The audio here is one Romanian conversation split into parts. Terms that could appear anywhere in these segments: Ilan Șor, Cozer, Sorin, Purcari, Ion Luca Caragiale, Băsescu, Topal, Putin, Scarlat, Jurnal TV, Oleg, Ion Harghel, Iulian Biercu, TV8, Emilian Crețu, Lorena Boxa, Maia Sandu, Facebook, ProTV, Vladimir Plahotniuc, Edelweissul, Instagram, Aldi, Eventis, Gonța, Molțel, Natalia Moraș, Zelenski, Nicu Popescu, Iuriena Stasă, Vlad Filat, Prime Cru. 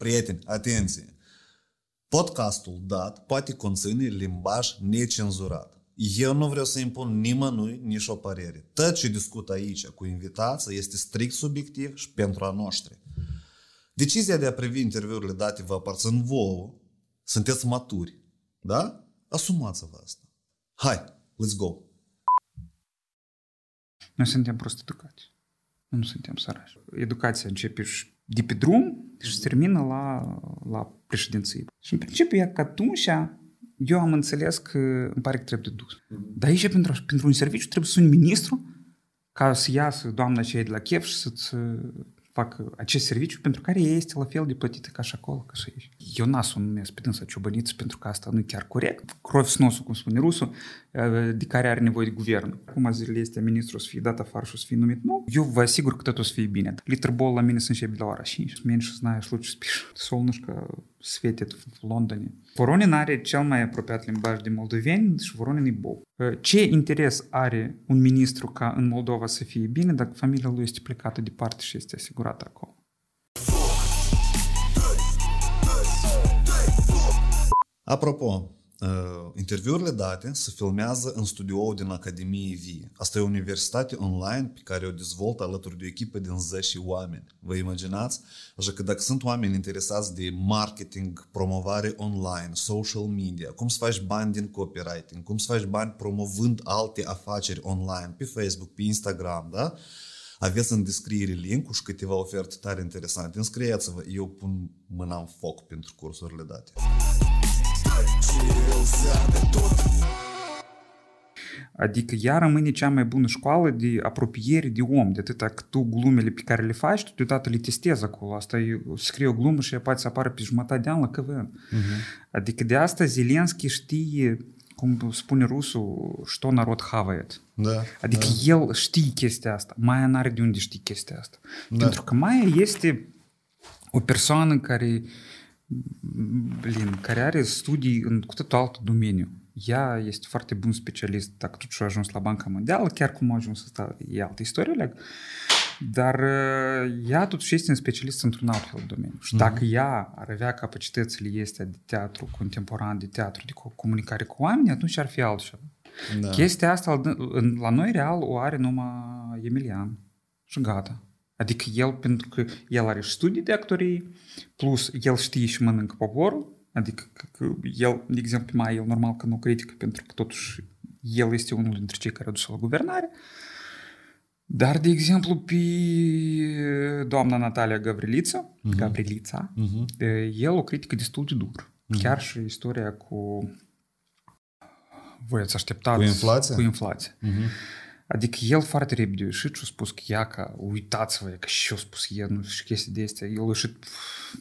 Prieteni, atenție! Podcastul dat poate conține limbaj necenzurat. Eu nu vreau să impun nimănui nici o părere. Tot ce discut aici cu invitații este strict subiectiv și pentru a noștri. Decizia de a privi interviurile date vă aparțin vouă. Sunteți maturi. Da? Asumați-vă asta. Hai, let's go! Noi suntem prost educați. Nu suntem sărași. Educația începe și de pe drum și se termină la președinție. Și în principiu, ea că atunci eu am înțeles că îmi pare că trebuie de dus. Dar aici, pentru un serviciu, trebuie să suni ministru ca să iasă doamna aceea de la chef și să-ți facă acest serviciu pentru care ea este la fel de plătită ca și acolo, ca și aici. Eu n-as o numesc pe dânsa ciobăniță pentru că asta nu e chiar corect. Crov-snosul, cum spune rusul, de care are nevoie de guvern. Acum zilele este ministru o să fie dat afară și o să fie numit nou. Eu vă asigur că tot o să fie bine. Literbol la mine să începe de la ora 5. Meni și znaia și luci spiși. Solnușca svetet în Londone. Voronin are cel mai apropiat limbaj de moldoveni și Voronin e bou. Ce interes are un ministru ca în Moldova să fie bine dacă familia lui este plecată departe și este asigurată acolo? Apropo, interviurile date se filmează în studioul din Academia Vie. Asta e o universitate online pe care o dezvoltă alături de o echipă din 10 oameni. Vă imaginați? Așa că dacă sunt oameni interesați de marketing, promovare online, social media, cum să faci bani din copywriting, cum să faci bani promovând alte afaceri online, pe Facebook, pe Instagram, da? Aveți în descriere link-ul și câteva oferte tare interesante. Înscrieți-vă, eu pun mâna în foc pentru cursurile date. Adică ea rămâne cea mai bună școală de apropiere de om, de atâta că tu glumele pe care le faci, tu deodată le testezi acolo. Asta e, scrie o glumă și ea poate să apară pe jumătate de an la CVM. Uh-huh. Adică de asta Zelenski știe, cum spune rusul, șto narod havăiet. Da, adică da. El știe chestia asta. Maia n-are de unde știe chestia asta. Da. Pentru că Maia este o persoană care are studii în cu totul alt domeniu. Ea este foarte bun specialist. Dacă tot și-a ajuns la Banca Mondială, chiar cum a ajuns asta e altă istorie, dar ea totuși este un specialist într-un alt domeniu. Și dacă ea ar avea capacitățile astea de teatru contemporan, de teatru, de comunicare cu oameni, atunci ar fi altceva. Da. Chestia asta la noi real o are numai Emilian. Și gata. Adică el, pentru că el are și studii de actorie, plus el știe și mănâncă poporul, adică că el, de exemplu, mai el normal că nu critică, pentru că totuși el este unul dintre cei care a dus la guvernare, dar, de exemplu, pe doamna Natalia Gavriliță, uh-huh. Gavrilița, uh-huh. El o critică destul de dur. Uh-huh. Chiar și istoria cu... Voi ați așteptat... Cu inflația? Cu inflația. Uh-huh. Adică el foarte repede a ieșit și a spus că ea că uitați-vă, că și-a spus ea, nu știu chestii de astea. El a ieșit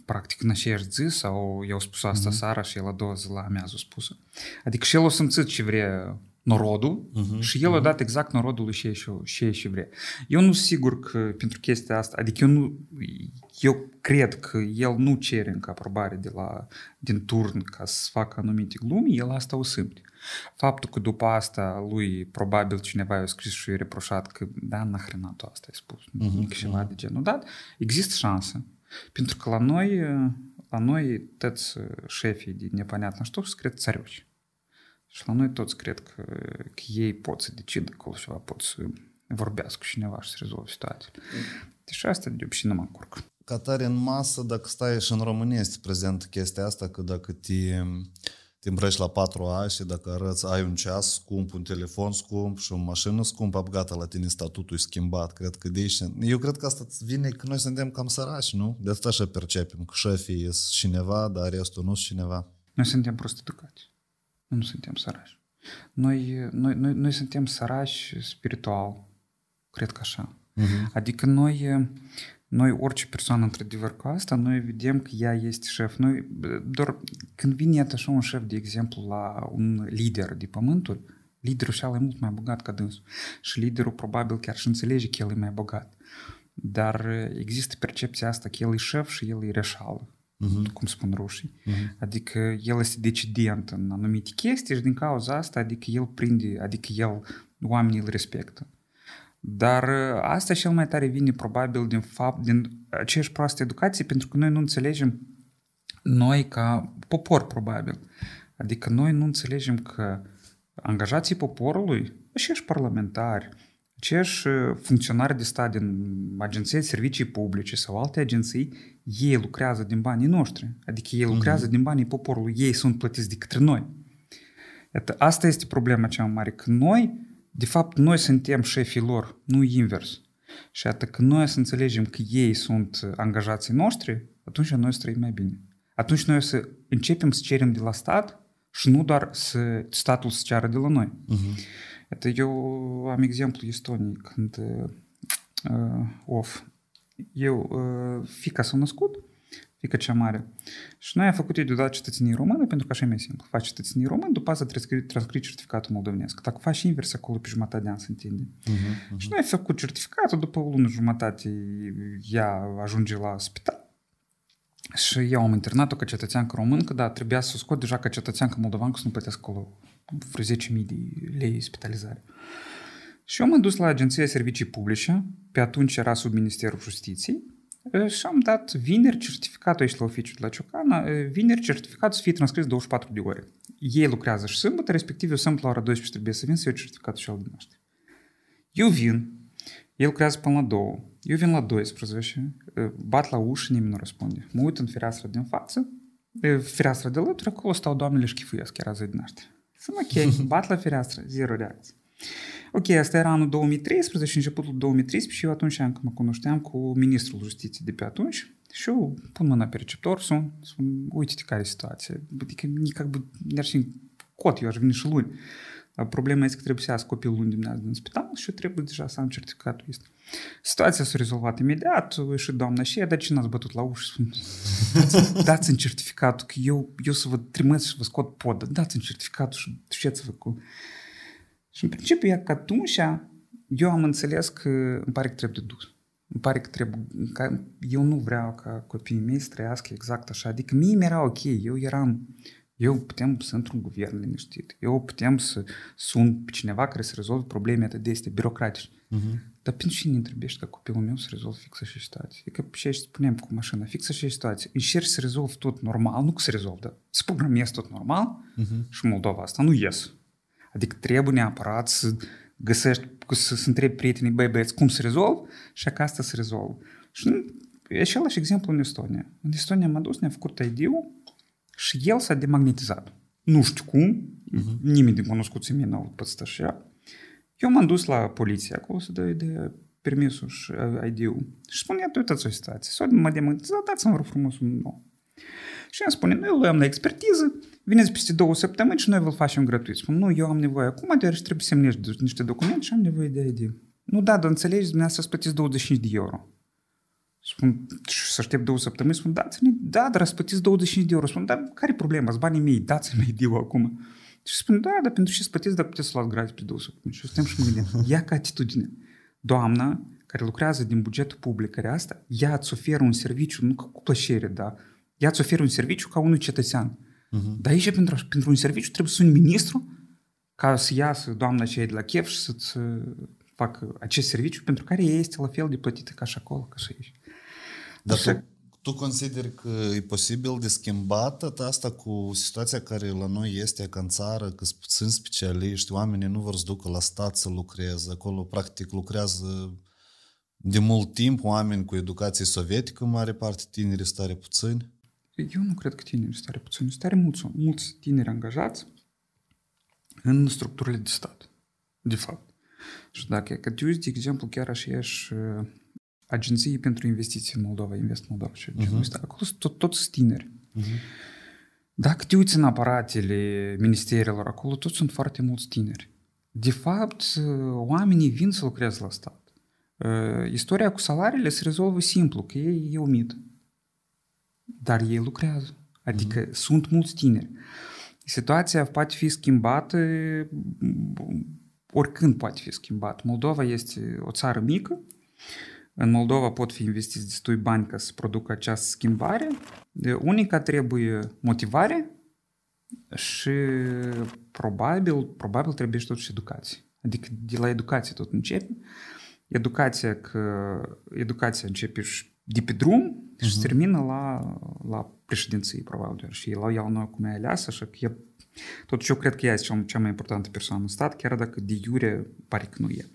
practic în aceeași zi sau i-au spus asta seara și el a doua zi la amiază a spus. Adică și el a simțit ce vrea norodul și el a dat exact norodul și ei ce vrea. Eu nu sigur că pentru chestia asta, adică eu cred că el nu cere încă aprobare din turn ca să facă anumite glume, el asta o simte. Faptul că după asta lui probabil cineva i-a scris și i-a reproșat că da, nahrinatul asta ai spus, ceva de genul dat, există șansă. Pentru că la noi toți șefii de nepanatna știu se cred țarioși. Și la noi toți cred că ei pot să decidă acolo ceva, pot să vorbească cu cineva și să rezolvă situația. Deci asta de obicei nu mă încurcă. Ca tare în masă, dacă stai și în România este prezent chestia asta, că dacă te îmbrăci la 4A și dacă arăți ai un ceas scump, un telefon scump și o mașină scumpă, gata, la tine statutul e schimbat. Cred că de aici... Eu cred că asta vine că noi suntem cam sărași, nu? De asta așa percepem, că șefii e cineva, dar restul nu e cineva. Noi suntem prost educați. Nu suntem sărași. Noi suntem sărași spiritual. Cred că așa. Uh-huh. Adică noi, orice persoană într-adevăr cu asta, noi vedem că ea este șef. Noi, doar când vine așa un șef, de exemplu, la un lider de pământul, liderul și-al e mult mai bogat ca dânsul. Și liderul probabil chiar și înțelege că el e mai bogat. Dar există percepția asta că el e șef și el e reșală. Uh-huh. Cum spun rușii. Uh-huh. Adică el este decident în anumite chestii și din cauza asta, adică el prinde, adică el, oamenii îl respectă. Dar asta cel mai tare vine probabil din aceeași proastă educație, pentru că noi nu înțelegem noi ca popor, probabil. Adică noi nu înțelegem că angajații poporului, acești parlamentari, acești funcționari de stat din agenții servicii publice sau alte agenții, ei lucrează din banii noștri. Adică ei lucrează din banii poporului, ei sunt plătiți de către noi. Iată, asta este problema cea mai mare, că noi, de fapt, noi suntem șefii lor, nu invers. Și atât că noi să înțelegem că ei sunt angajații noștri, atunci noi să trăim mai bine. Atunci noi să începem să cerem de la stat și nu doar să statul să ceară de la noi. Uh-huh. Eu am exemplu Estoniei, când fiica s-a născut, fiica cea mare, și noi am făcut eu deodată cetățenie română, pentru că așa e mai simplu. Faci cetățenie română, după asta transcrii certificatul moldovenesc. Dacă faci invers, acolo pe jumătate de an se întinde. Uh-huh, uh-huh. Și noi am făcut certificatul, după o lună jumătate ea ajunge la spital. Și eu am internat-o ca cetățeancă româncă, dar trebuia să o scot deja ca cetățeancă moldovancă să nu plătesc acolo vreo 10.000 de lei spitalizare. Și eu m-am dus la Agenția Servicii Publice, pe atunci era sub Ministerul Justiției, și am dat vineri certificatul, ești la oficiu de la Ciocana, vineri certificatul să fie transcris 24 de ore. Ei lucrează și sâmbătă, respectiv eu sâmbătă la ora 12 trebuie să vin să iau certificatul și al din noastră. Eu vin, el lucrează până la 2, eu vin la 12, bat la ușă, nimeni nu răspunde. Mă uit în fereastră din față, fereastră de lături, acolo stau doamnele șchifuiesc, era zi din noastră. Sunt ok, bat la fereastră, zero reacție. Ok, asta era anul 2013, începutul 2013 și eu atunci încă mă cunoșteam cu ministrul justiției de pe atunci și eu pun mâna pe receptor, sun, uite-te care e situație. Adică, ne-ar fi cot, eu aș veni și luni. Dar problema este că trebuie să iasă copilul luni dimineața din spital și eu trebuie deja să am certificatul ăsta. Situația s-a rezolvat imediat, și doamna și ea, dar ce n-ați bătut la ușă? Dați-mi certificatul, că eu să vă trimesc și vă scot podă. Dați-mi certificatul și duceți-vă cu... Și în principiu, că atunci eu am înțeles că îmi pare că trebuie dus. Îmi pare că trebuie... Că eu nu vreau ca copiii mei să trăiască exact așa. Adică mie mi-era ok. Eu putem să intru în guvern liniștit. Eu putem să sun pe cineva care să rezolve probleme atât de este birocratice. Uh-huh. Dar pentru ce ne trebuiește ca copilul meu să rezolve fix așa situație? E că și aici spuneam cu mașina, fix așa situație. Încerci să rezolvi tot normal, nu că se rezolvă, dar să programezi tot normal și Moldova asta nu ies. Adică trebuie neapărat să găsești, să întrebi prietenii, băieți, cum se rezolvă și că asta se rezolvă. Și același exemplu în Estonia. În Estonia m-a dus, ne-a făcut ID-ul și el s-a demagnetizat. Nu știu cum, nimeni de cunoscuții mei n-au pățit așa. Eu m-am dus la poliție acolo să dau de permisul și ID-ul. Și spun, iată, uitați o situație. S-a demagnetizat, dați-mi vreo frumos un nou. Și îmi spune, noi îl luăm la expertiză, vineți peste 2 săptămâni și noi vă-l facem gratuit. Spun, nu, eu am nevoie acum, deoarece trebuie să semnezi niște documente și am nevoie de ID. Nu, da, dar înțelegeți, dumneavoastră să plătiți 25 €. Spun, să aștept 2 săptămâni, spun, dați-mi, da, dar să plătiți 25 €. Spun, da, care e problema, sunt banii mei, dați-mi ID-ul acum. Și spun, da, dar pentru ce să plătiți, dar puteți să luați gratis pe 2 săptămâni. Și stăm și mă gândim, ia ca atitudine. Doamna, care lucrează din bugetul public, care asta, ea îți oferă un serviciu, nu cu plăcere, dar ea îți oferă un serviciu ca unui cetățean. Uh-huh. Dar aici, pentru un serviciu, trebuie să suni ministru ca să iasă doamna aceea de la chef și să-ți facă acest serviciu pentru care ea este la fel de plătită ca și acolo, ca și aici. Dar tu consideri că e posibil de schimbat asta cu situația care la noi este ca în țară, că sunt specialiști, oamenii nu vor să ducă la stat să lucreze, acolo practic lucrează de mult timp oameni cu educație sovietică, în mare parte tinerii sunt tare puțini. Eu nu cred că tinerii sunt tare puțini, sunt tare mulți tineri angajați în structurile de stat, de fapt. Și dacă, că tu uiți, de exemplu, chiar așa ești agenții pentru investiții în Moldova, Invest Moldova și genul ăsta, acolo toți tineri. Dacă te uiți în aparatele ministerilor, acolo toți sunt foarte mulți tineri. De fapt, oamenii vin să lucreze la stat. Istoria cu salariile se rezolvă simplu, că ei e mit. Dar ei lucrează. Adică sunt mulți tineri. Situația poate fi schimbată, oricând poate fi schimbată. Moldova este o țară mică. În Moldova pot fi investiți destui bani ca să producă această schimbare. Unica trebuie motivare și probabil trebuie și tot și educație. Adică de la educație tot începe. Educația începe și de pe drum și se termină la președinție, probabil. Și el o nouă cum e aleasă, așa că e, totuși eu cred că ea este cea mai importantă persoană în stat, chiar dacă de iure pare că nu e.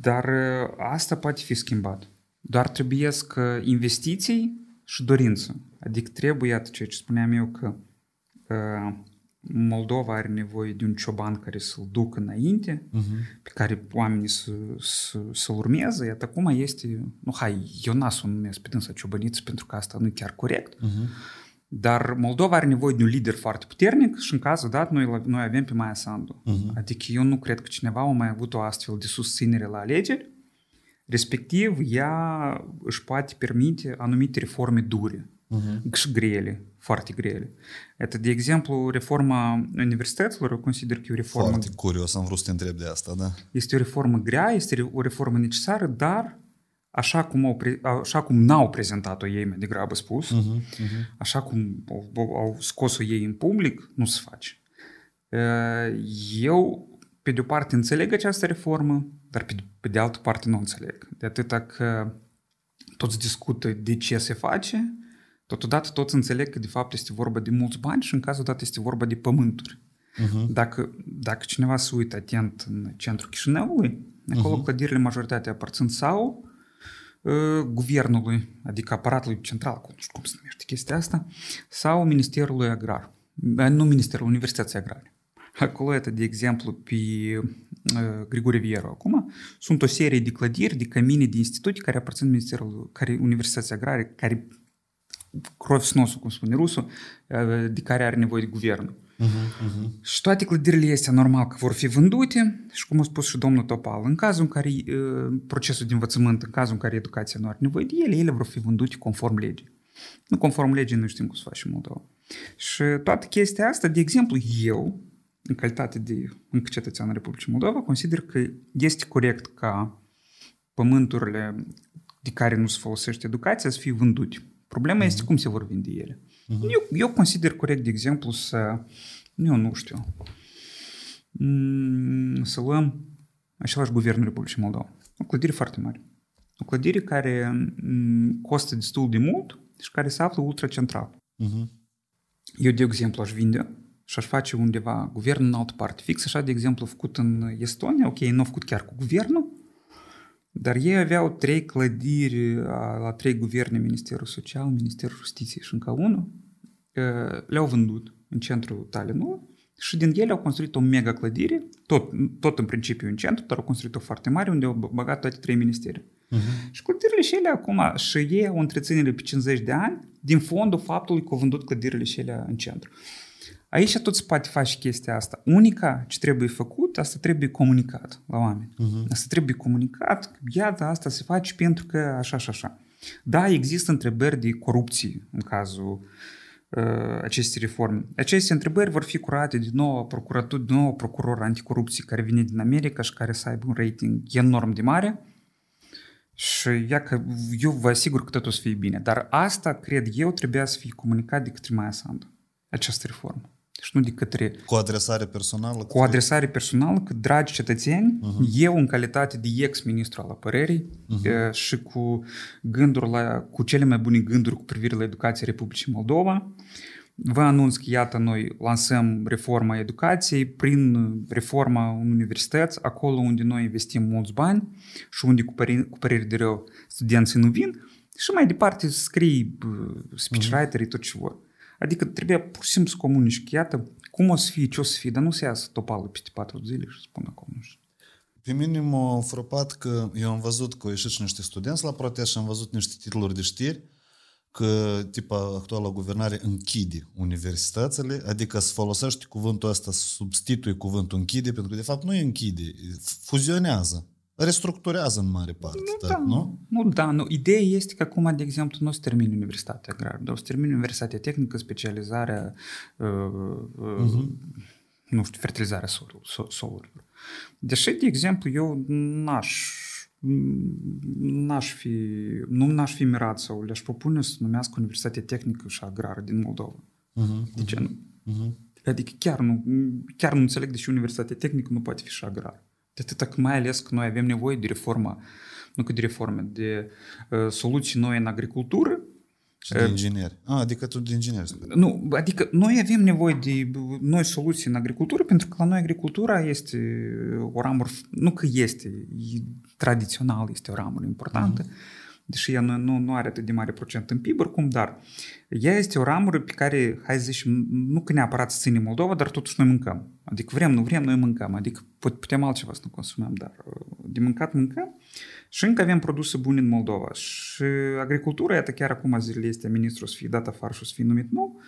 Dar asta poate fi schimbat. Doar trebuie să investiții și dorință. Adică trebuie, iată ceea ce spuneam eu, că Moldova are nevoie de un cioban care să-l ducă înainte, pe care oamenii să-l urmeze, iată acum este, nu, hai, eu n-a să o numesc pe dânsa ciobăniță, pentru că asta nu e chiar corect, dar Moldova are nevoie de un lider foarte puternic și în cazul dat noi avem pe Maia Sandu. Adică eu nu cred că cineva a mai avut o astfel de susținere la alegeri, respectiv ea își poate permite anumite reforme dure și grele, foarte grele. De exemplu, reforma universităților, eu consider că e o reformă... Foarte curios, am vrut să te întreb de asta, da. Este o reformă grea, este o reformă necesară, dar așa cum n-au prezentat-o ei, mai degrabă spus, așa cum au scos-o ei în public, nu se face. Eu, pe de-o parte, înțeleg această reformă, dar pe de altă parte nu înțeleg. De atâta că toți discută de ce se face, totodată toți înțeleg că de fapt este vorba de mulți bani și în cazul dat este vorba de pământuri. Dacă cineva se uită atent în centrul Chișinăului, acolo clădirile majoritatea aparțin sau guvernului, adică aparatului central, nu știu cum se numește chestia asta, sau Ministerului Agrar. Nu Ministerul, Universității Agrare. Acolo, de exemplu, pe Grigore Vieru acum, sunt o serie de clădiri, de cămine, de institute care aparțin Ministerului, care Universității Agrare, care crov-snosul, cum spune rusul, de care are nevoie de guvernul. Și toate clădirile astea, normal, că vor fi vândute și, cum a spus și domnul Topal, în cazul în care procesul de învățământ, în cazul în care educația nu are nevoie de ele, ele vor fi vândute conform legii. Nu conform legii, nu știm cum se face în Moldova. Și toată chestia asta, de exemplu, eu, în calitate de încă cetățean în Republicii Moldova, consider că este corect ca pământurile de care nu se folosește educația să fie vândute. Problema este cum se vor vinde ele. Eu consider corect, de exemplu, să... Eu nu știu. Să luăm același guvern Republicii Moldova. O clădire foarte mare. O clădire care costă destul de mult și care se află ultracentral. Eu, de exemplu, aș vinde și aș face undeva guvern în altă parte. Fix așa, de exemplu, făcut în Estonia. Ok, nu a făcut chiar cu guvernul, dar ei aveau 3 clădiri la 3 guverne, Ministerul Social, Ministerul Justiției și încă unul, le-au vândut în centrul Tallinnului și din ele au construit o mega clădire, tot în principiu în centru, dar au construit-o foarte mare, unde au băgat toate 3 ministere. Și clădirile și ele acum, și ei au întreținere pe 50 de ani, din fondul faptului că au vândut clădirile și ele în centru. Aici tot se poate face chestia asta. Unica ce trebuie făcut, asta trebuie comunicat la oameni. Asta trebuie comunicat, iată, asta se face pentru că așa și așa. Da, există întrebări de corupție în cazul acestei reforme. Aceste întrebări vor fi curate de nouă procuratură, de nouă procuror anticorupție care vine din America și care să aibă un rating enorm de mare. Și eu vă asigur că tot o să fie bine. Dar asta, cred eu, trebuia să fie comunicat de către Maia Sandu. Această reformă. Și nu de către... Cu adresare personală? Cu adresare personală, că, dragi cetățeni, eu, în calitate de ex-ministru al apărării și cu gânduri cu cele mai bune gânduri cu privire la educația Republicii Moldova, vă anunț că, iată, noi lansăm reforma educației prin reforma universității, acolo unde noi investim mulți bani și unde, cu păreri de rău, studenții nu vin și mai departe scrii speechwriterii, tot ce vor. Adică trebuia pur și simplu să comunici, iată, cum o să fie, ce o să fie, dar nu se iasă Topalul peste 4 zile și spun acum, nu știu. Pe mine m-a frăpat că eu am văzut că au ieșit niște studenți la protest și am văzut niște titluri de știri că tipa actuala guvernare închide universitățile, adică să folosește cuvântul ăsta, să substituie cuvântul închide, pentru că de fapt nu e închide, fuzionează. Restructurează în mare parte, nu? Ideea este că acum, de exemplu, nu se termină Universitatea Agrară, dar se termină Universitatea Tehnică, specializarea, nu știu, fertilizarea solurilor. Deși, de exemplu, eu n-aș fi mirat sau le-aș propune să numească Universitatea Tehnică și Agrară din Moldova. De ce nu? Adică chiar nu înțeleg de ce Universitatea Tehnică nu poate fi și agrară. De atât, mai ales că noi avem nevoie de reforma nu cât de reforme, de soluții noi în agricultură. Și de ingineri. Adică tu de inginer. Nu, adică noi avem nevoie de noi soluții în agricultură, pentru că la noi agricultura este o ramură, nu că este, tradițional este o ramură importantă, deși ea nu are atât de mare procent în PIB, oricum, dar ea este o ramură pe care, hai să zicem, nu că neapărat să ține Moldova, dar totuși noi mâncăm. Adică vrem, nu vrem, noi mâncăm. Adică putem altceva să nu consumăm, dar de mâncat mâncăm. Și încă avem produse bune în Moldova. Și agricultura, iată, chiar acum zilele este ministru să fie dat afară și o să fie numit nou,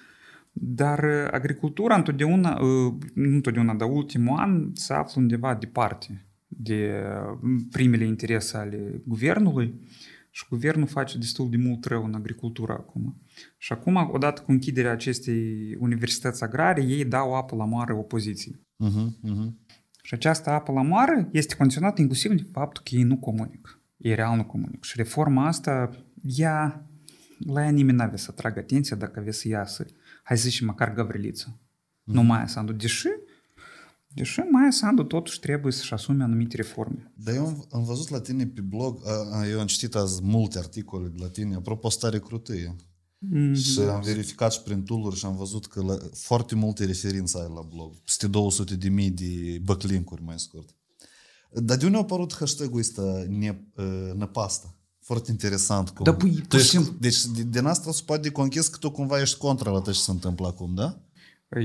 dar agricultura întotdeauna, nu întotdeauna, dar ultimul an se află undeva departe de primele interese ale guvernului. Și guvernul face destul de mult rău în agricultură acum. Și acum, odată cu închiderea acestei universități agrare, ei dau apă la mare opoziției. Și această apă la mare este condiționată inclusiv de faptul că ei nu comunică. Ei real nu comunică. Și reforma asta, ea, la ea nimeni n-avea să atragă atenția dacă avea să iasă. Hai să zicem măcar Gavriliță. Nu Maia Sandu. Deși Maia Sandu totuși trebuie să-și asume anumite reforme. Dar eu am văzut la tine pe blog, eu am citit azi multe articole de la tine, apropo stare crutăie. Și am verificat și prin tool-uri și am văzut că foarte multe referințe ai la blog. Peste 200.000 de backlink-uri, mai scurt. Dar de unde a apărut hashtag-ul ăsta năpasta? Foarte interesant. Cum. Da, deci din asta se poate de conchis că tu cumva ești contra la tot ce se întâmplă acum, da?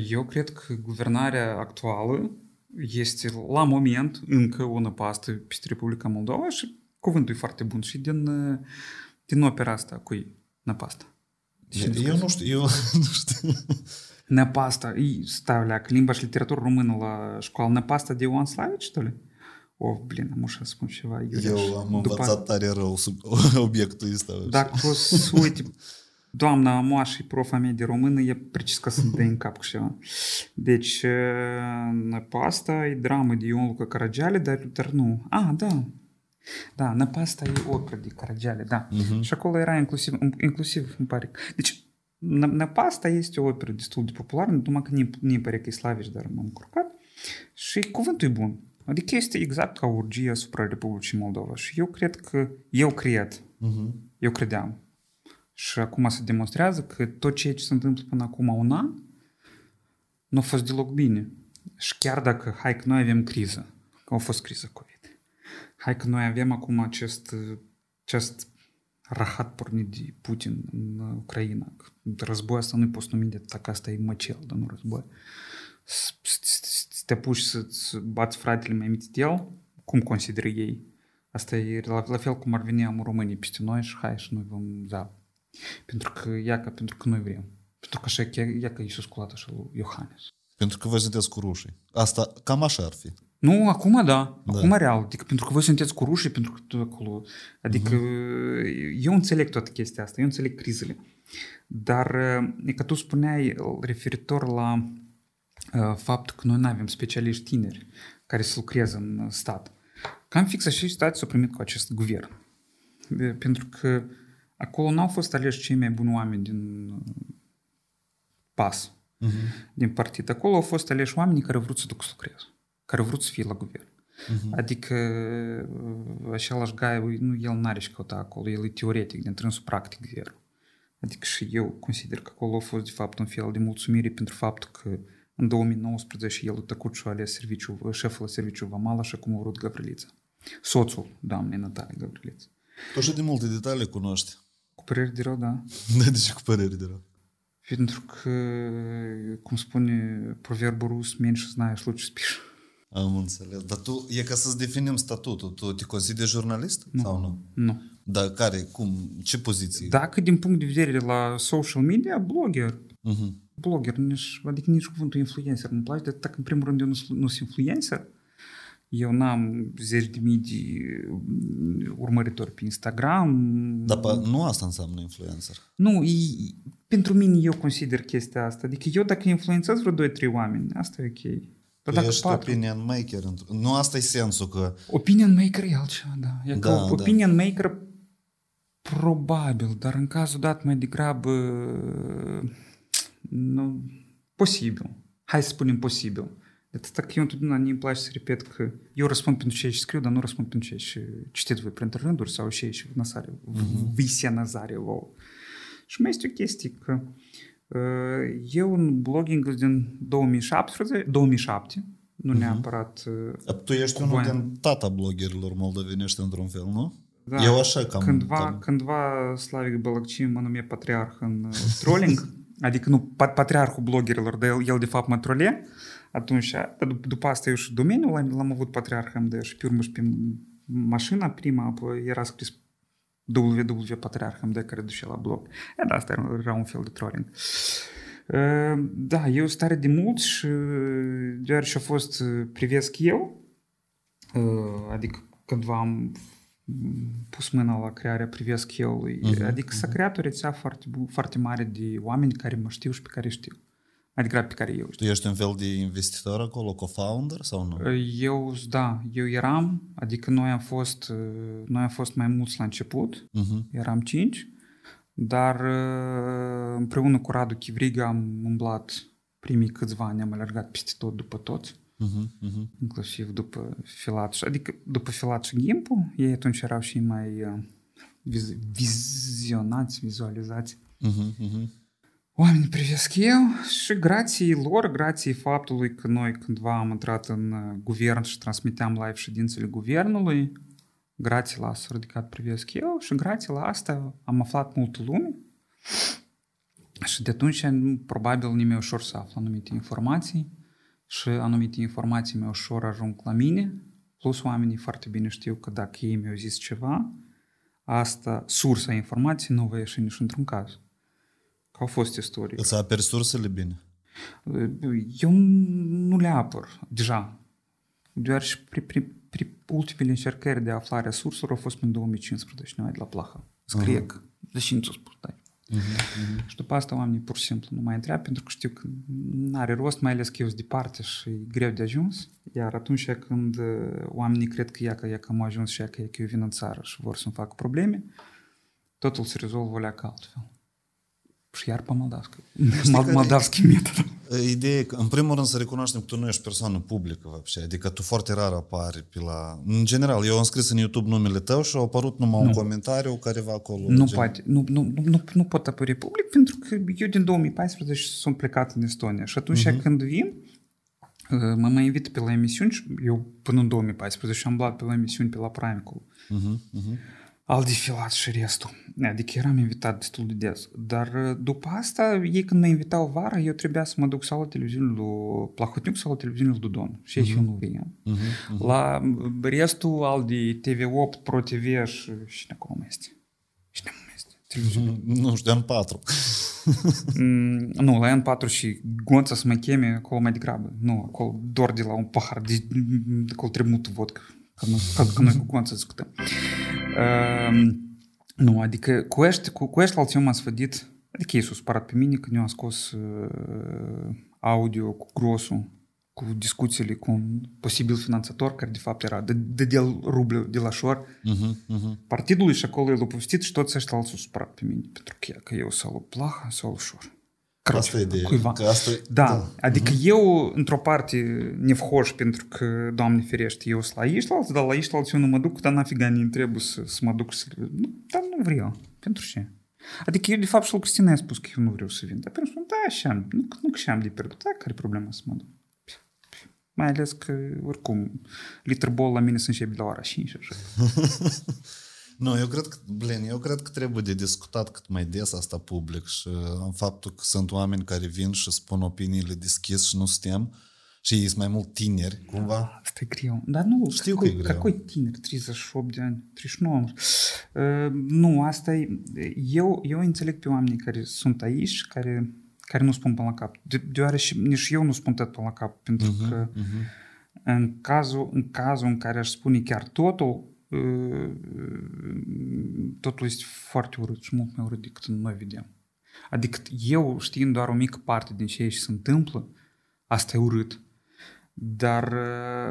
Eu cred că guvernarea actuală este la moment încă o năpastă peste Republica Moldova și cuvântul e foarte bun și din opera asta cu ei, năpasta. Eu nu știu. Năpasta, stau la limba și literatură română la școală, năpasta de Ioan Slavici, tăi? Of, blin, am ușa să spun ceva. Eu am învățat tare rău sub obiectul ăsta. Dacă o să uite... Doamna moașă și profa mea de română e precis ca să-mi dă în cap cu ceva. Deci, năpasta e dramă de Ion Luca Caragiale, dar nu. Da. Da, năpasta e opera de Caragiale, da. Și acolo era inclusiv îmi pare. Deci, năpasta este o operă destul de populară, numai că nu-i pare că e slaviș, dar m-am încurcat. Și cuvântul e bun. Adică este exact ca urgie asupra Republicii Moldova. Și eu credeam. Și acum se demonstrează că tot ceea ce se întâmplă până acum un an nu a fost deloc bine. Și chiar dacă, hai că noi avem criză, că a fost criză COVID, hai că noi avem acum acest rahat pornit de Putin în Ucraina, că războiul ăsta nu-i poți numi de atac, asta e măcel, dar nu război. Să te apuci să-ți bați fratele mai mic de el, cum consideri ei? Asta e la fel cum ar veni amul românii peste noi și hai și noi vom zav. Pentru că noi vrem. Pentru că așa e că Iisus cu lata și lui Iohannes. Pentru că voi sunteți cu rușii. Asta cam așa ar fi. Nu, acum da. Acum real. Adică pentru că voi sunteți cu rușii, pentru că tu acolo... Adică eu înțeleg toată chestia asta. Eu înțeleg crizele. Dar e că tu spuneai referitor la faptul că noi nu avem specialiști tineri care să lucreze în stat. Cam fix așa situația s-a primit cu acest guvern. Pentru că acolo n-au fost aleși cei mai buni oameni din PAS, din partid. Acolo au fost aleși oamenii care au vrut să duc să lucreze, care au vrut să fie la guvern. Adică același gai, el n-are și căuta acolo, el e teoretic, din trânsul practic guvern. Adică și eu consider că acolo a fost de fapt un fel de mulțumire pentru faptul că în 2019 el a tăcut și a ales șeful la serviciu Vamala și acum a vrut Gavriliță. Soțul doamnei Natalia Gavriliță. Tu așa de multe detalii cunoști. Cu păreri de rău, da. De ce cu păreri de rău? Pentru că, cum spune proverbul rus, menș znaieș, luci spiș. Am înțeles. Dar tu, e ca să-ți definim statutul. Tu te consideri jurnalist sau nu? Nu. Dar care, cum, ce poziție? Dacă din punct de vedere la social media, blogger. Blogger, adică nici cuvântul influencer nu-mi place, dar în primul rând eu nu sunt influencer. Eu n-am 10.000 de urmăritori pe Instagram. Dar nu asta înseamnă influencer. Nu, pentru mine eu consider chestia asta. Adică eu dacă influențez vreo 2-3 oameni, asta e ok. Dar dacă ești 4... opinion maker. Nu asta e sensul că... Opinion maker e altceva, da. E da, că opinion maker probabil, dar în cazul dat mai degrabă posibil. Hai să spunem posibil. Это так, я тут не плачусь, репет, я распомню, потому что я еще скрыл, да, ну распомню, потому что я еще читает в интернет, а вообще еще в Назаре, вися Назаревал. Și mai este o chestie că e un blogging din 2007, nu neapărat... Tu ești unul din tata bloggerilor moldovenești într-un fel, nu? Da, eu așa cam... Cândva Slavik Balakcii mă numea patriarh în trolling, adică nu patriarhul bloggerilor, dar el de fapt mă trolea, atunci, după asta eu și domeniul l-am avut patriarh MD și pe urmă și pe mașina prima, apoi era scris WW Patriarh MD care duce la blog. E, da, asta era un fel de trolling. Da, eu stare de mult și deoarece a fost Privesc.eu, adică cândva am pus mâna la crearea Privesc.eu, adică s-a creat o rețea foarte mare de oameni care mă știu și pe care știu. Adică pe care eu știu. Tu ești un fel de investitor acolo, co-founder sau nu? Eu eram, adică noi am fost mai mulți la început, eram 5, dar împreună cu Radu Chivriga am umblat primii câțiva ani, am alergat peste tot după toți, inclusiv după Filat, adică după Filat și Gimpu, ei atunci erau și mai vizualizați. Oamenii privesc eu și grație faptului că noi cândva am intrat în guvern și transmiteam live ședințele guvernului, grație la asta s-a ridicat privesc eu și grație la asta am aflat multă lume și de atunci probabil nu mi-e ușor să aflu anumite informații și anumite informații mi-e ușor ajung la mine, plus oamenii foarte bine știu că dacă ei mi-au zis ceva, asta, sursa informației nu va ieși nici într-un caz. Au fost istorie. Îți aperi sursele bine? Eu nu le apăr deja. Deoarece pri ultimele încercări de aflare surselor au fost în 2015, numai de la Plaha. Scrie că deșințul spurtai. Și după asta oamenii pur și simplu nu mai întreabă, pentru că știu că n-are rost, mai ales că eu sunt departe și e greu de ajuns. Iar atunci când oamenii cred că ea că am ajuns și ea că eu vin în țară și vor să-mi fac probleme, totul se rezolvă alea ca altfel. Și iar pe moldavski metod. Ideea e că, în primul rând, să recunoaștem că tu nu ești persoană publică, văbșe. Adică tu foarte rar apari pe la... În general, eu am scris în YouTube numele tău și a apărut numai un comentariu careva acolo. Nu pot apări public, pentru că eu din 2014 sunt plecat în Estonia. Și atunci când vin, mă mai invit pe la emisiuni. Eu până în 2014 am blat pe la emisiuni pe la Prime Cru. Aldi, Filat și restul. Adică eram invitat destul de des. Dar după asta, ei când mă invitau vara, eu trebuia să mă duc sau la televiziunea lui Plahotniuc sau la televiziunea lui Dodon. Și eu nu veneam. La restul Aldi, TV8, Pro TV și acolo mai este. Și nu mai este. Nu știu, N4. Nu, la N4 și Gonța să mă cheme acolo mai degrabă. Nu, acolo doar de la un pahar. Acolo trebuie multă vodcă. Că noi cu Gonța discutăm. Nu, adică cu ești la alții eu m-am sfădit, adică ei s-au sparat pe mine când eu am scos audio cu grosul, cu discuțiile cu un posibil finanțator care de fapt era de rubleu de la Șor partidului și acolo el l-a povestit și toți ăștia alții s-au sparat pe mine pentru că eu s-au luat Plaha sau Șor. Asta e de cuiva. Da, adică eu într-o parte nevhoș pentru că, Doamne ferește, eu sunt la Ișlalți, dar la Ișlalți eu nu mă duc, dar n-afiganii trebuie să mă duc să... Dar nu vreau. Pentru ce? Adică eu de fapt și lui Cristina i-a spus că eu nu vreau să vin. Dar pentru că, da, așa am, nu că și am de pierdut, da, care e problema să mă duc? Mai ales că, oricum, literbol la mine se începe la ora 5 și așa. Nu, eu cred că trebuie de discutat cât mai des asta public și în faptul că sunt oameni care vin și spun opiniile deschis și nu suntem și ei sunt mai mult tineri, cumva. Da, asta e greu. Dar nu, știu că e greu. Căcoi tineri? 38 de ani, 39. Nu, asta e... Eu înțeleg pe oamenii care sunt aici, care nu spun până la cap. Deoarece nici eu nu spun tot până la cap, pentru că în cazul în care aș spune chiar totul este foarte urât și mult mai urât decât noi vedem. Adică eu știind doar o mică parte din ce se întâmplă, asta e urât. Dar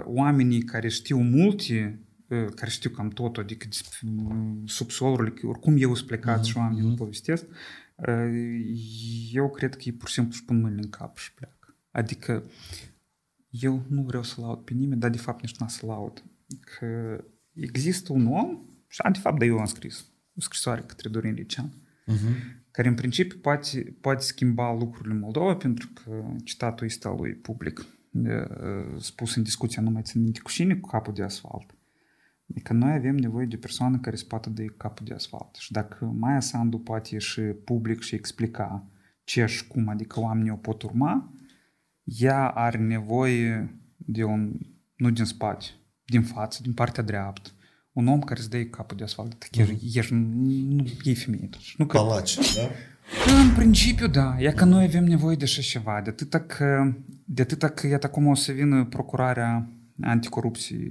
oamenii care știu multe, care știu cam tot, adică subsolul, oricum eu sunt plecat și oamenii îmi povestesc, eu cred că ei pur și simplu își pun mâinile în cap și pleacă. Adică eu nu vreau să laud pe nimeni, dar de fapt nici n-a să laud. Că există un om, și de fapt, da, eu am scris o scrisoare către Dorin Licean, care în principiu poate schimba lucrurile în Moldova, pentru că citatul este al lui Public, spus în discuția, nu mai țin minte cu cine, cu capul de asfalt. Adică noi avem nevoie de o persoană care se poate de capul de asfalt. Și dacă Maia Sandu poate și Public și explica ce și cum, adică oamenii o pot urma, ea are nevoie de un, nu din spate, din față, din partea dreaptă, un om care îți dă capul de asfalt. Ești, nu e femeie. Palaci, da? În principiu, da. E că noi avem nevoie de așa ceva. De atâta că iată acum o să vină procurarea anticorupției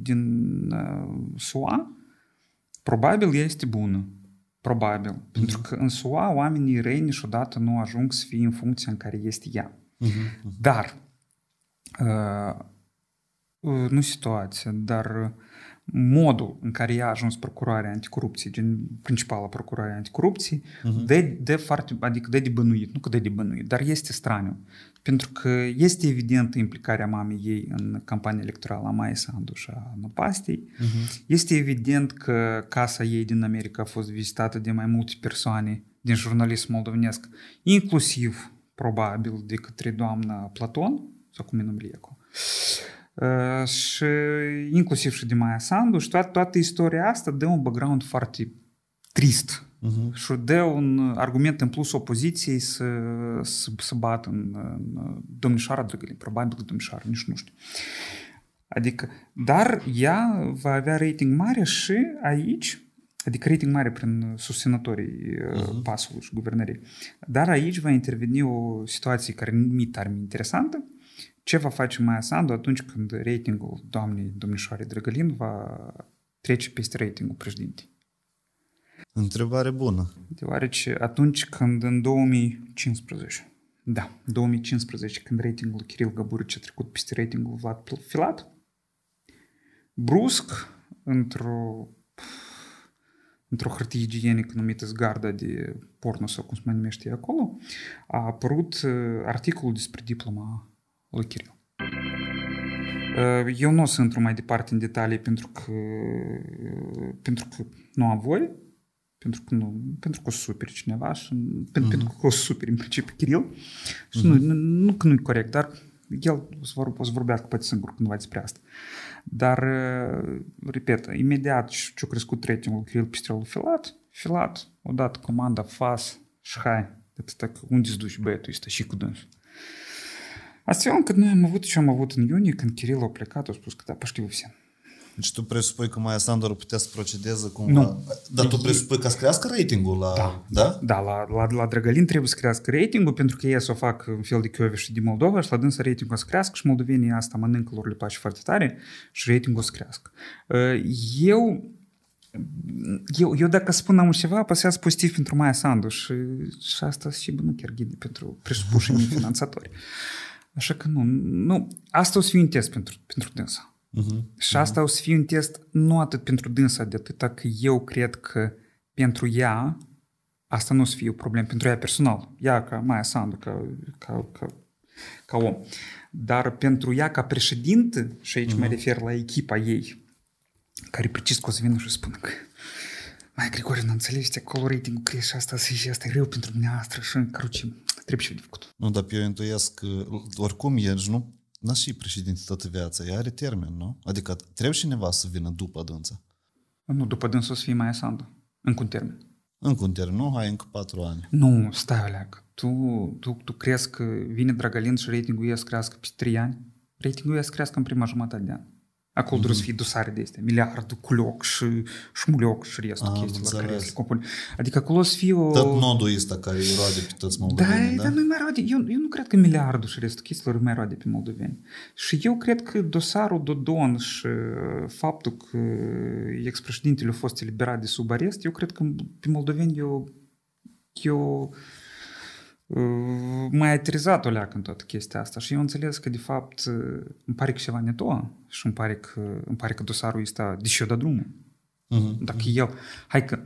din SUA, probabil ea este bună. Probabil. Pentru că în SUA oamenii răi niciodată nu ajung să fie în funcția în care este ea. Dar nu situația, dar modul în care ea a ajuns procurarea anticorupției, gen principala procurarea anticorupției, de bănuit, nu că de bănuit, dar este straniu. Pentru că este evidentă implicarea mamei ei în campania electorală a Maiei Sandu și a Năpastei. Este evident că casa ei din America a fost vizitată de mai multe persoane din jurnalism moldovenesc, inclusiv, probabil, de către doamna Platon, sau cum e numele ei, și inclusiv și de Maia Sandu, și toată istoria asta dă un background foarte trist și dă un argument în plus opoziției să bată în domnișoara Drăgălin, probabil domnișoara, nici nu știu. Adică, dar ea va avea rating mare și aici, adică rating mare prin susținătorii PAS-ului și guvernării, dar aici va interveni o situație care mi-e interesantă. Ce va face Maia Sandu atunci când ratingul doamnei domnișoare Drăgălin va trece peste ratingul președintei? Întrebare bună. Deoarece atunci când în 2015, când ratingul Kiril Gaburici a trecut peste ratingul Vlad Filat, brusc, într-o hârtie igienică numită Zgarda de porno sau cum se mai numește acolo, a apărut articolul despre diploma lui Kiril. Eu nu o să intru mai departe în detalii pentru că nu am voie, pentru că o superi cineva și pentru că o superi în principiu Kiril. Și nu că nu-i corect, dar el o să vorbească poate singur cândva despre asta. Dar, repet, imediat ce-a crescut ratingul Kiril peste lui Filat, odată comanda FAS și hai, unde îți duci băietul ăsta și cu dânsul? Astfel încât noi am avut ce am avut în iunie, când Kiril a plecat, a spus că da, păștiu vse. Deci tu presupui că Maia Sandu ar putea să procedeze cumva? Nu. Dar tu presupui că să crească ratingul la... Da, la Drăgălin trebuie să crească ratingul, pentru că ei să o fac în fel de Chiovești din Moldova și la dânsă ratingul o să crească și moldovenii asta mănâncă, lor le place foarte tare și ratingul o să crească. Eu dacă spun am ceva, pasează pozitiv pentru Maia Sandu și asta și bă, nu chiar ghide pentru presupușii mei finanțatori. Așa că nu. Asta o să fie un test pentru dânsa. Și asta o să fie un test nu atât pentru dânsa, de atâta că eu cred că pentru ea asta nu o să fie o problemă, pentru ea personal. Ea ca Maia Sandu, ca om. Dar pentru ea ca președinte, și aici mă refer la echipa ei, care precis că o să vină și spună că mai Grigore, nu înțelegi, acolo ratingul crește asta e rău pentru dumneavoastră și încărucim. Trebuie și făcut. Nu, dar eu intuiesc că oricum ești, nu? N-a și președinte toată viața, ea are termen, nu? Adică trebuie cineva să vină după dânsa. Nu, după dânsa o să fie Maia Sandu. Încă un termen, nu? Hai, încă 4 ani. Nu, stai, Oleg. Tu crezi că vine Drăgălin și ratingul ei să crească pe 3 ani? Ratingul ei să crească în prima jumătate de an. Acolo trebuie să fie dosare de astea, miliardul, culoc și șmuloc și restul chestiilor care le compune. Adică acolo să fie o... Tot nodul ăsta care îi roade pe toți moldoveni, da? Dar nu-i mai roade. Eu nu cred că miliardul și restul chestiilor îi mai roade pe moldoveni. Și eu cred că dosarul Dodon și faptul că ex-președintele a fost eliberat de sub arest, eu cred că pe moldoveni eu m-a aterizat o leacă în toată chestia asta și eu înțeles că de fapt îmi pare că ceva netoa și îmi pare că dosarul ăsta deși eu da drumul. Dacă el... Hai că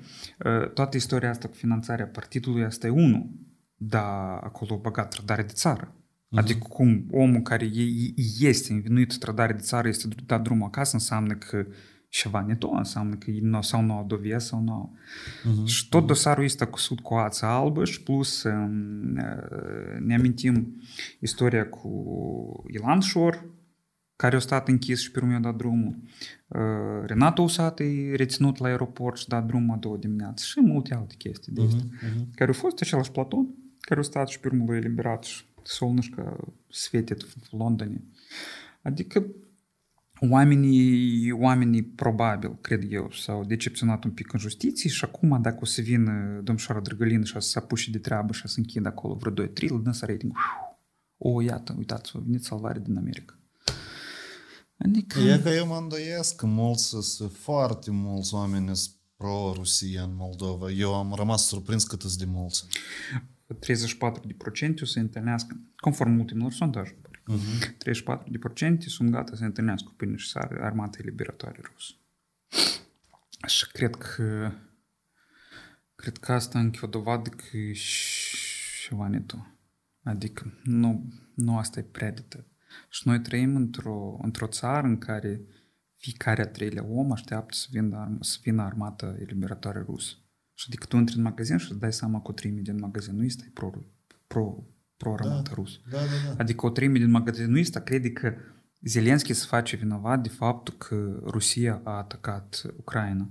toată istoria asta cu finanțarea partidului asta e unul, dar acolo băgat trădare de țară. Adică cum omul care este învinuit trădare de țară este dat drumul acasă, înseamnă că ceva ne tot, înseamnă că sau nu au dovezi sau nu au. Și tot dosarul este cusut cu ață albă și plus ne amintim istoria cu Ilan Șor, care a stat închis și pe urmă i-a dat drumul. Renato Usat e reținut la aeroport și dat drumul a doua dimineață și multe alte chestii de astea. Care a fost același platon, care a stat și pe urmă l-a eliberat și солнышко светит в Лондоне. Adică oamenii probabil, cred eu, s-au decepționat un pic în justiție și acum dacă o să vină domnișoara Drăgălină și să apuce de treabă și să închidă acolo vreo 2-3, îl dă să rating. O, iată, uitați-vă, a venit salvare din America. Adică... Eu mă îndoiesc că foarte mulți oameni sunt pro-Rusia în Moldova. Eu am rămas surprins cât sunt de mulți. 34% o să întâlnească, conform ultimilor sondaje, 34% sunt gata să întâlnească cu pâine și sare armata eliberatoare rusă. Și cred că asta încă o dovadă că e ceva ne tot. Adică nu asta e predită. Și noi trăim într-o țară în care fiecare a treilea om așteaptă să vină armata eliberatoare rusă. Și adică tu intri în magazin și îți dai seama că o treime din magazin nu este pro-armată rusă. Da. Adică o treime din magazin nu este, crede că Zelenski se face vinovat de faptul că Rusia a atacat Ucraina.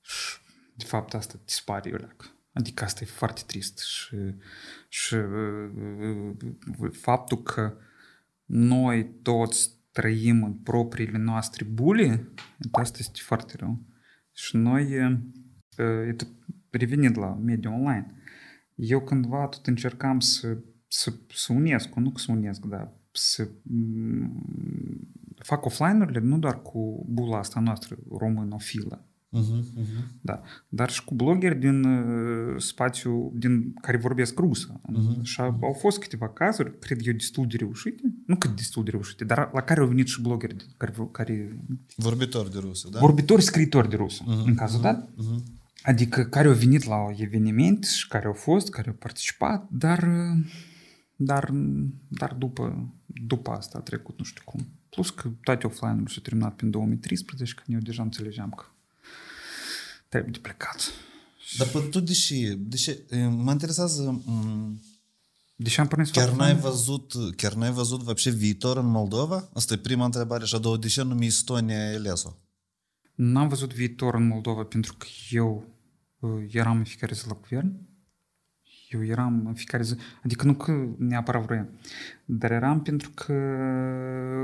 Și de fapt asta dispare, Iuleac. Adică asta e foarte trist. Și faptul că noi toți trăim în propriile noastre bule, asta este foarte rău. Și noi... revenind la mediul online, eu cândva tot încercam să unesc, să fac offline-urile nu doar cu bula asta noastră românofilă, da, dar și cu blogeri din spațiu din care vorbesc rusă. Și au fost câteva cazuri, cred eu, destul de reușite, dar la care au venit și blogeri care vorbitori de rusă, da? Vorbitori, scriitori de rusă, în cazul dat. Adică care au venit la eveniment și care au fost, care au participat, dar după asta a trecut nu știu cum. Plus că toate offline-urile s-au terminat prin 2013, când eu deja înțelegeam că trebuie de plecat. Dar tu deși mă interesează... Deși am pornit chiar n-ai văzut вообще viitor în Moldova? Asta e prima întrebare și a doua, de ce numi Estonia Eleso? N-am văzut viitor în Moldova pentru că eu eram în fiecare zi la guvern. Eu eram în fiecare zi... Adică nu că neapărat vroiam. Dar eram pentru că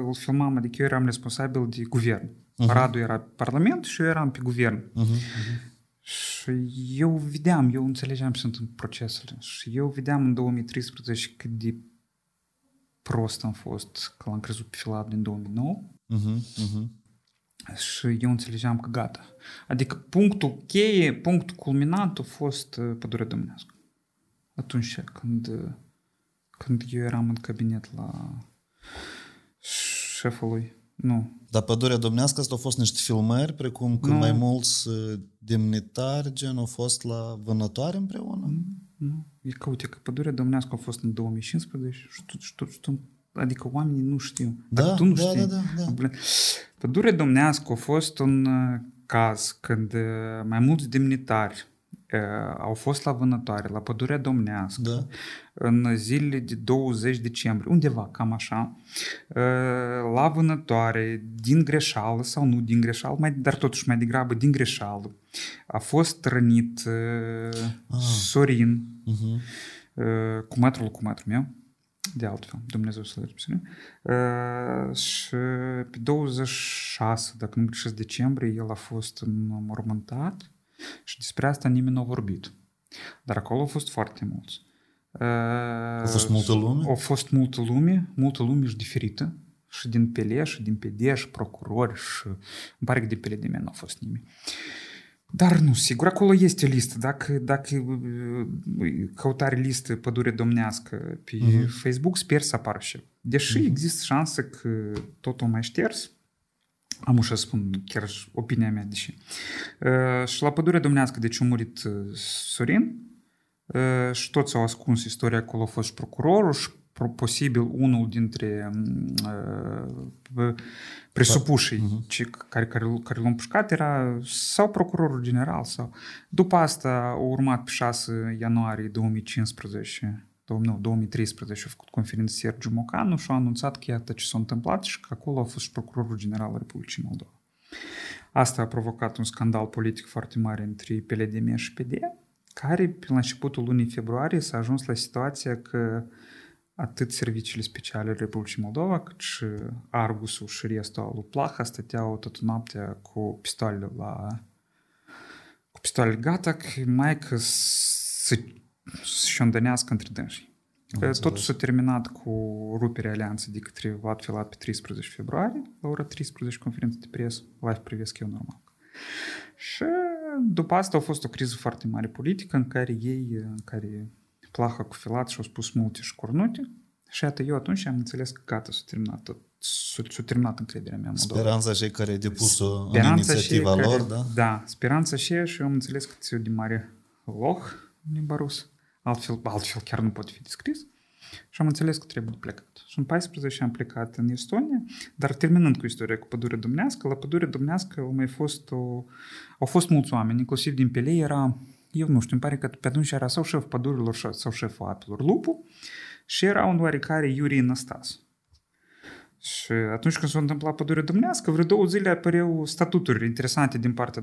îl filmam. Adică eu eram responsabil de guvern. Radu era pe parlament și eu eram pe guvern. Și eu vedeam, eu înțelegeam ce sunt în procesele. Și eu vedeam în 2013 cât de prost am fost că l-am crezut pe Filat din 2009. Și eu înțelegeam că gata. Adică punctul cheie, punctul culminant a fost Pădurea Domnească. Atunci când eu eram în cabinet la șeful lui. Nu. Dar Pădurea Domnească asta au fost niște filmări, precum că mai mulți demnitari gen au fost la vânătoare împreună? Nu. E că uite că Pădurea Domnească a fost în 2015 și adică oamenii nu știu. Da, dacă tu nu știi. Da. Pădurea Domnească a fost un caz când mai mulți demnitari au fost la vânătoare, la Pădurea Domnească, în zilele de 20 decembrie, undeva, cam așa, la vânătoare, din greșeală sau nu din greșeală, dar totuși mai degrabă din greșeală, a fost rănit Sorin, cumatrul meu, de altfel, Dumnezeu să-l răspune. Și pe 26, dacă nu greșesc, decembrie, el a fost înmormântat și despre asta nimeni nu a vorbit. Dar acolo au fost foarte mulți. A fost multă lume? A fost multă lume și diferită. Și din PL, și din PD, și procurori, și îmi pare că de PL de mine nu a fost nimeni. Dar nu, sigur, acolo este listă. Dacă căutare listă Pădure Domnească pe Facebook, sper să apară și. Deși există șansă că totul mai șters, am ușa să spun chiar opinia mea, deși. Și la Pădure Domnească, deci a murit Sorin și toți au ascuns istoria, acolo a fost și procurorul și posibil unul dintre presupușii care l-au împușcat era sau procurorul general sau... După asta au urmat pe 6 ianuarie 2015, 2013 a făcut conferință Sergiu Mocanu și a anunțat că iată ce s-a întâmplat și că acolo a fost și procurorul general al Republicii Moldova. Asta a provocat un scandal politic foarte mare între PLDM și PD, care pe la începutul lunii februarie s-a ajuns la situația că atât serviciile speciale ale Republicii Moldova, cât și Argusul și restul lui Plaha stăteau tot noaptea cu pistoalele gata, că mai că să-și îndănească între dânsii. Totul s-a terminat cu ruperea alianței de către Vlad Filat pe 13 februarie, la ora 13, conferință de presă, live Privesc.eu normal. Și după asta a fost o criză foarte mare politică în care Plaha cu Filat și-au spus multe și cornute și iată eu atunci am înțeles că gata, s-a terminat încrederea mea în Moldova. Speranța cei care depus-o în inițiativa lor, da? Da, speranța aceea și eu am înțeles că ți-o de mare loh limba rusă. Altfel chiar nu pot fi descris. Și am înțeles că trebuie plecat. Și în 14 am plecat în Estonia, dar terminând cu istoria cu pădurea dumnească, la pădurea dumnească au fost mulți oameni, inclusiv din Pelei era, eu nu știu, îmi pare că pe atunci era sau șef pădurilor sau șeful apelor Lupu și era un oarecare Iuriena Stasă. Și atunci când s-a întâmplat pădurea dumnească, vreo 2 zile apăreau statuturi interesante din partea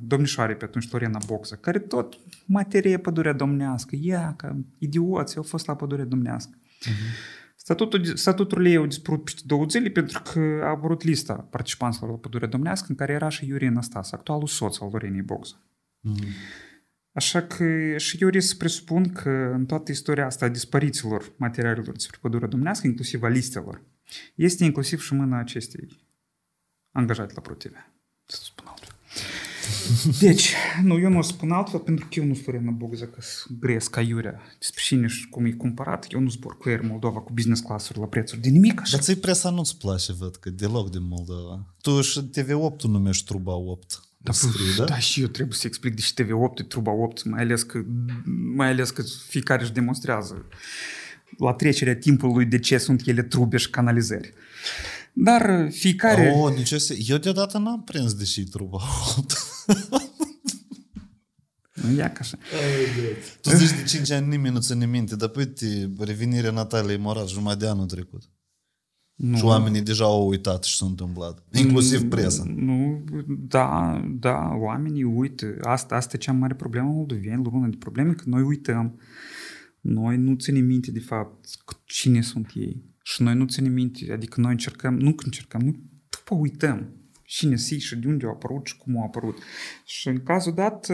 domnișoarei pe atunci, Lorena Boxa, care tot materie pădurea domnească, ea, că idioții au fost la pădurea domnească. Uh-huh. Statuturile ei au dispărut peste 2 zile pentru că a apărut lista participanților la pădurea domnească în care era și Iuriena Stasă, actualul soț al Lorenei Boxa. Uh-huh. Așa că și eu risc să presupun că în toată istoria asta a dispariților materialelor despre pădurea domnească, inclusiv a listelor, este inclusiv și mâna acestei angajate la ProTV. Să spun altfel. Deci, eu nu o spun altfel pentru că eu nu sunt în Bogza că gresc ca Iurea. Despre cine și cum e cumpărat, eu nu zbor cu Air Moldova cu business class-uri la prețuri de nimic. Așa. Dar ți-i presa nu-ți place, văd că deloc din Moldova. Tu și TV8 nu numești Truba 8. Da, și eu trebuie să explic de și TV8 e Truba 8, mai ales că fiecare își demonstrează la trecerea timpului de ce sunt ele trube și canalizări. Dar fiecare... Eu deodată n-am prins de și Truba 8. Ia ca așa. Tu zici de 5 ani nimeni nu ține minte, dar uite revenirea Nataliei Moraș jumătate de anul trecut. Nu. Și oamenii deja au uitat și s-a întâmplat. Inclusiv presa. Nu, da, oamenii uită. Asta e cea mare problemă moldovenilor, una de probleme, că noi uităm. Noi nu ținem minte, de fapt, cine sunt ei. Și noi nu ținem minte, adică noi după uităm cine sunt și de unde au apărut și cum au apărut. Și în cazul dat...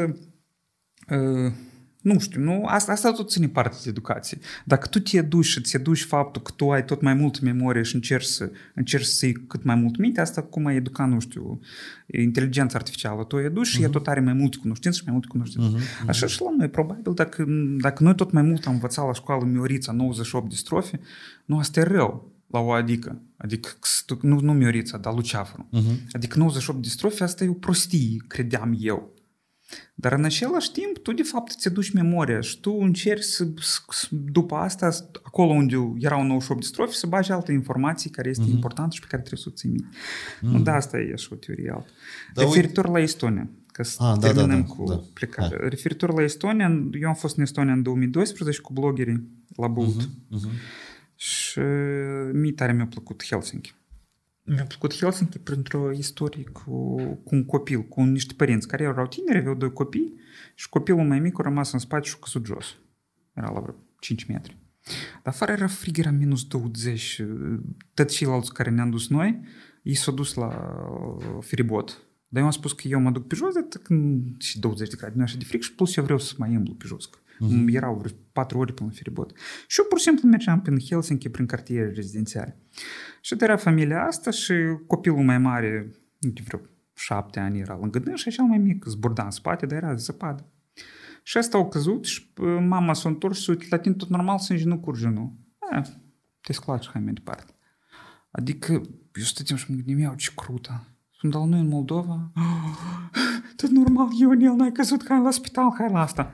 asta tot ține parte de educație. Dacă tu ți-aduci faptul că tu ai tot mai mult memorie și încerci să iei cât mai mult minte, asta cum ai educa, nu știu, inteligența artificială, tu o educi și ea tot are mai multe cunoștințe și mai multe cunoștințe. Așa și la noi, probabil, dacă noi tot mai mult am învățat la școală Miorița 98 de strofe, nu, asta e rău la o adică nu Miorița, dar Luceafărul. Adică 98 de strofe, asta e o prostie, credeam eu. Dar în același timp, tu de fapt îți aduci memoria și tu încerci să după asta, acolo unde erau 98 de strofe, să bagi alte informații care este importantă și pe care trebuie să o ții minte. Da, asta e așa o teorie altă. Referitor la Estonia, că terminăm cu plecarea. Hai. Referitor la Estonia, eu am fost în Estonia în 2012 cu bloggerii la Bult. Și tare mi-a plăcut Helsinki. Mi-a plăcut Helsinki printr-o istorie cu un copil, cu niște părinți care erau tineri, aveau 2 copii și copilul mai mic a rămas în spate și a căzut jos. Era la vreo 5 metri. Dar afară era frig, era minus 20. Toți ceilalți care ne-am dus noi, ei s-au dus la feribot. Dar eu am spus că eu mă duc pe jos și 20 de grade, nu așa de frig și plus eu vreau să mai îmblu pe jos. Erau vreo 4 ori până la feribot. Și eu pur și simplu mergeam prin Helsinki, prin cartiere rezidențiale. Și era familia asta și copilul mai mare, de vreo 7 ani, era lângă dâns și cel mai mic zburda în spate, dar era zăpadă. Și ăsta au căzut și mama s-a întors și la tine tot normal sânge nu curge, nu? Te sclaci, hai mai departe. Adică eu stăteam și mă gândeam, ce crută. Sunt al noi în Moldova. Tot normal, eu n-ai căzut, hai la spital, hai la asta.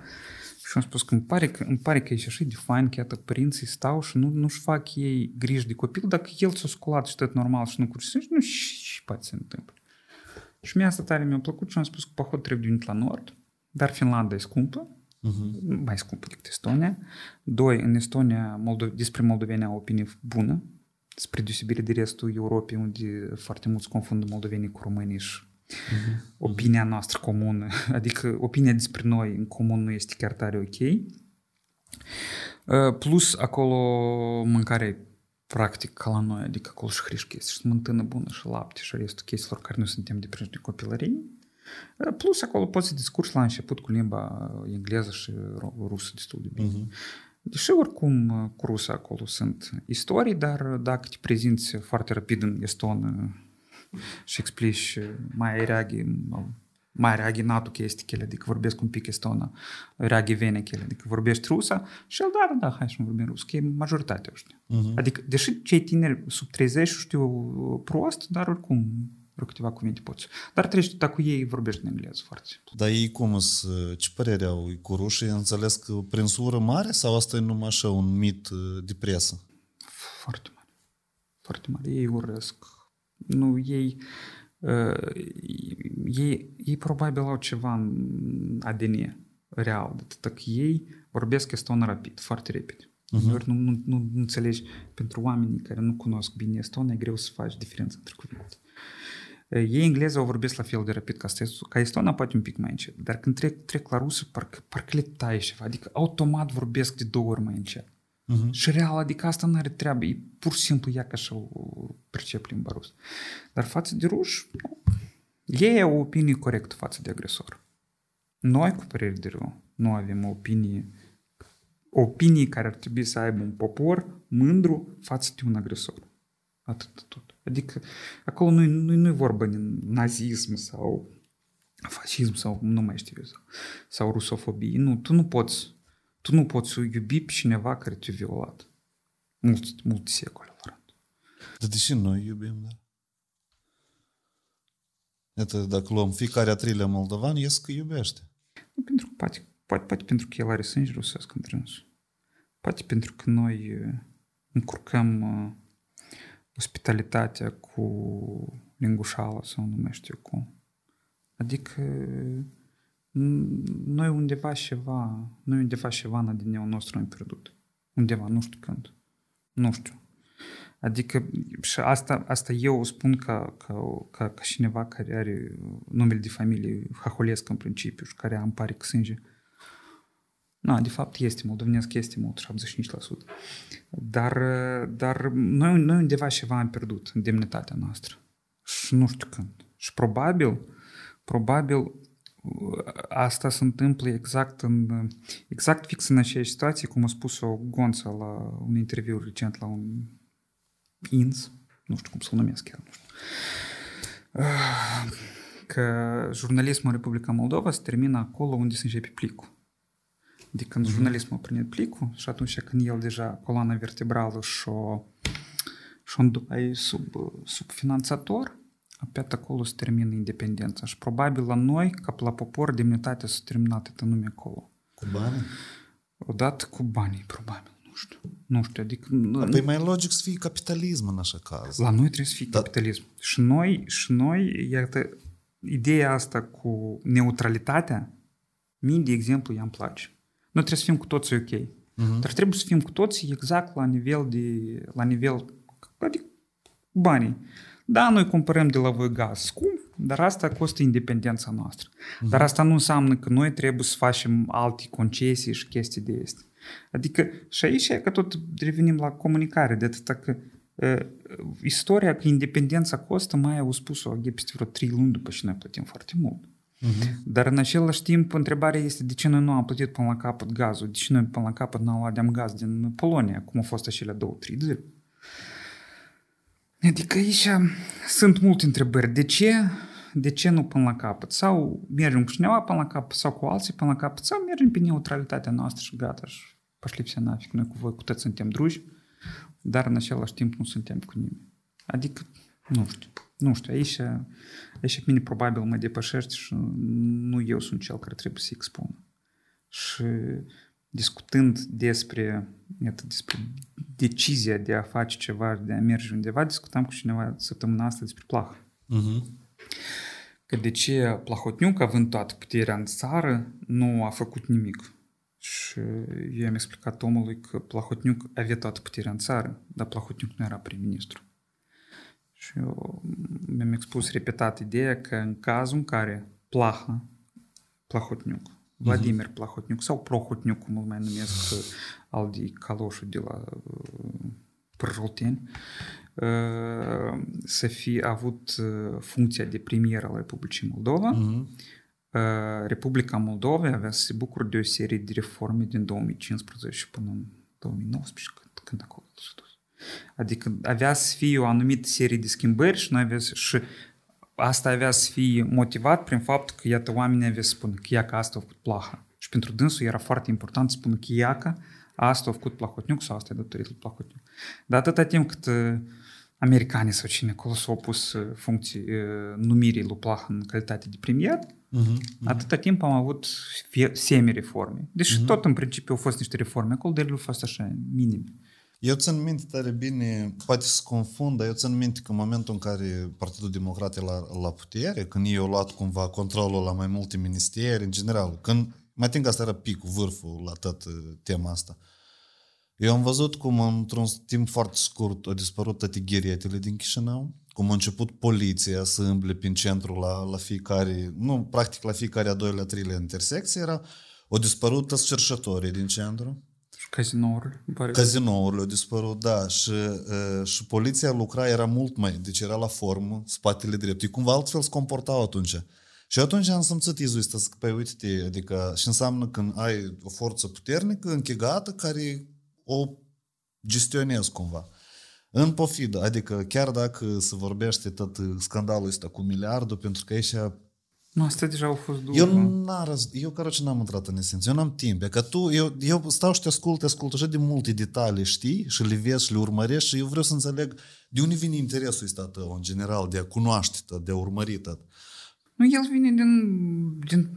Și am spus că îmi pare că e și așa de fain că, iată, părinții stau și nu-și fac ei griji de copil, dacă el s-a sculat și tot normal și nu cursește, nu și poate se întâmplă. Și mie asta tare mi-a plăcut și am spus că pahod trebuie venit la nord, dar Finlanda e scumpă, mai scumpă decât Estonia. Doi, în Estonia, despre moldoveni au o opinie bună, spre deosebire de restul Europei, unde foarte mulți confundă moldovenii cu românii și opinia noastră comună, adică opinia despre noi în comun nu este chiar tare ok. Plus acolo mâncarea e practic ca la noi, adică acolo și hrișcă este și smântână bună și lapte și restul chestiilor care nu suntem deprinși de copilărie. Plus acolo poți să discurci la început cu limba engleză și rusă destul de bine. Deși oricum cu rusă acolo sunt istorii, dar dacă te prezinți foarte rapid în estonă și explici mai reagi natu chestiile, adică vorbesc un pic estonă, reagi vene chele, adică vorbești rusa și el, da, hai să vorbim rusă, că e majoritatea, știu. Adică, deși cei tineri sub 30 știu prost, dar oricum câteva cuvinte poți. Dar treci tot cu ei, vorbești în engleză foarte simplu. Dar ei cum sunt? Ce părere au cu rușii? Înțeles că prin sură mare sau asta e numai așa un mit de presă? Foarte mare. Foarte mare. Ei urăsc. Nu, ei probabil au ceva în ADN real, de că ei vorbesc estonă rapid, foarte repede. Nu înțelegi, pentru oamenii care nu cunosc bine estonă, e greu să faci diferența între cuvinte. Ei engleză o vorbesc la fel de rapid ca estona, poate un pic mai încet, dar când trec la rusă, parcă le taie ceva, adică automat vorbesc de două ori mai încet. Și real, adică asta n-are treabă, e pur și simplu ea ca și o percep limba rusă. Dar față de ruși, ei au o opinie corectă față de agresor. Noi, cu păreri de rău, nu avem opinii care ar trebui să aibă un popor mândru față de un agresor. Atât tot. Adică acolo nu-i vorba de nazism sau fascism sau nu mai știu sau rusofobie. Nu, tu nu poți iubi pe cineva care te-a violat. Mulți secole la rând. Dar deși noi iubim, da? Iată, dacă luăm fiecare a treilea moldovan, ies că iubește. Pentru că poate pentru că el are sânge rusesc în trânsul. Poate pentru că noi încurcăm ospitalitatea cu lingușala sau nu știu cum. Adică noi undeva ceva în ADN-ul nostru am pierdut. Undeva, nu știu când. Nu știu. Adică și asta eu spun ca cineva care are numele de familie hahulesc în principiu și care îmi pare că sânge. Na, de fapt este mult, dovenesc este mult, 75%. Dar noi undeva ceva am pierdut în demnitatea noastră. Și nu știu când. Și probabil asta se întâmplă exact fix în aceeași situație, cum a spus-o Gonța la un interviu recent la un INS, nu știu cum să-l numesc chiar, nu știu. Că jurnalismul în Republica Moldova se termină acolo unde se începe plicul. Adică când jurnalismul a primit plicul și atunci când el deja coloana vertebrală și-o înduie sub finanțator, apet acolo se termină independența. Și probabil la noi, ca la popor, demnitatea s-a terminat atât nume acolo. Cu banii? Odată cu banii, probabil. Nu știu, adică... Păi mai logic să fie capitalism în așa caz. La noi trebuie să fie capitalism. Și noi, iată, ideea asta cu neutralitatea, mie, de exemplu, ea îmi place. Noi trebuie să fim cu toții ok. Dar trebuie să fim cu toții exact la nivel adică banii. Da, noi cumpărăm de la voi gaz scump, dar asta costă independența noastră. Dar asta nu înseamnă că noi trebuie să facem alte concesii și chestii de astea. Adică și aici e că tot revenim la comunicare, de atâta că istoria că independența costă, mai au spus-o aghe peste vreo 3 luni după și noi plătim foarte mult. Dar în același timp întrebarea este de ce noi nu am plătit până la capăt gazul, de ce noi până la capăt nu aveam gaz din Polonia, cum au fost acelea 2-3 zile. Adică aici sunt multe întrebări. De ce nu până la capăt? Sau mergem cu cineva până la capăt, sau cu alții până la capăt, sau mergem pe neutralitatea noastră și gata, și pașlipsea nafic. Noi cu voi cu toți suntem druși, dar în același timp nu suntem cu nimeni. Adică, nu știu, aici mine probabil mă depășește și nu eu sunt cel care trebuie să-i expun. Și discutând despre, iată, despre decizia de a face ceva, de a merge undeva, discutam cu cineva săptămâna asta despre Plah. Uh-huh. Că de ce Plahotniuc, având toată puterea în țară, nu a făcut nimic. Și eu am explicat omului că Plahotniuc avea toată puterea în țară, dar Plahotniuc nu era prim-ministru. Și eu mi-am expus repetat ideea că în cazul în care Plahotniuc, Vladimir Plahotniuc sau Prohotniuc, cum îl mai numesc Aldi, caloșul de la Prălteni, să fi avut funcția de premier al Republicii Moldova, Republica Moldova avea să se bucure de o serie de reforme din 2015 până în 2019, când acolo s-a dus. Adică avea să fie o anumită serie de schimbări și, și asta avea să fie motivat prin faptul că, iată, oamenii avea să spună că iaca asta a făcut Plaha. Și pentru dânsul era foarte important să spună că iaca asta a făcut Plahotniuc sau asta e datorită lui Plahotniuc. Dar atâta timp cât americanii sau cine acolo s-au opus funcții numirii lui Plaha în calitate de premier, atâta timp am avut semi-reforme. Deci tot în principiu au fost niște reforme acolo, dar ele au fost așa, minime. Eu țin minte tare bine, poate să confund, dar eu țin minte că în momentul în care Partidul Democrat e la putere, când ei au luat cumva controlul la mai multe ministeri, în general, când, mai ating asta era picul, vârful la toată tema asta, eu am văzut cum într-un timp foarte scurt au dispărut toate gherietele din Chișinău, cum a început poliția să îmble prin centru la fiecare, nu, practic la fiecare a doilea, a treilea intersecție era, au dispărut toți cerșătorii din centru. Cazinourile au dispărut, da, și poliția lucra, era mult mai, deci era la formă, spatele drept. E cumva altfel se comportau atunci. Și atunci am simțit izuistă, că păi uite-te, adică și înseamnă când ai o forță puternică, închegată, care o gestionezi cumva. În pofidă, adică chiar dacă se vorbește tot scandalul ăsta cu miliardul, pentru că ăștia... Nu, asta deja au fost două. Eu căroci n-am intrat în esență, eu n-am timp. Că tu, eu stau și te ascult așa de multe detalii, știi? Și le vezi și le urmărești și eu vreau să înțeleg de unde vine interesul ăsta tău, în general, de a cunoaște tău, de a urmări tău. Nu, el vine din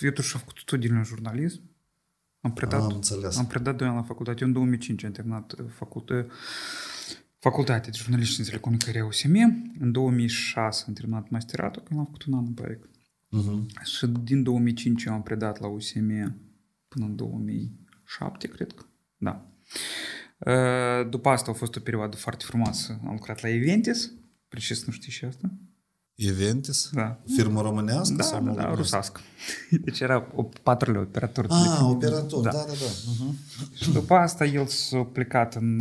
eu tot și-am făcut studiile în jurnalism. Am predat 2 ani la facultate. Eu în 2005 am terminat facultatea de jurnaliști în telecomunicare USM, în 2006 am terminat masteratul, că l-am făcut un an în proiect. Și din 2005 eu am predat la USM până în 2007, cred că. Da. După asta a fost o perioadă foarte frumoasă. Am lucrat la Eventis, precis nu știi și asta. Eventis? Da. Firmă românească? Da, rusească. Deci era patrulea operator. Operator, da. Și după asta el s-a plecat în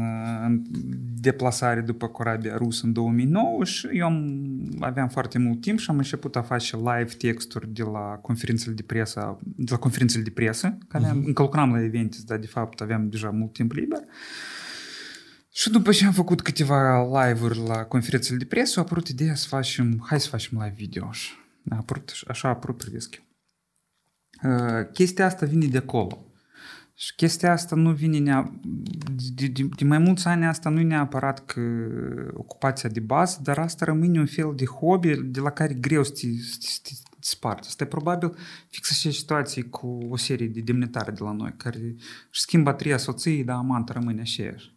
deplasare după corabia rusă în 2009 și eu aveam foarte mult timp și am început a face live texturi de la conferințele de presă, că încă lucram la Eventis, dar de fapt aveam deja mult timp liber. Și după ce am făcut câteva live-uri la conferințele de presă, a apărut ideea să facem, hai să facem live video. Așa a apărut Privesc.eu. Chestia asta vine de acolo. Și chestia asta nu vine de mai mulți ani, asta nu e neapărat că ocupația de bază, dar asta rămâne un fel de hobby de la care greu să te spargi. Asta e probabil fix așa situații cu o serie de demnitari de la noi, care își schimbă 3 soții, dar amanta rămâne aceeași.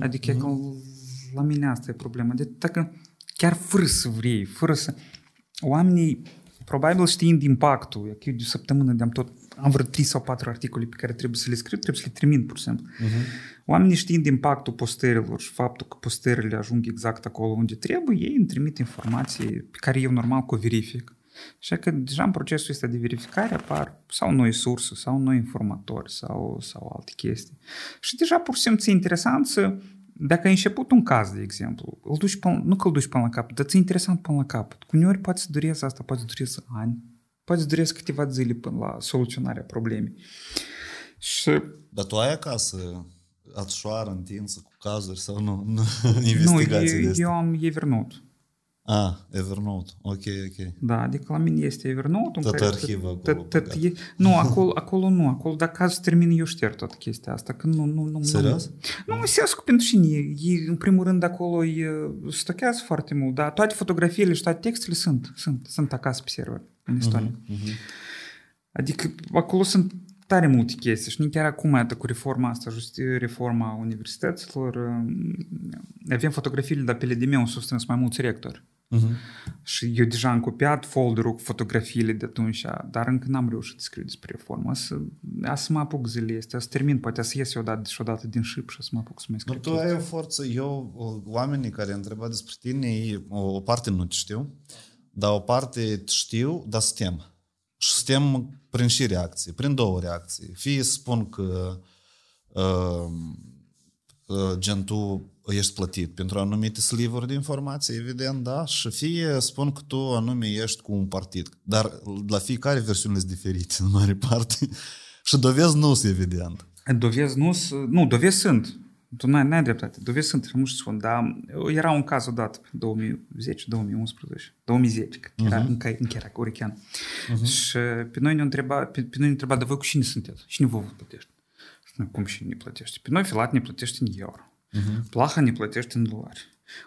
Adică la mine asta e problema. Deci dacă chiar fără să vrei, oamenii probabil știind impactul, eu de săptămână am vreo 3 sau 4 articole pe care trebuie să le scriu, trebuie să le trimit, pur și simplu. Oamenii știind impactul postărilor și faptul că postările ajung exact acolo unde trebuie, ei îmi trimit informații pe care eu normal că o verific. Așa că deja în procesul ăsta de verificare apar sau noi surse, sau noi informatori, sau alte chestii. Și deja pur și simplu ți-e interesant să, dacă ai început un caz, de exemplu, nu că îl duci până la capăt, dar ți-e interesant până la capăt. Cu uneori poate să dureze asta, poate să dureze ani, poate să dureze câteva zile până la soluționarea problemei. Dar tu ai acasă atșoară întinsă cu cazuri sau nu? Investigații de astea. Eu am Evernote. Evernote. Ok. Da, adică la mine este Evernote. Tot arhivă acolo. Nu, acolo nu. Acolo, dacă cazul termină, eu șterg toată chestia asta. Că nu. Serios? Nu, se ascult pentru cine. Ei, în primul rând, acolo stochează foarte mult. Dar toate fotografiile și toate textele sunt acasă pe server în Estonia. Adică acolo sunt tare multe chestii și nici chiar acum, iată, cu reforma asta, reforma universităților, avem fotografiile de apele de meu susținut mai mulți rectori. Uh-huh. Și eu deja am copiat folderul cu fotografiile de atunci, dar încă n-am reușit să scriu despre reformă. Să mă apuc zilele astea, să termin, poate să ies eu odată din șip și să mă apuc să mai scriu. Dar tu ai o forță, oamenii care întreba despre tine, o parte nu te știu, dar o parte te știu, dar suntem. Și suntem prin și reacții, prin două reacții. Fie spun că gen tu ești plătit pentru anumite slivuri de informații, evident, da? Și fie spun că tu anume ești cu un partid. Dar la fiecare versiune sunt diferite în mare parte. Și dovezi nu sunt, evident. Dovezi nu sunt. Nu, dovezi sunt. Tu n-ai dreptate. Dovezi sunt. Nu știu să spun, dar era un caz odată, 2010, că era încă era Corican. Și pe noi ne întreba, de voi cu cine sunteți? Cine vă plătește? Cum și ne plătește? Pe noi Filat ne plătește în euro. Plaha ne plătește în dolari.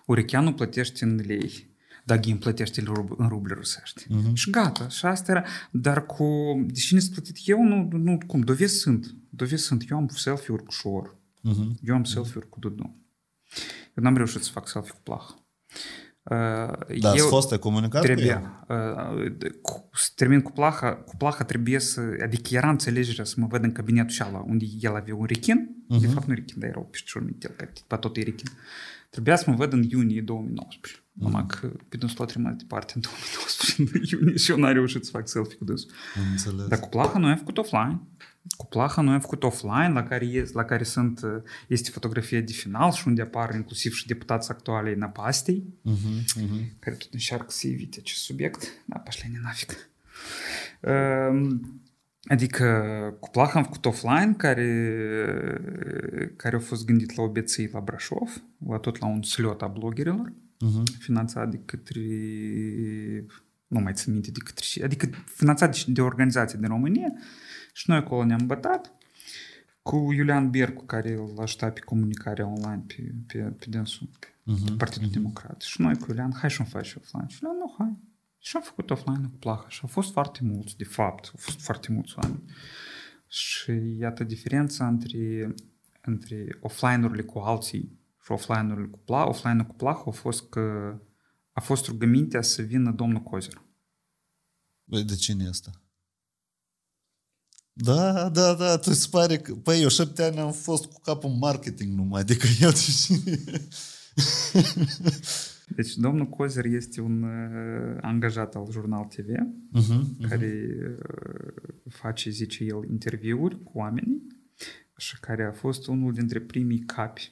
Uricheanu plătește în lei. Dar Ghim plătește în ruble rusești. Și gata. Și asta era. Dar cu... De cine s-a plătit eu? Nu cum. Dovezi sunt. Eu am selfie-uri cu Șor. Eu am selfie-uri cu Dodon. Eu n-am reușit să fac selfie cu Plaha. Dar ați fost comunicat cu el? Să termin cu Plaha. Cu Plaha trebuie să... Adică era înțelegerea să mă văd în cabinetul șala unde el avea un rechin. De fapt nu rechin, dar era o pișcior mintel, că tot e rechin. Trebuia să mă văd în iunie 2019. Numai că pe dânsul l-a trimis departe în 2019 în iunie și eu n-am reușit să fac selfie cu dânsul. Dar cu Plaha noi am făcut offline. La care este fotografia de final și unde apar inclusiv și deputații actualei napastei, care tot încearcă să evite acest subiect. Da, pașle nenafic. Adică cu Plaha am făcut offline, care a fost gândit la obiecții la Brașov, tot la un slot a bloggerilor, finanțat de către... Nu mai țin minte de către... Adică finanțat de organizații din România. Și noi acolo ne-am bătat cu Iulian Biercu, care îl ajuta pe comunicarea online pe dânsul, pe Partidul Democrat. Și noi cu Iulian, hai și-mi faci offline. Și Iulian, nu, hai. Și-am făcut offline cu Plaha. Și au fost foarte mulți, de fapt. Au fost foarte mulți oameni. Și iată diferența între offline-urile cu alții și offline-urile cu Plaha. Offline-ul cu Plaha a fost că a fost rugămintea să vină domnul Cozer. Băi, de cine e asta? Da, tu îți pare că... Păi, eu 7 ani am fost cu capul în marketing numai, adică eu de cine... Deci, domnul Cozer este un angajat al Jurnal TV, care face, zice el, interviuri cu oamenii și care a fost unul dintre primii capi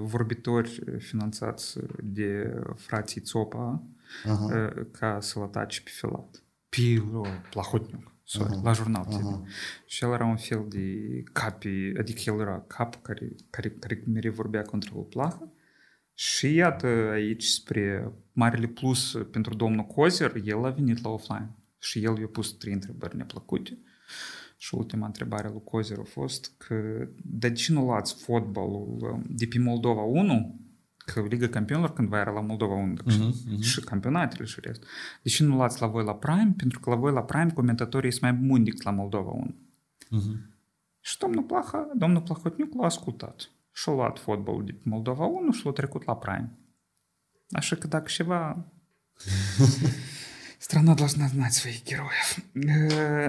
vorbitori finanțați de frații Tsopa ca să-l atace pe Filat. Plahotniuc. La Jurnal TV. Și el era un fel de capi, adică el era cap care mereu vorbea contra lui Plaha. Și iată aici spre marele plus pentru domnul Cozer, el a venit la offline. Și el i-a pus 3 întrebări neplăcute. Și ultima întrebare lui Cozer a fost că de ce nu luați fotbalul de pe Moldova 1, că Liga Campionilor cândva era la Moldova 1 și campionatele și rest. De ce nu luați la voi la Prime? Pentru că la voi la Prime comentatorii sunt mai buni decât la Moldova 1. Și domnul Plahotniuc l-a ascultat. Și-a luat fotbalul de pe Moldova 1 și l-a trecut la Prime. Așa că dacă ceva... Страна должна знать своих героев.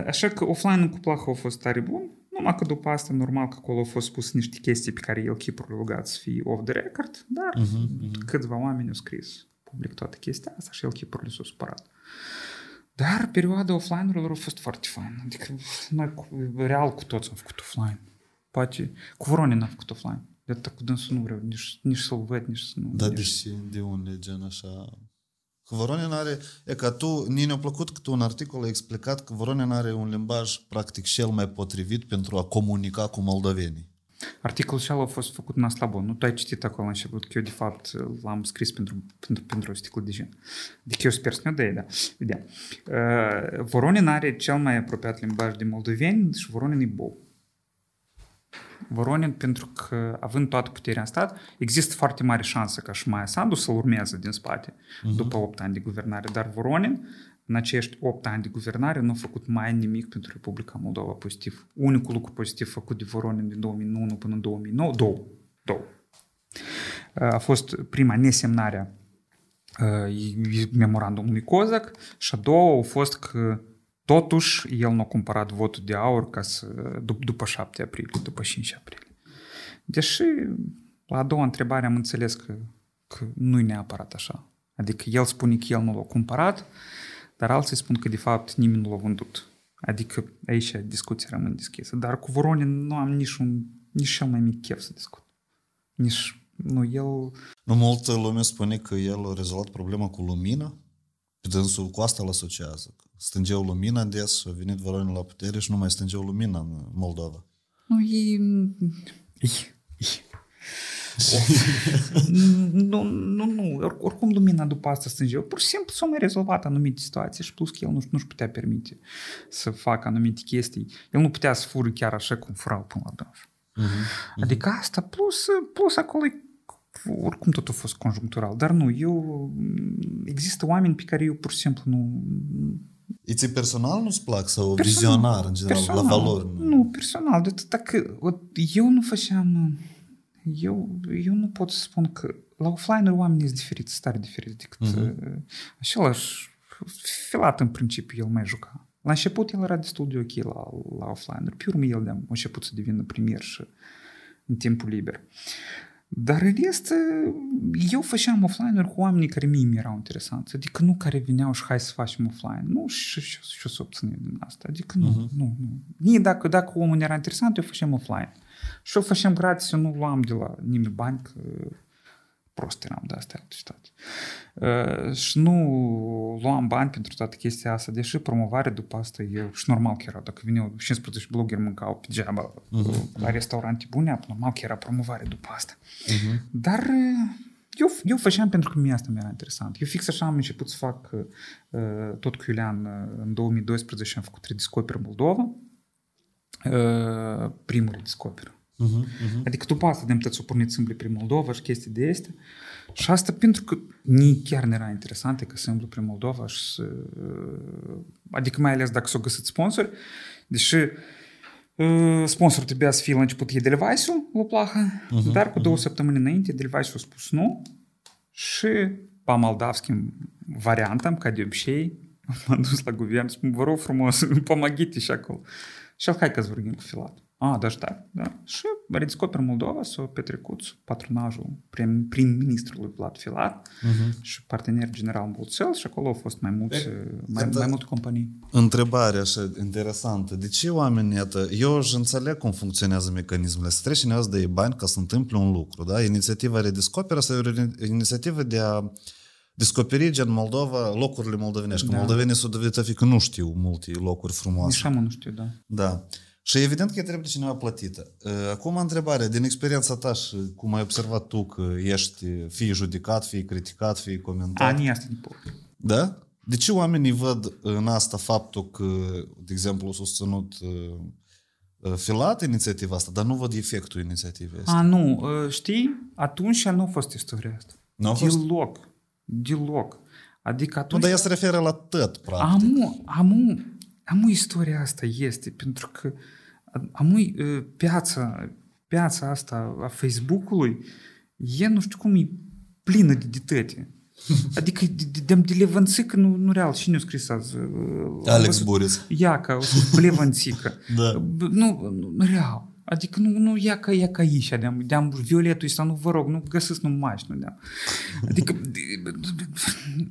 Așa că offline-ul cu Plaha a fost tare bun, numai că după asta, normal că acolo au fost pus niște chestii pe care el Chiprul rugat să fie off the record, dar câțiva oameni au scris public toată chestia asta și el Chiprul s-a supărat. Dar perioada offline-urilor a fost foarte faină. Adică noi real cu toți am făcut offline. Poate cu Voronin am făcut offline. De atât cu dânsul nu vreau nici să-l văd, nici să nu... Dar de unde gen așa... Că Voronin are... E ca tu, ne-a plăcut că tu un articol ai explicat că Voronin are un limbaj practic cel mai potrivit pentru a comunica cu moldovenii. Articolul cel a fost făcut în Aslabon. Nu, tu ai citit acolo la început, că eu de fapt l-am scris pentru o sticlă de gin. Deci eu sper să ne dea, da. Vedea. Voronin are cel mai apropiat limbaj de moldoveni și Voronin e bou. Voronin, pentru că, având toată puterea în stat, există foarte mare șansă ca și Maia Sandu să-l urmeze din spate după 8 ani de guvernare, dar Voronin în acești 8 ani de guvernare nu a făcut mai nimic pentru Republica Moldova pozitiv. Unicul lucru pozitiv făcut de Voronin din 2001 până în 2009, două. A fost prima nesemnarea memorandumului Cozac și a doua a fost că totuși el nu a cumpărat votul de aur ca să, după 7 aprilie, după 5 aprilie. Deși la a doua întrebare am înțeles că nu-i neapărat așa. Adică el spune că el nu l-a cumpărat, dar alții spun că de fapt nimeni nu l-a vândut. Adică aici discuția rămâne deschisă. Dar cu Voronin nu am nici cel mai mic chef să discut. Nu multă lume spune că el a rezolvat problema cu lumina și dânsul cu asta îl asociază. Stângeau lumina des, a venit Voronin la putere și nu mai stângeau lumina în Moldova. Nu, oricum lumina după asta stângeau. Pur și simplu s-au mai rezolvat anumite situații și plus că el nu-și putea permite să facă anumite chestii. El nu putea să fură chiar așa cum furau până la dânsul. Adică asta, plus acolo oricum tot a fost conjunctural, dar nu, există oameni pe care eu pur și simplu nu... Ți personal nu-ți plac sau vizionar în general, personal, la valori? Nu, personal, de atât că eu nu făceam... Eu nu pot să spun că la offline oamenii sunt diferiți, tare diferiți decât... Același Filat în principiu el mai juca. La început el era destul de ok la offline, pe urmă el a început să devină premier și în timpul liber. Dar în rest, eu făceam offline-uri cu oamenii care mie mi erau interesanți, adică nu care veneau și hai să facem offline, nu și o să obținem din asta, adică nu. Nici dacă omul era interesant, eu făceam offline. Și eu făceam gratis, eu nu luam de la nimeni bani, că prost eram de astea activitate. Și nu luam bani pentru toată chestia asta, deși promovarea după asta eu, și normal că era, dacă veneau 15 blogeri mâncau pe geaba la restaurante bune, normal că era promovare după asta. Dar eu făceam pentru că mie asta mi-era interesant. Eu fix așa am început să fac tot cu Iulian în 2012 am făcut Redescoperă Moldova, primul Redescoperă. Adică după asta de-am tăți o pornit sâmble prin Moldova și chestii de este. Și asta pentru că nici chiar nu era interesant că sâmble prin Moldova și, adică mai ales dacă s-o găsit sponsori, deși sponsorul trebuia să fie la început Edelweissul la Plaha, dar cu 2 săptămâni înainte Edelweissul a spus nu și pa moldavskim variantam, ca de obicei m-am dus la guvern, spun vă rog frumos pomagite și acolo și hai că vorbim cu Filat. Dar da. Și Redescoperă Moldova s-a petrecut sub patronajul prim-ministrului Vlad Filat și partener general Bulțel și acolo au fost mai multe companii. Întrebare așa interesantă. De ce oamenii atât? Eu își înțeleg cum funcționează mecanismele. Să treci nevoie să dai bani ca să întâmple un lucru. Da? Inițiativa Redescoperă sau inițiativa de a descoperi gen Moldova, locurile moldovenești. Da. Că moldovenii s-au dovedit a fi că nu știu multe locuri frumoase. Nici amă nu știu, da. Da. Și evident că e trebuie cineva plătită. Acum întrebarea, din experiența ta și cum ai observat tu că ești fie judecat, fie criticat, fie comentat. Anii asta nu pot. Da? De ce oamenii văd în asta faptul că, de exemplu, a susținut Filat inițiativa asta, dar nu văd efectul inițiativei asta? Nu. Știi? Atunci nu a fost istoria asta. Nu a fost? Deloc. Adică atunci... dar ea se referă la tot, practic. Amu istoria asta este, pentru că piața asta a Facebook-ului e, nu știu cum, e plină de dităte. Adică de levanțică, nu real, cine a scris azi? Alex Boris. Ia ca levanțică. Da. Nu real. Adică nu ia ca aici, de-am violetul ăsta, nu vă rog, nu găsesc, nu mai nu de-am. Adică...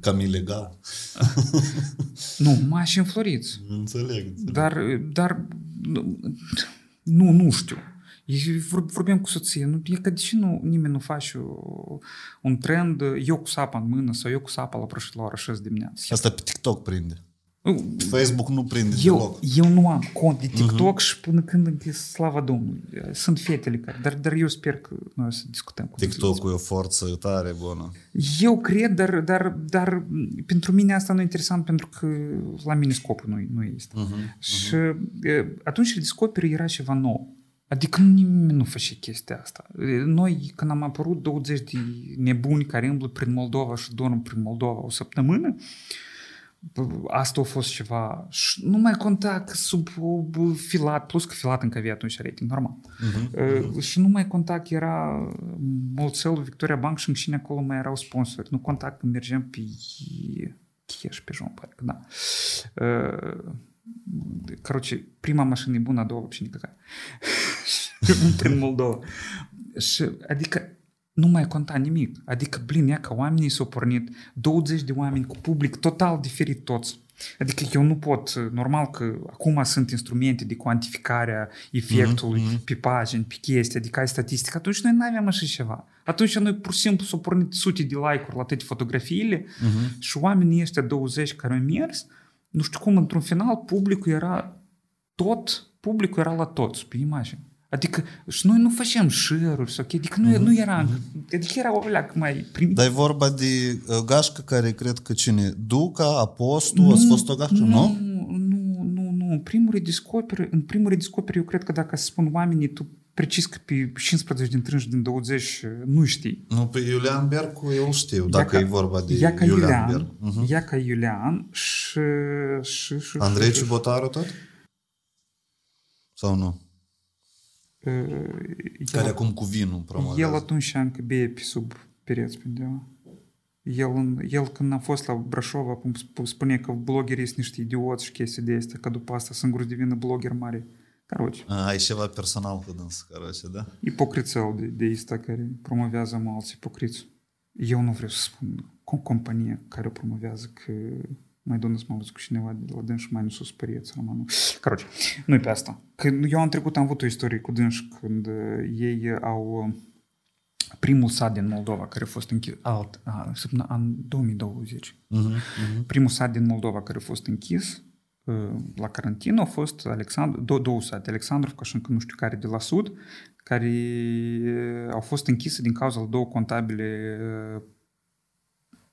Cam ilegal. Nu, mași înfloriți. Înțeleg. Dar nu știu. Vorbim cu soție, nu, e că de ce nimeni nu face un trend, eu cu sapa în mână sau eu cu sapa la prășit la ora 6 dimineața. Asta pe TikTok prinde. Facebook nu prinde deloc. Eu nu am cont de TikTok și până când e slava Domnului. Sunt fetele care, dar eu sper că noi o să discutăm cu TikTok-ul e o forță tare bună. Eu cred, dar pentru mine asta nu e interesant pentru că la mine scopul nu este. Și atunci Redescoperă era ceva nou. Adică nimeni nu face chestia asta. Noi, când am apărut 20 de nebuni care îmblă prin Moldova și dorm prin Moldova o săptămână, Asta a fost ceva. Nu mai conta sub Filat, plus că Filat încă avea atunci rating, normal. Și nu mai conta că era Molțel, Victoria Bank și în cine acolo mai erau sponsori. Nu conta că mergem pe cash, pe jom, parcă, da. Короче, prima mașină e bună, a doua вообще никакая. Prin Moldova. Și, adică, nu mai conta nimic. Adică, blin, ea că oamenii s-au pornit, 20 de oameni cu public, total diferit toți. Adică eu nu pot, normal că acum sunt instrumente de cuantificare efectului pe pagini, pe chestii, adică ai statistică. Atunci noi n-aveam așa ceva. Atunci noi pur și simplu s-au pornit sute de like-uri la toate fotografiile și oamenii ăștia 20 care au mers, nu știu cum, într-un final, publicul era la toți, pe imagine. Adică și noi nu facem share-uri, ok? Adică nu era, adică era o leacă mai primitiv. Dar e vorba de gașcă care cred că cine? Duca, Apostol, a fost o gașcă, nu? Nu. În primul redescoperi, eu cred că dacă spun oamenii, tu precis că pe 15 din 30 din 20 nu știi. Nu, pe Iulian Biercu eu știu, dacă e vorba de Iulian Biercu. Ia ca Iulian și Andrei Cibotaru tot? Sau nu? Care acum cu vinul promovează. El atunci încă bea pe sub pereți pe undeva. El când a fost la Brașov, acum spune că bloggerii sunt niște idioți și chestii de astea, că după asta sunt gruz devină blogger mare. Caroci. Ai ceva personal cu dâns, caroci, da? Ipocrițel de asta care promovează mă alți ipocriți. Eu nu vreau să spun o companie care o promovează că mai doamnă să mă auzi cu cineva de la dâns și mai nu s-o spărieți romanul. Caroci, nu-i pe asta. Că eu în trecut am avut o istorie cu dâns când ei au primul sat din Moldova care a fost închis în 2020. Primul sat din Moldova care a fost închis la carantină au fost două sate, Alexandrovca și încă nu știu care de la sud, care au fost închise din cauza la două contabile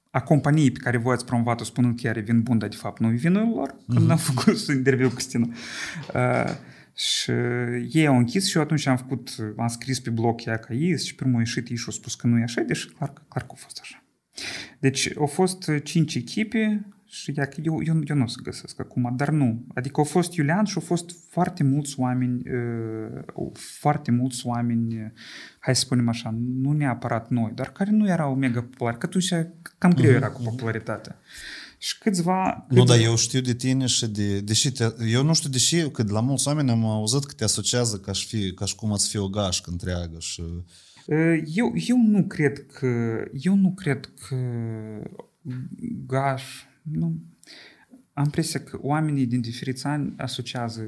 a companiei pe care voi ați promovat-o spunând că ea are vin bun, dar de fapt nu e vinul lor, când am făcut interviu cu Cristina. Și ei au închis și eu atunci am scris pe blog ea ca ei și primul a ieșit ei și a spus că nu e așa, deși clar că a fost așa. Deci au fost 5 echipe și eu nu o să găsesc acum, dar nu. Adică au fost Iulian și au fost foarte mulți oameni, hai să spunem așa, nu neapărat noi, dar care nu erau mega populari, că atunci cam greu era cu popularitatea. Și câțiva... Nu, dar eu știu de tine și eu nu știu deși că de la mulți oameni am auzit că te asociază ca și cum ați fi o gașcă întreagă și... Eu nu cred că gaș... Nu. Am impresia că oamenii din diferiți ani asociază,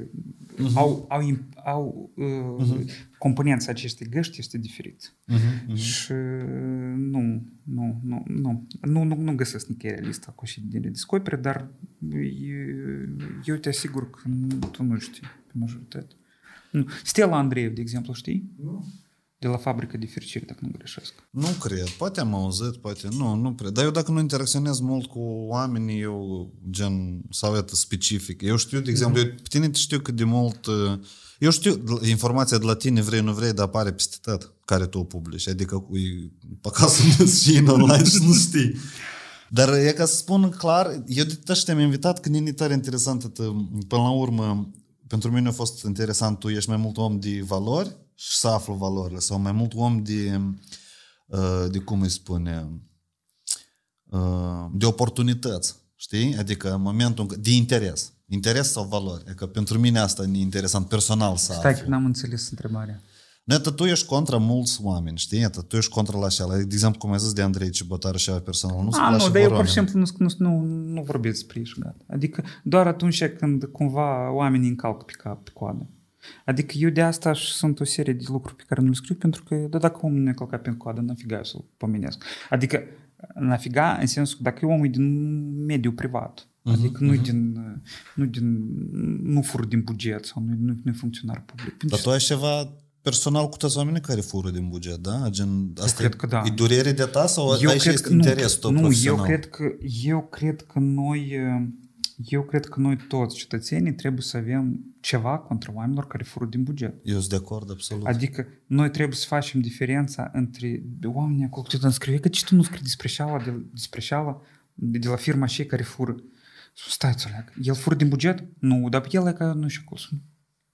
componența acestei găști este diferit. Și nu găsesc nicăieri lista cu și din redescopere, dar eu te asigur că tu nu știi pe majoritate. Nu. Stella Andreev, de exemplu, știi? Nu. De la fabrică de fericire, dacă nu greșesc. Nu cred. Poate am auzit, poate nu cred. Dar eu dacă nu interacționez mult cu oamenii, eu gen savetă specific. Eu știu, de exemplu, eu pe tine știu cât de mult... Eu știu, informația de la tine, vrei, nu vrei, dar apare peste tot care tu o publici. Adică, pe acasă și în online și nu știi. Dar e ca să spun clar, eu de tăi te-am invitat când e tare interesantă. Până la urmă, pentru mine a fost interesant, tu ești mai mult om de valori, și să aflu valorile, sau mai mult om de cum îi spune, de oportunități, știi? Adică în momentul de interes sau valori. Adică pentru mine asta e interesant personal să aflu. Stai că n-am înțeles întrebarea. Nu, tu ești contra mulți oameni, știi? Tu ești contra la șeala. De exemplu, cum ai zis de Andrei Cibotaru și personal. Nu, dar eu pur și simplu nu vorbesc despre ei și gata. Adică doar atunci când cumva oamenii încalcă pe coadă. Adică eu de asta sunt o serie de lucruri pe care nu le scriu, pentru că dacă omul nu e călcat pe coadă, n-afiga eu să-l pomenesc. Adică n-afiga în sensul că dacă e omul din mediul privat, adică nu fură din buget sau nu e funcționar public. Dar tu ai ceva personal cu toți oamenii care fură din buget, da? Gen, asta cred că da. E durere de ta sau ai și interesul tău profesional? Eu cred că noi toți cetățenii trebuie să avem ceva contra oamenilor care fură din buget. Eu sunt de acord, absolut. Adică noi trebuie să facem diferența între oamenii acolo, că tu nu scrie despre șeala de la firma cei care fură. stați, Oleg, el fură din buget? Nu, dar el e ca, nu știu cum,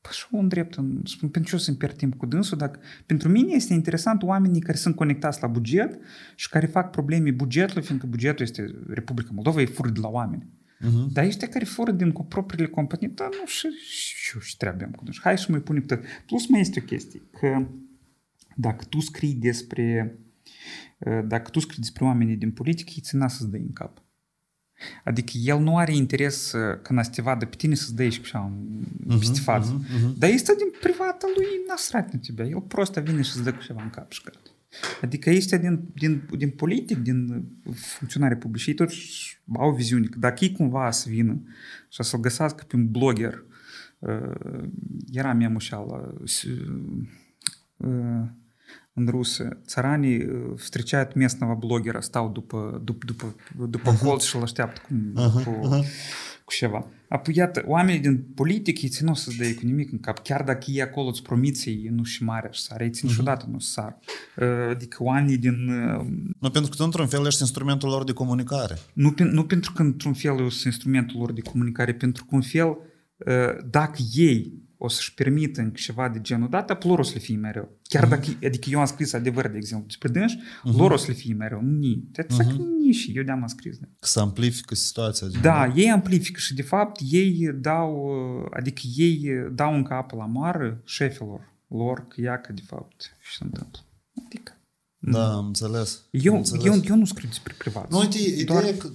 păi un drept, spun, pentru ce o să-mi pierd timp cu dânsul, dacă pentru mine este interesant oamenii care sunt conectați la buget și care fac probleme bugetului, fiindcă bugetul este Republica Moldova, ei fură de la oameni. Uh-huh. Dar ăștia care fură din propriile companii, dar nu știu ce treabă am cu dânsul. Hai să mă-i punem tot. Plus mai este o chestie, că dacă tu scrii despre oamenii din politică, ei țină să-ți dă în cap. Adică el nu are interes când a să te vadă pe tine să-ți dă ești peste față. Dar este din privata lui nasrat în tine. El prost vine și-ți dă cu ceva în cap și gata. Adică ăștia din politic, din funcționare publică, ei totuși au viziune. Dacă ei cumva să vină și să-l găsească pe un blogger, era mea mușeală în rusă, țăranii встречают местного блогера, stau după colț și îl așteaptă cu ceva. Apoi, iată, oamenii din politică, ei țin o să-ți dăie cu nimic în cap, chiar dacă ei acolo îți promiți, ei nu și mare și sară, ei țin și odată nu sară. Adică oamenii din... Nu, pentru că într-un fel ești instrumentul lor de comunicare. Nu pentru că într-un fel ești instrumentul lor de comunicare, pentru că un fel, dacă ei o să-și permită ceva de genul dată, lor o să le fie mereu. Chiar dacă, adică eu am scris adevăr, de exemplu, despre dânși, lor o să le fie mereu. Ni. Ni și eu de-am scris. Să amplifică situația. Da, ei amplifică și de fapt ei dau în cap la mare șefilor lor că ia că de fapt și se întâmplă. Adică. Da, am înțeles. Eu nu scriu despre privat. Nu, uite, ideea e că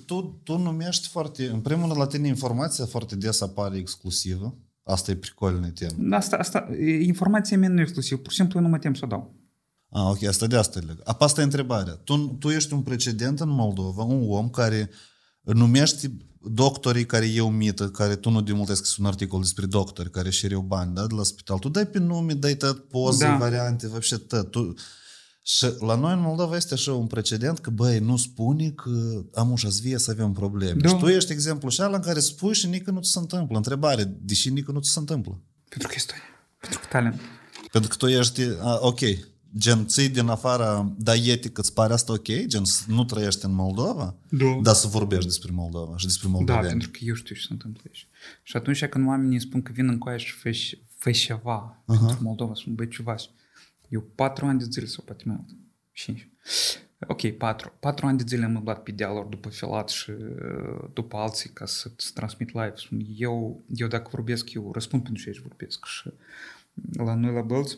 tu numești foarte... În primul rând, la tine informația foarte des apare exclusivă. Asta e pricolnă temă. Asta, informația mea nu e exclusivă. Pur și simplu eu nu mă tem să o dau. Ah, ok, asta e legat. Asta e întrebarea. Tu ești un precedent în Moldova, un om care numești doctorii care eu mită, care tu nu demult ai scris un articol despre doctori care își iau bani, da, de la spital. Tu dai pe nume, dai tot poze, da, variante, văbșe tot. Și la noi în Moldova este așa un precedent că, băi, nu spune că am ușa zvie să avem probleme. Da. Și tu ești exemplu și ala în care spui și nică nu ți se întâmplă. Întrebare, deși nică nu ți se întâmplă. Pentru că ești pentru că talent. Pentru că tu ești, ok, gen ții din afara, da, etică, îți pare asta ok? Gen nu trăiești în Moldova, da, dar să vorbești despre Moldova și despre moldoveni. Da, pentru că eu știu ce se întâmplă aici. Și atunci când oamenii spun că vin în coaie și fă ceva pentru Moldova, spun, băi, ciuvași. Eu 4 ani de zile sau poate mai mult. 5. Ok, 4 ani de zile am îmblat pe dealor după Filat și după alții ca să-ți transmit live. Eu dacă vorbesc, eu răspund pentru ce aici vorbesc. Și la noi la Bălți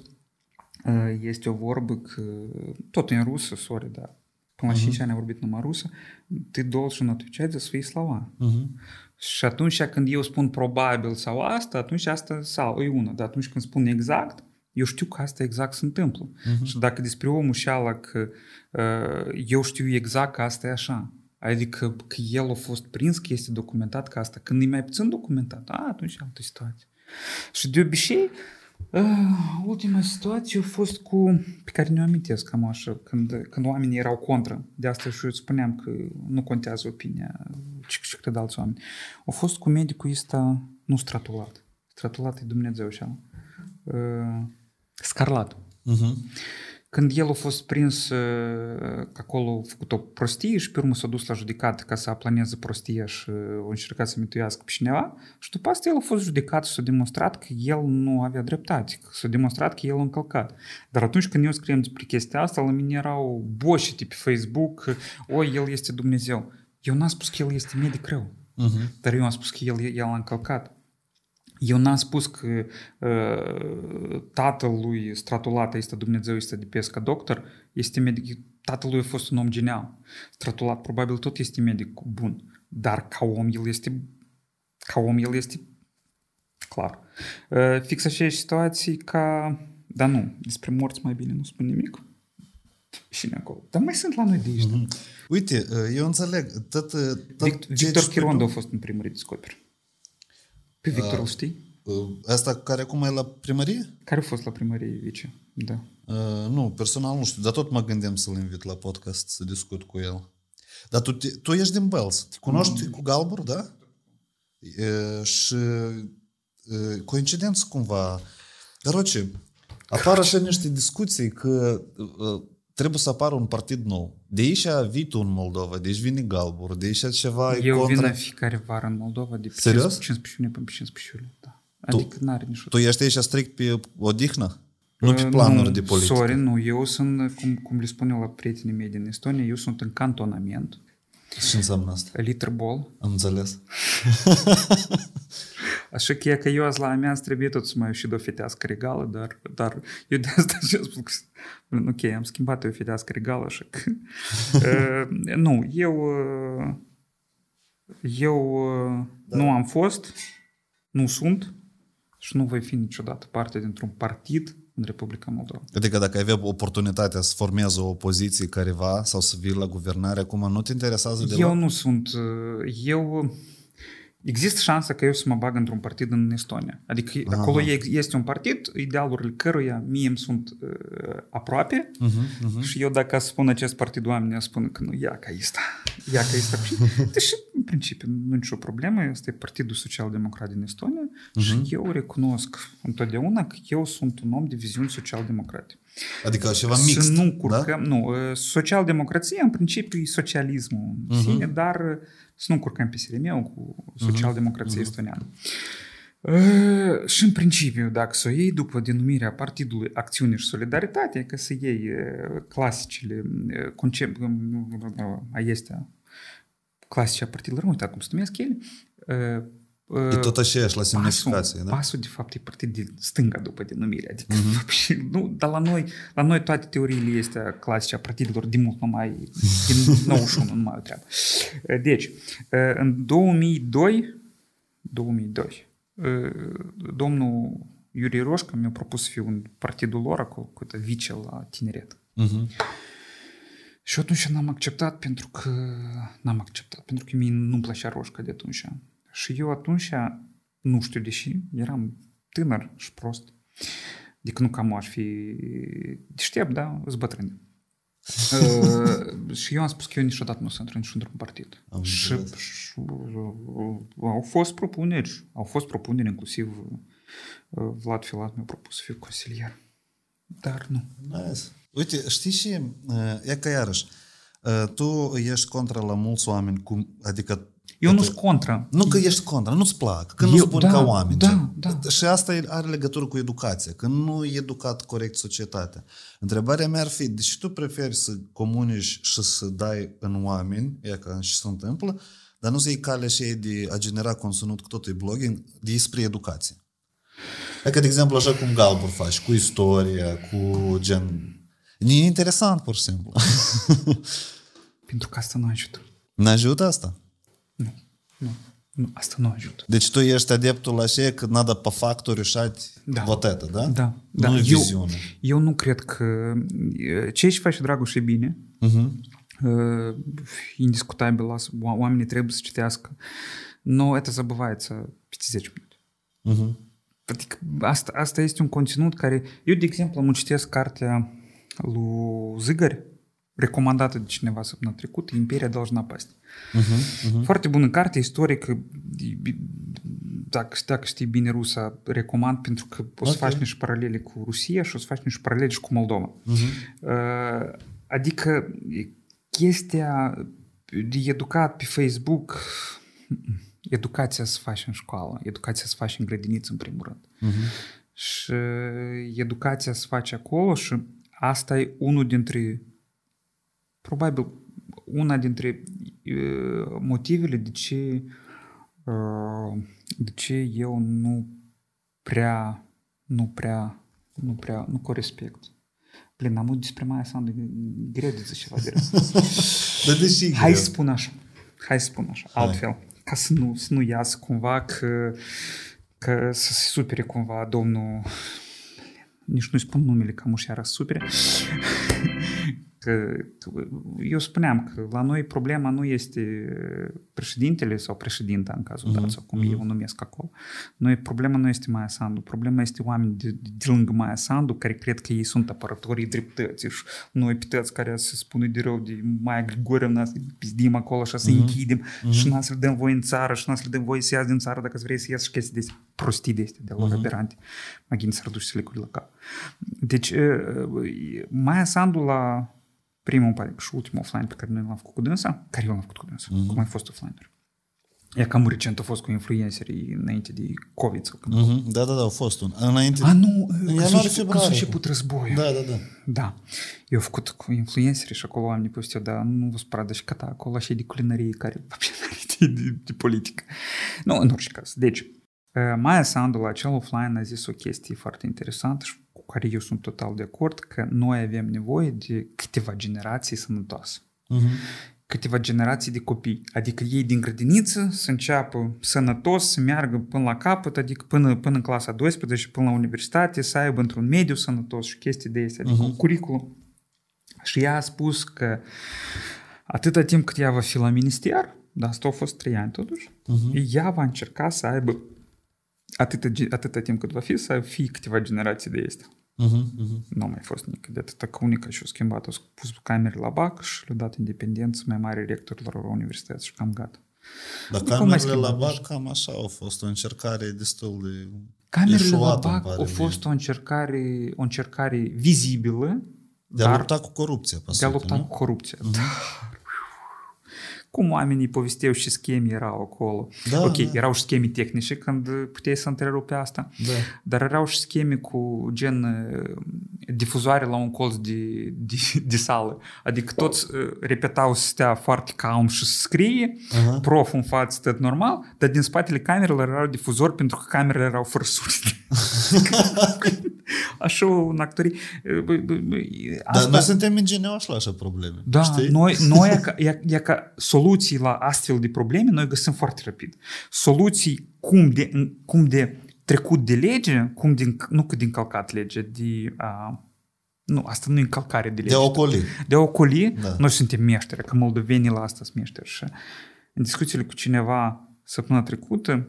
este o vorbă că tot în rusă, sorry, dar până la 5 ani am vorbit numai rusă, te должен отвечать за свои слова. Și atunci când eu spun probabil sau asta, atunci asta sau e una. Dar atunci când spun exact, eu știu că asta exact se întâmplă. Și dacă despre omul și ala că eu știu exact că asta e așa, adică că el a fost prins, că este documentat ca asta, când e mai puțin documentat, atunci e altă situație. Și de obicei, ultima situație a fost cu, pe care ne-o amintesc cam așa, când oamenii erau contra, de asta și eu spuneam că nu contează opinia, ci cred alți oameni, a fost cu medicul ăsta, nu Stratulat, Stratulat e Dumnezeu și ala, Scarlat. Când el a fost prins că acolo a făcut o prostie și pe urmă s-a dus la judecat ca să aplaneze prostia și a încercat să mituiască pe cineva și după asta el a fost judecat și s-a demonstrat că el nu avea dreptate, că s-a demonstrat că el a încălcat. Dar atunci când eu scriem despre chestia asta, la mine erau boșite pe Facebook că el este Dumnezeu. Eu n-am spus că el este medic rău, dar eu am spus că el a încălcat. Eu n-am spus că tatălui Stratulat este Dumnezeu, este de pe ca doctor, este medic, tatălui a fost un om genial. Stratulat probabil tot este medic bun, dar ca om el este clar. Fix așa situații ca, dar nu, despre morți mai bine nu spun nimic. Și acolo. Dar mai sunt la noi de aici. Uite, eu înțeleg. Victor Chirondo a fost în primărie descoperit. Pe Victorul știi? Asta care acum e la primărie? Care a fost la primărie, vice? Da. Nu, personal nu știu, dar tot mă gândeam să-l invit la podcast, să discut cu el. Dar tu ești din Belz, te cunoști cu Galbur, da? Și coincidență cumva. Dar apar așa niște discuții că trebuie să apară un partid nou. De aici a vitul în Moldova, de aici vine Galbur, de aici ceva e contra... Eu vin fiecare vară în Moldova de pe 15 iunie până pe 15 iulie. Da. Adică n-are nici... Tu ești aici strict pe odihnă? Nu pe planuri de politică? Sorry, nu. Eu sunt, cum le spun eu la prietenii mei din Estonia, eu sunt în cantonament. Ce înseamnă asta? Literbol. Am înțeles. Așa că e că eu azi la amianți trebuie tot să mă și de o fetească regală, dar eu de asta și-am spus, ok, am schimbat eu fetească regală, așa că... Nu, eu da. Nu am fost, nu sunt și nu voi fi niciodată parte dintr-un partid în Republica Moldova. Adică dacă ai avea oportunitatea să formezi o opoziție careva sau să vii la guvernare, acum nu te interesează deloc? Eu nu sunt... Eu... Există șansa că eu să mă bag într-un partid în Estonia. Adică acolo este un partid, idealurile căruia mie îmi sunt aproape și eu dacă spun acest partid, oamenii spun că nu, ia ca asta. Deși, în principiu, nu nicio problemă, este Partidul Social-Democrat din Estonia și eu recunosc întotdeauna că eu sunt un om de viziuni social-democrate. Adică ceva mixt, nu curcăm, da? Nu, social-democrația în principiu e socialismul în sine, dar să nu curcăm pe seremeu cu social-democrația estoniană. Și în principiu, dacă s-o iei după denumirea Partidului Acțiune și Solidaritate, că să iei clasicile concepte, este clasice a partidelor, nu uitați cum se numesc ele, e tot așa la semnificație, da? Pasul, de fapt, e partid de stânga după denumire. Adică, nu, dar la noi toate teoriile este clasice a partidelor din mult, numai din 91, numai o treabă. Deci, în 2002, domnul Iurie Roșca mi-a propus să fiu în partidul lor, acolo, cu vice la tineret. Și atunci n-am acceptat, pentru că mie nu-mi plăcea Roșca de atunci. Și eu atunci, nu știu de ce, eram tânăr și prost. Adică nu cam aș fi deștept, da? Îți bătrân. Și eu am spus că eu niciodată nu sunt într-un partid. Și au fost propuneri, inclusiv Vlad Filat mi-a propus să fiu consilier. Dar nu. Nice. Uite, știi și, e că iarăși, tu ești contra la mulți oameni, adică eu nu sunt contra. Nu că ești contra, nu-ți plac, că nu-ți bun ca oameni. Da. Și asta are legătură cu educația, că nu e educat corect societatea. Întrebarea mea ar fi, de ce tu preferi să comunici și să dai în oameni, e că și se întâmplă, dar nu să iei calea și de a genera conținut cu totul blogging, de spre educație? E că, de exemplu, așa cum Galbur faci, cu istoria, cu gen... E interesant, pur și simplu. Pentru că asta nu ajută. Nu ajută asta? Nu, asta nu ajută. Deci tu ești adeptul la șeie că nada pe factul reușat votată, da? Da. Nu e viziune. Eu nu cred că... Ce și face dragul și bine, indiscutabil, oamenii trebuie să citească, nu, это забывается 50 minute. Adică asta este un conținut care... Eu, de exemplu, am citesc cartea lui Zigăr, recomandată de cineva săptămâna trecută, Imperia должна пасть. Foarte bună carte, istorică, dacă știi bine rusa, recomand, pentru că o să faci niște paralele cu Rusia și o să faci niște paralele și cu Moldova. Adică chestia de educat pe Facebook, educația se face în școală, educația se face în grădiniță în primul rând. Și educația se face acolo și asta e unul dintre probabil una dintre motivele de ce eu nu prea nu corespect. Plin, am uit despre Maia Sandu, greu de ceva de rău. Hai spun așa, altfel, ca să nu iasă cumva că să se supere cumva domnul, nici nu-i spun numele, că muș iară supere. Că eu spuneam că la noi problema nu este președintele sau președinta în cazul dat, sau cum eu numesc acolo. Noi, problema nu este Maia Sandu, problema este oamenii de lângă Maia Sandu care cred că ei sunt apărătorii dreptății și noi pități care se spune de rău de Maia Grigorevna, să pizdim acolo și să închidem și nu să le dăm voie în țară și nu să le dăm voie să iasă din țară dacă vrei să iasă și chestii de astea, prostii de astea, de lor aberante. Mă gândi să reduci să le curi la cap. Deci, Maia Sandu la primul, pare, și ultimul offline pe care noi l-am făcut cu dânsa, care eu l-am făcut cu dânsa, cum ai fost offline-uri. Ea cam recent a fost cu influencerii înainte de COVID sau când. Da, a fost un. Înainte. A, nu, când s-a început războiul. Da. Eu am făcut cu influencerii și acolo am nepustit, dar nu vă spăradă și căta, acolo așa de culinărie care de politică. Nu, în orice caz. Deci, Maia Sandu la acel offline a zis o chestie foarte interesantă și cu care eu sunt total de acord, că noi avem nevoie de câteva generații sănătoase. Câteva generații de copii. Adică ei din grădiniță să înceapă sănătos, să meargă până la capăt, adică până în clasa 12 și până la universitate, să aibă într-un mediu sănătos și chestii de astea, adică un curriculum. Și ea a spus că atâta timp cât ea va fi la minister, dar asta a fost 3 ani totuși, ea va încerca să aibă atâta timp cât va fi, să fie câteva generații de astea. Nu a mai fost nică de atâta, că unica și-a schimbat, a pus camere la BAC și le-a dat independență mai mare rectorilor la universități și cam gata. Dar camerele la BAC cam așa au fost o încercare destul de eșuată. Camerele la BAC a fost o încercare vizibilă de a lupta cu corupția. Cum oamenii povesteau și scheme erau acolo. Erau și scheme tehnice când puteai să întrerupe asta, dar erau și scheme cu gen difuzoare la un colț de sală. Adică toți repetau să stea foarte calm și să scrie, prof în față stăt normal, dar din spatele camerelor erau difuzori pentru că camerele erau fără sunet. Așa un actorii. Dar noi suntem ingenioși la așa probleme. Da, noi e ca soluții la astfel de probleme noi găsim foarte rapid. Soluții cum de trecut de lege, nu că de încălcat legea, asta nu e încălcare de lege. De a ocoli, da. Noi suntem meșteri, că moldovenii la asta sunt meșteri. Și în discuțiile cu cineva săptămâna trecută,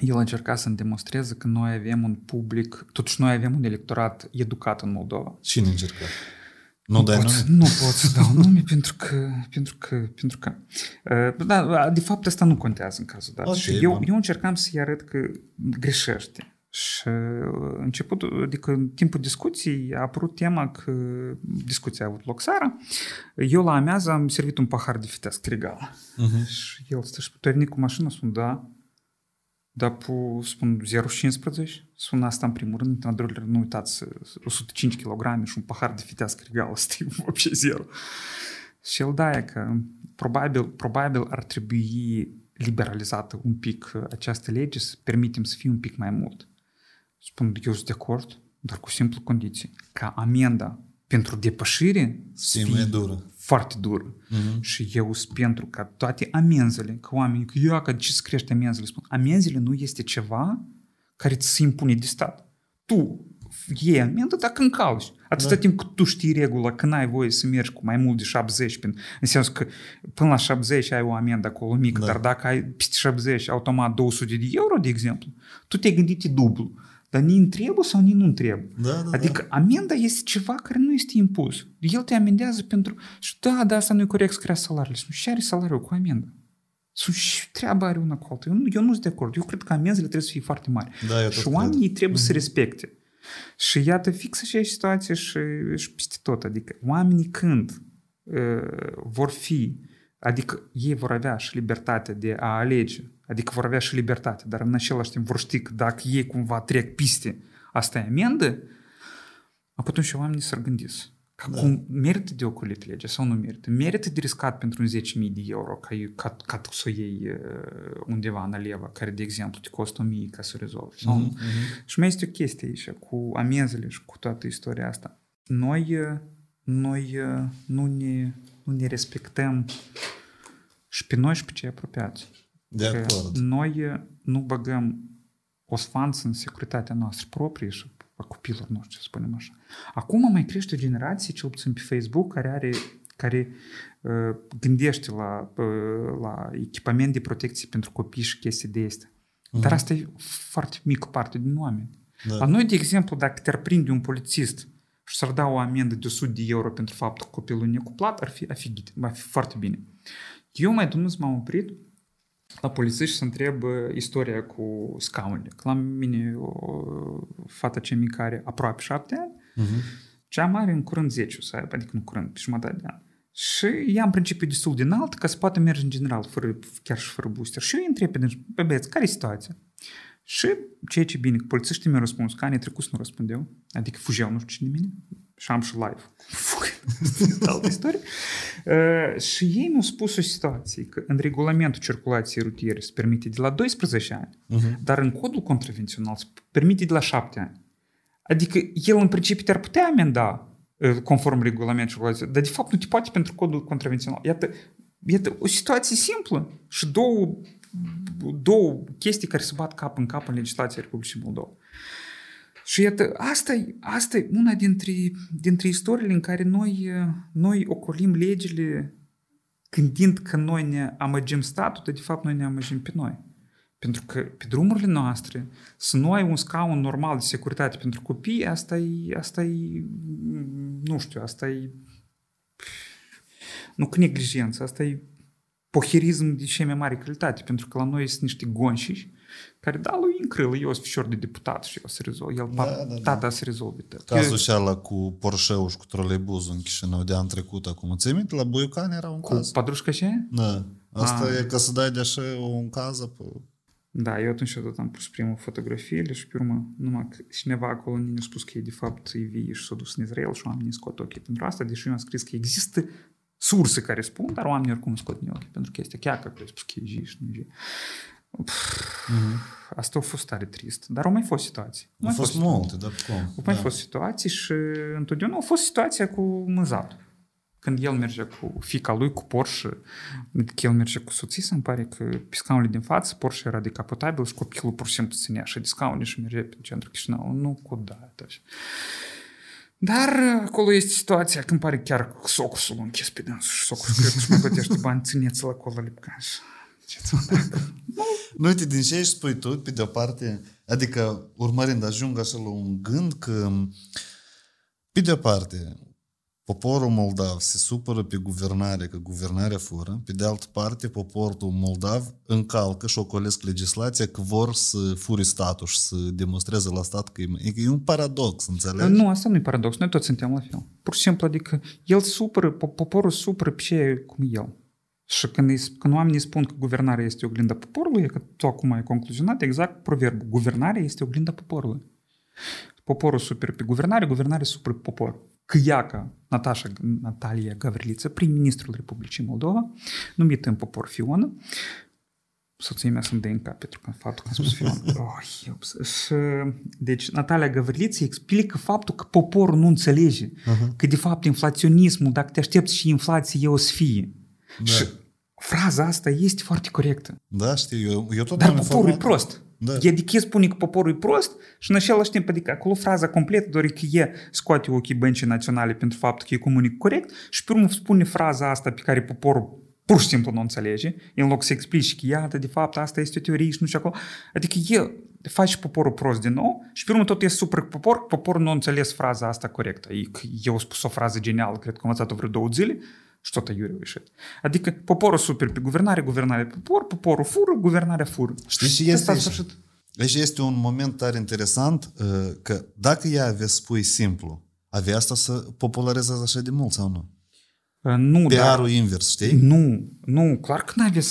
el a încercat să-mi demonstreze că noi avem un public, totuși noi avem un electorat educat în Moldova. Cine încerca? Nu pot să dau nume pentru că... Da, de fapt asta nu contează în cazul dat. Okay, eu încercam să-i arăt că greșește. Și în timpul discuției a apărut tema că discuția a avut loc seara. Eu la amiază am servit un pahar de fitească regală. Și el stă și tu ai venit cu mașina, spun da. Dar spun 0,15, spun asta în primul rând, în al doilea rând, nu uitați, 105 kg și un pahar de fitească regală, stai vopșe zero. Și el da, că probabil ar trebui liberalizată un pic această lege, să permitem să fie un pic mai mult. Spun, eu sunt de acord, dar cu simplu condiție, ca amenda pentru depășire să fie foarte dură. Și eu sunt pentru că toate amenzile, că oamenii, că eu, că de ce să crește amenzile? Spun, amenzile nu este ceva care ți se impune de stat. Tu iei amendă dacă încalci. Atâta timp cât tu știi regula că n-ai voie să mergi cu mai mult de 70, în sensul că până la 70 ai o amendă acolo mică, dar dacă ai peste 70 automat 200 de euro, de exemplu, tu te-ai gândit dublu. Dar ni-mi trebuie sau ni-mi trebuie. Adică amenda este ceva care nu este impus. El te amendează pentru... Și da, asta nu-i corect să crească salariile. Și are salariul cu amenda. Și treaba are una cu alta. Eu nu sunt de acord. Eu cred că amenzile trebuie să fie foarte mari. Și oamenii trebuie să respecte. Și iată fix aceeași situație și peste tot. Adică oamenii când vor fi... Adică ei vor avea și libertatea de a alege. Adică vor avea și libertate, dar în același timp vor ști că dacă ei cumva trec piste, asta e amendă, atunci oamenii s-ar gândis. Cum merită de ocolit legea sau nu merită? Merită de riscat pentru un 10.000 de euro ca să o iei undeva în Aleva, care, de exemplu, te costă 1.000 ca să o rezolvi. Și mai este o chestie aici cu amenzele și cu toată istoria asta. Noi nu ne respectăm și pe noi și pe cei apropiați. De acord. Noi nu băgăm o sfanță în securitatea noastră proprie și a copiilor noștri, să spunem așa. Acum mai crește o generație, cel puțin pe Facebook, care gândește la echipament de protecție pentru copii și chestii de astea. Dar asta e foarte mică parte din oameni. La noi, de exemplu, dacă te-ar prinde un polițist și s-ar da o amendă de 100 de euro pentru faptul că copilul nu e cuplat, ar fi foarte bine. Eu mai dumez m-am oprit la polițist și să întreb istoria cu scaunele. La mine o fată ce mică are aproape 7 ani, cea mare în curând 10 o să aibă, adică în curând, pe jumătate de an. Și ea în principiu destul de înalt ca să poată merge în general, fără, chiar și fără booster. Și eu îi întreb pe băieți, care e situația? Și ceea ce bine, polițiștii mi-au răspuns că anii trecuți nu răspundeau, adică fugeau nu știu ce de mine, și am și live. Altă istorie. Și ei mi-au spus o situație, că în regulamentul circulației rutiere se permite de la 12 ani, dar în codul contravențional se permite de la 7 ani. Adică el în principiu te-ar putea amenda conform regulamentului, dar de fapt nu te poate pentru codul contravențional. Iată o situație simplă și două chestii care se bat cap în cap în legislația Republicii Moldova. Și iată, asta e una dintre istoriile în care noi ocolim legile gândind că noi ne amăgim statul, dar de fapt noi ne amăgim pe noi. Pentru că pe drumurile noastre să nu ai un scaun normal de securitate pentru copii, asta e nu că neglijență, asta e poherism de cea mai mare calitate, pentru că la noi sunt niște gonșiși care, da, lui în crâlă, eu sunt fișor de deputat și eu să rezolv, el, tata să rezolve. Cazul ăla cu Porsche-ul și cu troleibuzul în Chișinău de an trecut, acum, îți aminte? La Buiucan era un caz. Cu Padrușca și aia? Da. Asta e că să dai de așa un caz apă. Da, eu atunci tot am pus primul fotografiile și pe urmă numai cineva acolo ne-a spus că e de fapt e vie și s-a dus în Israel și oamenii scot ochii pentru asta, deși eu am scris că există surse care spun, dar oamenii oricum scot din ochii pentru chestia chiar că le-a spus că e zi și nu e zi. Asta a fost tare trist, dar au mai fost situații. Au fost multe situații și întotdeauna a fost situația cu mânzatul. Când el mergea cu fica lui, cu Porsche, adică el mergea cu soții, să-mi pare că pe scaunile din față Porsche era decapotabil și copilul pur și simplu ținea și de scaune și mergea pe centrul Chișinău. Nu, cu dată. Dar acolo este situația când pare chiar socusul închis pe dânsul și socusul cred că își mai plătește bani, țineți-l acolo lipcaș. Nu, uite, din ce ești spui tu, pe de-o parte, adică urmărind, ajung așa la un gând că, pe de-o parte, poporul moldav se supără pe guvernare că guvernarea fură, pe de altă parte poporul moldav încalcă și ocolesc legislația că vor să fure statul și să demonstreze la stat că e un paradox, înțelegi? Nu, asta nu e paradox, noi toți suntem la fel. Pur și simplu, adică el supără, poporul supără pe ce cum el. Și când oamenii spun că guvernarea este oglinda poporului, că tu acum ai concluzionat exact proverbul, guvernarea este oglinda poporului. Poporul supără pe guvernare, guvernarea supără pe popor. Că iaca Natalia Gavriliță, prim-ministrul Republicii Moldova, numită în popor Fiona, soția mea să-mi dă în cap pentru că faptul că am spus Fiona. Deci Natalia Gavriliță explică faptul că poporul nu înțelege că de fapt inflaționismul, dacă te aștepți și inflație, e o să fie. Da. Și fraza asta este foarte corectă. Da, știu, eu tot. Dar poporul e prost. Da. Adică spune că poporul e prost și în același timp, adică acolo fraza completă, doar că e scoate ochii băncii naționale pentru faptul că e comunic corect și pe urmă spune fraza asta pe care poporul pur și simplu nu înțelege, în loc să explici că iată, de fapt, asta este o teorie și nu știu acolo. Adică faci poporul prost din nou și pe urmă tot e super popor, poporul nu înțeles fraza asta corectă. Eu am spus o frază genială, cred că am învățat-o vreo 2 zile. Și tot aiurea ieșit. Adică poporul super pe guvernare, guvernarea popor, poporul fură, guvernarea fură. Știi, și este un moment tare interesant că dacă ea avea spui simplu, avea asta să popularizeze așa de mult sau nu? Nu, PR-ul invers, știi? Nu, clar că n-avea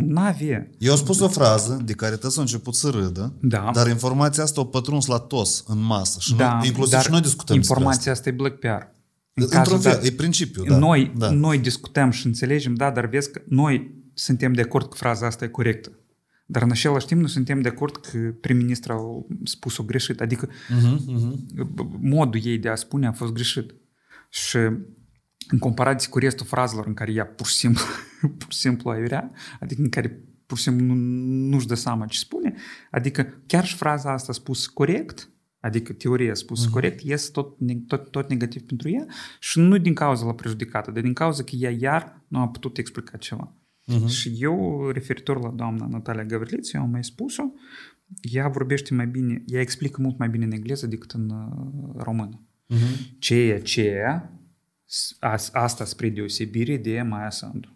n-avea. Eu am spus o frază de care tăi s-a început să râdă, da. Dar informația asta o pătruns la toți în masă și da, noi, inclusiv și noi discutăm informația asta. Asta e black PR. E principiul, da. Noi discutăm și înțelegem, da, dar vezi că noi suntem de acord că fraza asta e corectă. Dar în același timp nu suntem de acord că prim-ministrul a spus-o greșit. Adică modul ei de a spune a fost greșit. Și în comparație cu restul frazelor în care ea pur și simplu aiurea, adică în care pur și simplu nu-și dă seama ce spune, adică chiar și fraza asta spus corect, adică teoria spusă corect, iese tot negativ pentru ea și nu din cauza la prejudicată, dar din cauza că ea iar nu a putut explica ceva. Și eu, referitor la doamna Natalia Gavriliță, eu am mai spus-o, ea vorbește mai bine, ea explică mult mai bine în engleză decât în română. Asta spre deosebire de Maia Sandu.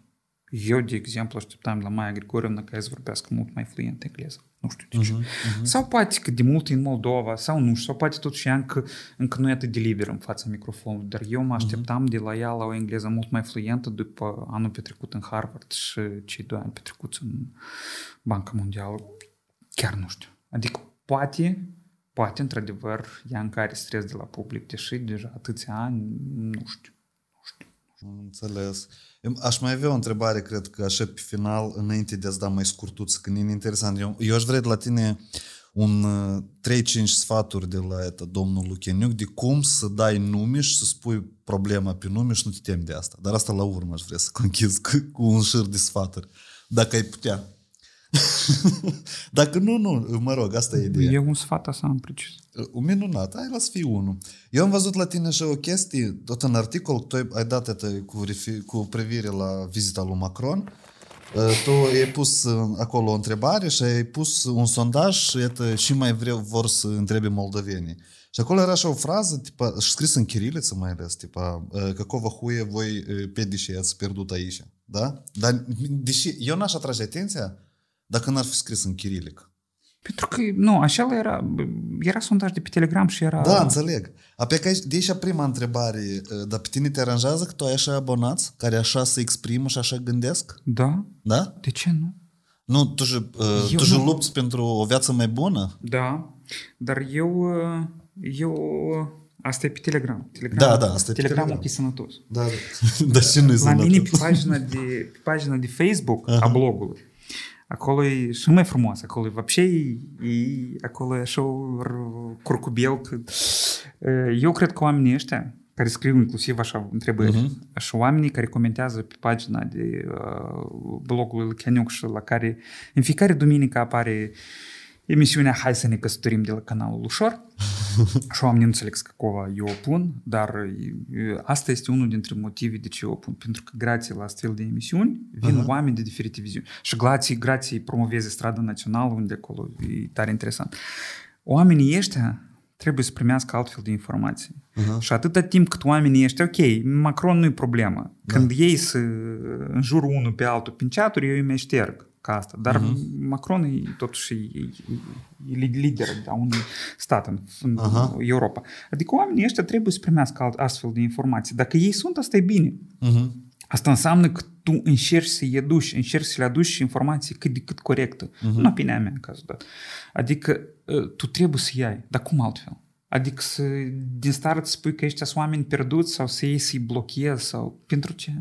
Eu, de exemplu, așteptam la Maia Grigorievna ca ea să vorbească mult mai fluent engleză. Nu știu de ce. Sau poate că de mult e în Moldova, sau nu știu, sau poate totuși încă nu e atât de liber în fața microfonului, dar eu mă așteptam de la ea la o engleză mult mai fluentă după anul petrecut în Harvard și cei 2 ani petrecuți în Banca Mondială. Chiar nu știu. Adică poate într-adevăr ea încă are stres de la public, deși deja atâția ani, nu știu. Am înțeles. Aș mai avea o întrebare, cred că așa pe final, înainte de a-ți da mai scurtuță, că e interesant. Eu aș vrea de la tine un 3-5 sfaturi de la domnul Plahotniuc de cum să dai nume și să spui problema pe nume și nu te temi de asta. Dar asta la urmă aș vrea să conchizi cu un șir de sfaturi, dacă ai putea. Dacă nu, mă rog, asta e ideea. E un sfat asta, am precis. Minunat, hai, las fi unul. Eu am văzut la tine și o chestie, tot în articol, tu ai dat cu privire la vizita lui Macron, tu ai pus acolo o întrebare și ai pus un sondaj și mai vor să întrebe moldovenii. Și acolo era așa o frază, tipa, și scris în chiriliță mai ales, tipa, căcova huie voi pedișii ați pierdut aici. Da? Dar deși eu n-aș atrage atenția dacă n-ar fi scris în chirilic. Pentru că, nu, așa era sondaj de pe Telegram și era... Da, înțeleg. De aici prima întrebare, dar pe tine te aranjează că tu ai așa abonați care așa se exprimă și așa gândesc? Da. Da? De ce nu? Nu, tu și lupți pentru o viață mai bună? Da, dar eu asta e pe Telegram. Da, asta e pe Telegram. Telegramul e sănătos. Da, dar și nu e sănătos. La mine pe pagina de Facebook a blogului. Acolo e și mai frumos, acolo e văpșei, acolo e așa curcubel. Eu cred că oamenii ăștia, care scriu inclusiv așa întrebări, și oamenii care comentează pe pagina de blogul Plahotniuc și la care în fiecare duminică apare emisiunea Hai să ne căsătorim de la canalul Ușor. Și oamenii nu înțeleg că eu o pun, dar asta este unul dintre motive de ce eu o pun. Pentru că grație la astfel de emisiuni vin oameni de diferite viziuni. Și grație promoveze Strada Națională, unde acolo e tare interesant. Oamenii ăștia trebuie să primească altfel de informații. Și atâta timp cât oamenii ăștia, ok, Macron nu e problemă. Când ei se înjură unul pe altul prin chat-uri, eu îi mai șterg. Ca asta. Dar Macron e totuși e lider a unui stat în Europa. Adică oamenii ăștia trebuie să primească astfel de informații. Dacă ei sunt, asta e bine. Asta înseamnă că tu încerci să le aduci informații cât de cât corectă. În opinia mea, în cazul dat. Adică tu trebuie să iei. Dar cum altfel? Adică să, din start să spui că ăștia sunt oameni pierduți sau să iei să-i blochezi sau pentru ce?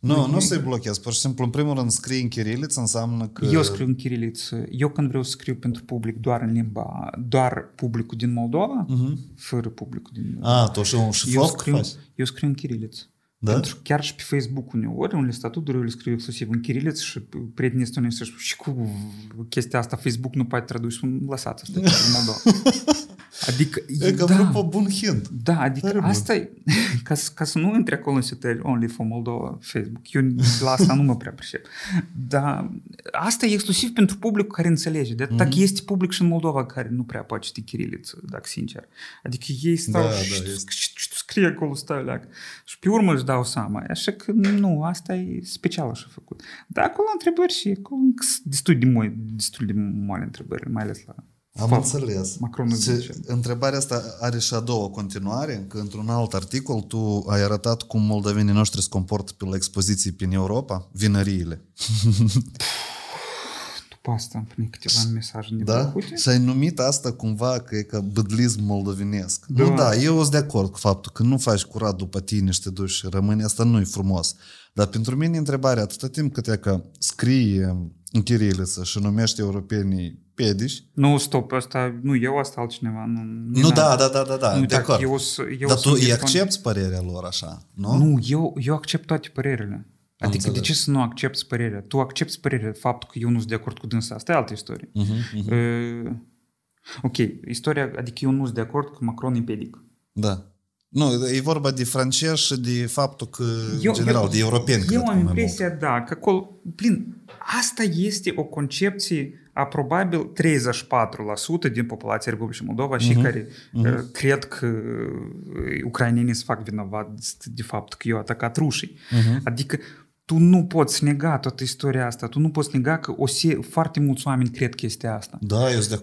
Nu să-i blochezi, pur și simplu, în primul rând scrii în chiriliță, înseamnă că... Eu scriu în chiriliță, eu când vreau să scriu pentru public doar publicul din Moldova, fără publicul din... Eu scriu în chiriliță. Da? Pentru că chiar și pe Facebook uneori, unele statuturi eu le scriu exclusiv în chiriliță și prietenii stăneau și cu chestia asta Facebook nu poate traduce, lăsați asta în Moldova. Adică... E că vreau pe bun hint. Da, adică tare asta e... Ca să nu intri acolo în setări Only for Moldova, Facebook. Eu la asta nu mă prea pricep. Dar asta e exclusiv pentru publicul care înțelege. De atât este public și în Moldova care nu prea poate ști chiriliță, dacă sincer. Adică ei stau și tu scrie acolo, stai leacă. Și pe urmă își dau seama. Așa că nu, asta e special așa făcut. Dar acolo întrebări și acolo destul de moale întrebări, mai ales la... Am înțeles. Întrebarea asta are și a doua continuare, că într-un alt articol tu ai arătat cum moldovenii noștri se comportă pe la expoziții prin Europa, vinăriile. După asta am primit câteva mesaje neplăcute. Și ai numit asta cumva că e ca bădlism moldovenesc. Da. Nu, da, eu sunt de acord cu faptul că nu faci curat după tine și te duci și rămâni, asta nu e frumos. Dar pentru mine întrebarea, atâta timp cât e că scrie în chiriliță și numește europenii pediși. Nu, stop, asta, nu eu, asta altcineva. Nu, da, nu, de acord. Eu dar tu îi accepti părerea lor așa, nu? Nu, eu accept toate părerile. Adică de ce să nu accepti părerea? Tu accepti părerea, faptul că eu nu sunt de acord cu dânsa. Asta e altă istorie. Ok, istoria, adică eu nu sunt de acord că Macron e pedic. Da. Nu, e vorba de francezi și de faptul că, general, de europeni. Eu am impresia, da, că acolo, plin, asta este o concepție a probabil 34% din populația Republicii Moldova și care cred că ucrainenii se fac vinovat de fapt că eu atacat rușii. Adică tu nu poți nega toată istoria asta, tu nu poți nega că foarte mulți oameni cred chestia asta. Da, eu sunt de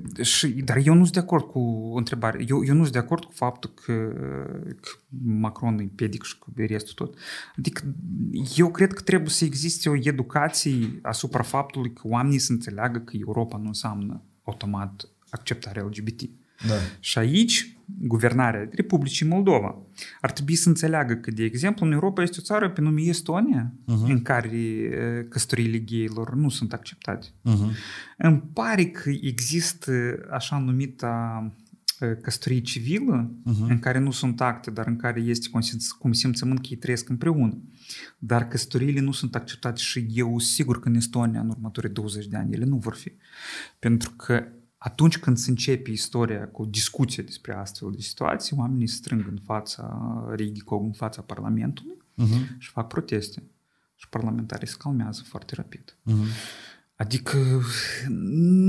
acord. Dar eu nu sunt de acord cu întrebarea, eu nu sunt de acord cu faptul că Macron e pedic și cu restul tot. Adică eu cred că trebuie să existe o educație asupra faptului că oamenii să înțeleagă că Europa nu înseamnă automat acceptarea LGBT. Da. Și aici guvernarea Republicii Moldova ar trebui să înțeleagă că, de exemplu, în Europa este o țară pe nume Estonia, în care căsătoriile gheilor nu sunt acceptate. Îmi pare că există așa numita căsătorie civilă, în care nu sunt acte, dar în care este consimțământ că ei trăiesc împreună. Dar căsătoriile nu sunt acceptate și eu sigur că în Estonia, în următorii 20 de ani, ele nu vor fi. Pentru că atunci când se începe istoria cu discuție despre astfel de situații, oamenii strâng în fața Rigicog, în fața Parlamentului și fac proteste. Și parlamentarii se calmează foarte rapid. Adică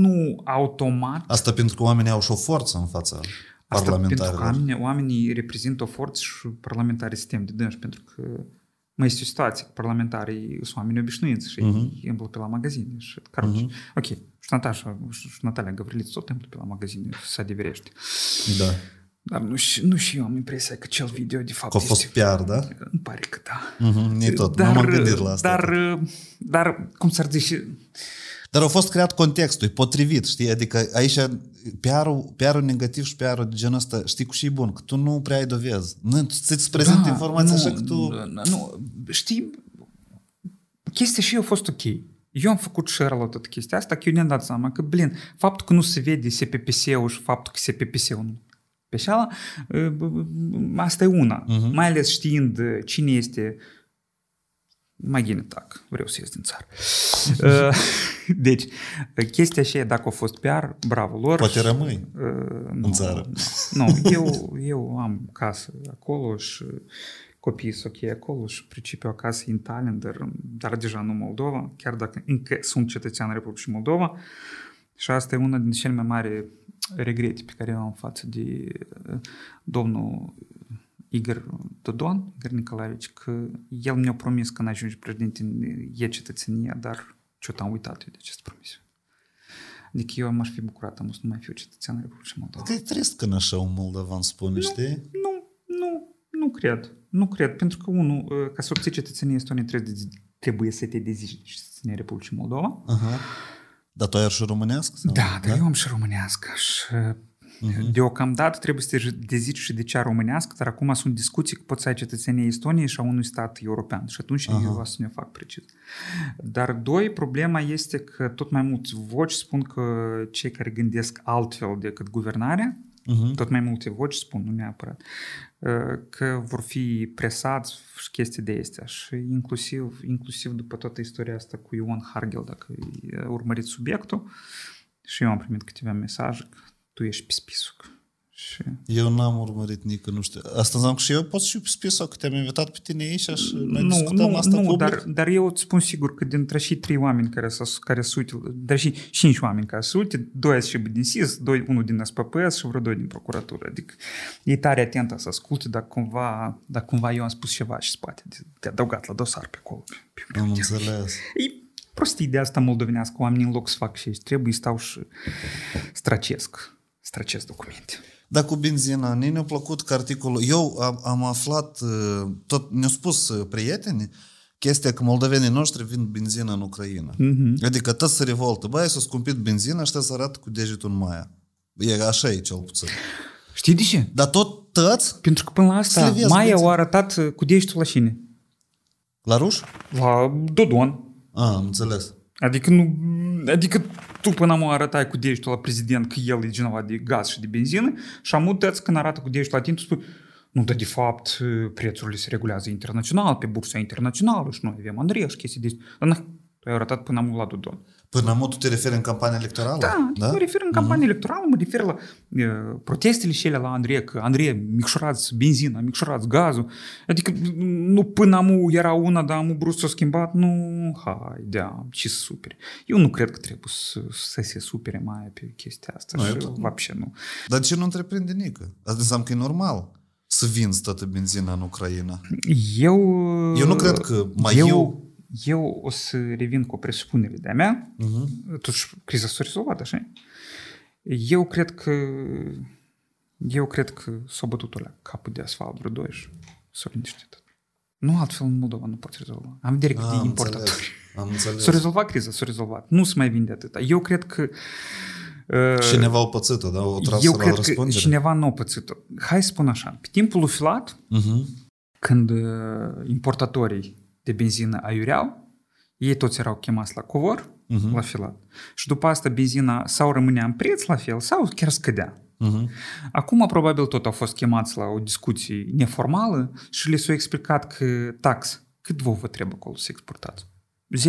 nu automat... Asta pentru că oamenii au și o forță în fața parlamentarilor. Asta pentru că oamenii reprezintă o forță și parlamentarii se tem de dânși, pentru că mai este o situație, parlamentarii sunt oameni obișnuiți și ei îmblă pe la magazine și căruci. Ok, și Natalia Gavriliță tot îmblă pe la magazine să adiverește. Da. Dar nu și eu am impresia că cel video de fapt este... Că a fost PR, da? Îmi pare că da. Nu m-am gândit la asta. Dar cum s-ar zice... Dar a fost creat contextul, e potrivit, știi? Adică aici PR-ul negativ și PR-ul de genul ăsta, știi cu și bun, că tu nu prea ai dovezi. Ți-ți prezint informația așa că tu... Nu, știi, chestia și eu a fost ok. Eu am făcut share la toată chestia asta, că eu ne-am dat seama că, faptul că nu se vede SPPS-ul și faptul că SPPS-ul nu peșeala, asta e una. Mai ales știind cine este... Mai gine, tac, vreau să ies din țară. Deci, chestia aceea, dacă a fost PR, bravo lor. Poate rămâi în țară. Nu, eu am casă acolo și copiii sunt ok acolo și principiu acasă în Tallinn, dar deja nu Moldova, chiar dacă încă sunt cetățean în Republicii Moldova. Și asta e una din cele mai mari regrete pe care eu am față de domnul Igor Dodon, Igor Nicolaevici, că el mi-a promis că n-ajunge președinte e cetățenia, dar ce am uitat eu de acest promis. Adică eu m-aș fi bucurat, am să nu mai fiu cetățean în Republicii Moldova. Că e trist când așa un moldovan spune, știi? Nu cred. Nu cred, pentru că unul, ca să obții cetățenia Estoniei trebuie să te dezici de cetățenia Republicii Moldova. Dar tu ai și românească? Da, eu am și românească și... Deocamdată trebuie să te dezici și de cea românească, dar acum sunt discuții că poți să ai cetățenie Estoniei și a unui stat european și atunci eu o să ne fac precis. Dar doi, problema este că tot mai mulți voci spun că cei care gândesc altfel decât guvernarea, tot mai multe voci spun, nu neapărat, că vor fi presați și chestii de astea și inclusiv după toată istoria asta cu Ion Harghel, dacă urmăriți subiectul, și eu am primit câteva mesaje că tu ești pe spisuc. Și... Eu n-am urmărit nici, nu știu. Asta înseamnă că și eu pot și pe spisuc, că te-am invitat pe tine aici și noi discutăm asta public. Dar eu îți spun sigur că dintre și trei oameni care se uită, dar și cinci oameni care se uită, doi ați și din SIS, unul din SPPS și vreo doi din procuratură. Adică e tare atentă să asculte dacă cumva eu am spus ceva și spate. Te-a adăugat la dosar pe acolo. Am înțeles. Prostii de asta moldovenească, oamenii în loc să fac și trebuie, stau și stracesc documente. Dar cu benzina, ne-a plăcut că articolul... Eu am aflat, tot ne-au spus prietenii, chestia că moldovenii noștri vin benzina în Ucraina. Adică tot se revoltă. Băi, s-a scumpit benzina și se arată cu degetul în Maia. E așa e cel puțin. Știi de ce? Dar tot tăți... Pentru că până la asta Maia o arătat cu degetul la cine? La ruși? La Dodon. Am înțeles. Adică tu până mă arătai cu degetul la prezident că el e genovat de gaz și de benzină și amutăți când arată cu degetul la tine, tu spui, nu, dar de fapt prețurile se regulează internațional, pe bursa internațională și noi avem Andrei și chestii de astea. Dar ai arătat până mă la Dodon. Până mă, tu te referi în campania electorală? Da? Mă refer în campania electorală, mă refer la protestele și ele la Andrei, că Andrei micșorați benzina, micșorați gazul. Adică nu până amu era una, dar amu brusc s-a schimbat, nu, haidea, ce super. Eu nu cred că trebuie să se supere mai pe chestia asta nu, și vapșe nu. Dar ce nu întreprinde nică? Asta înseamnă că e normal. să vinzi toată benzina în Ucraina? Eu nu cred că mai eu o să revin cu presupunerile de-a mea. Uh-huh. Totuși, criza s-a rezolvat, așa? Eu cred că s-a bătut la capul de asfalt vreo 2 și s-a liniștit. Nu, altfel în Moldova nu poți rezolva. Am direct de importatori. S-a rezolvat criza, s-a rezolvat. Nu se mai vinde atâta. Eu cred că cineva a pățit-o, da? O trasă la răspundere. Eu cred că cineva nu a pățit-o. Hai să spun așa. Pe timpul lui Filat, uh-huh, când importatorii de benzină aiureau, ei toți erau chemați la covor, uh-huh, la Filat. Și după asta benzina sau rămânea în preț la fel, sau chiar scădea. Uh-huh. Acum probabil tot au fost chemați la o discuție neformală și le s-au explicat că tax, cât vouă vă trebuie acolo să exportați? 10%.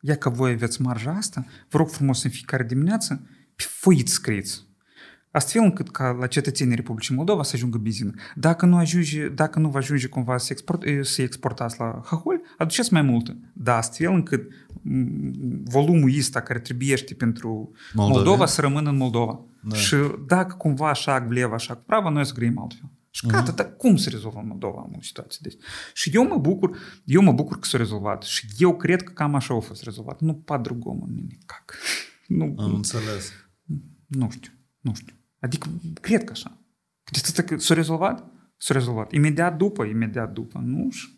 Ia că voi aveți marja asta, vă rog frumos în fiecare dimineață pe foiți scrieți. Astfel încât ca la cetățenii Republicii Moldova să ajungă benzină. Dacă nu vă ajunge cumva să exportați la hahol, aduceți mai multă. Dar astfel încât volumul ăsta care trebuiește pentru Moldova să rămână în Moldova. Da. Și dacă cumva așa cu leva, așa cu prava, noi să grăim altfel. Și gata, dar cum se rezolvă în Moldova în situație de asta? Și eu mă bucur că s-a rezolvat. Și eu cred că cam așa a fost rezolvat. Nu по-другому, никак. Am înțeles. Nu știu. Adică, cred că așa. S-a rezolvat? S-a rezolvat. Imediat după. Nu știu.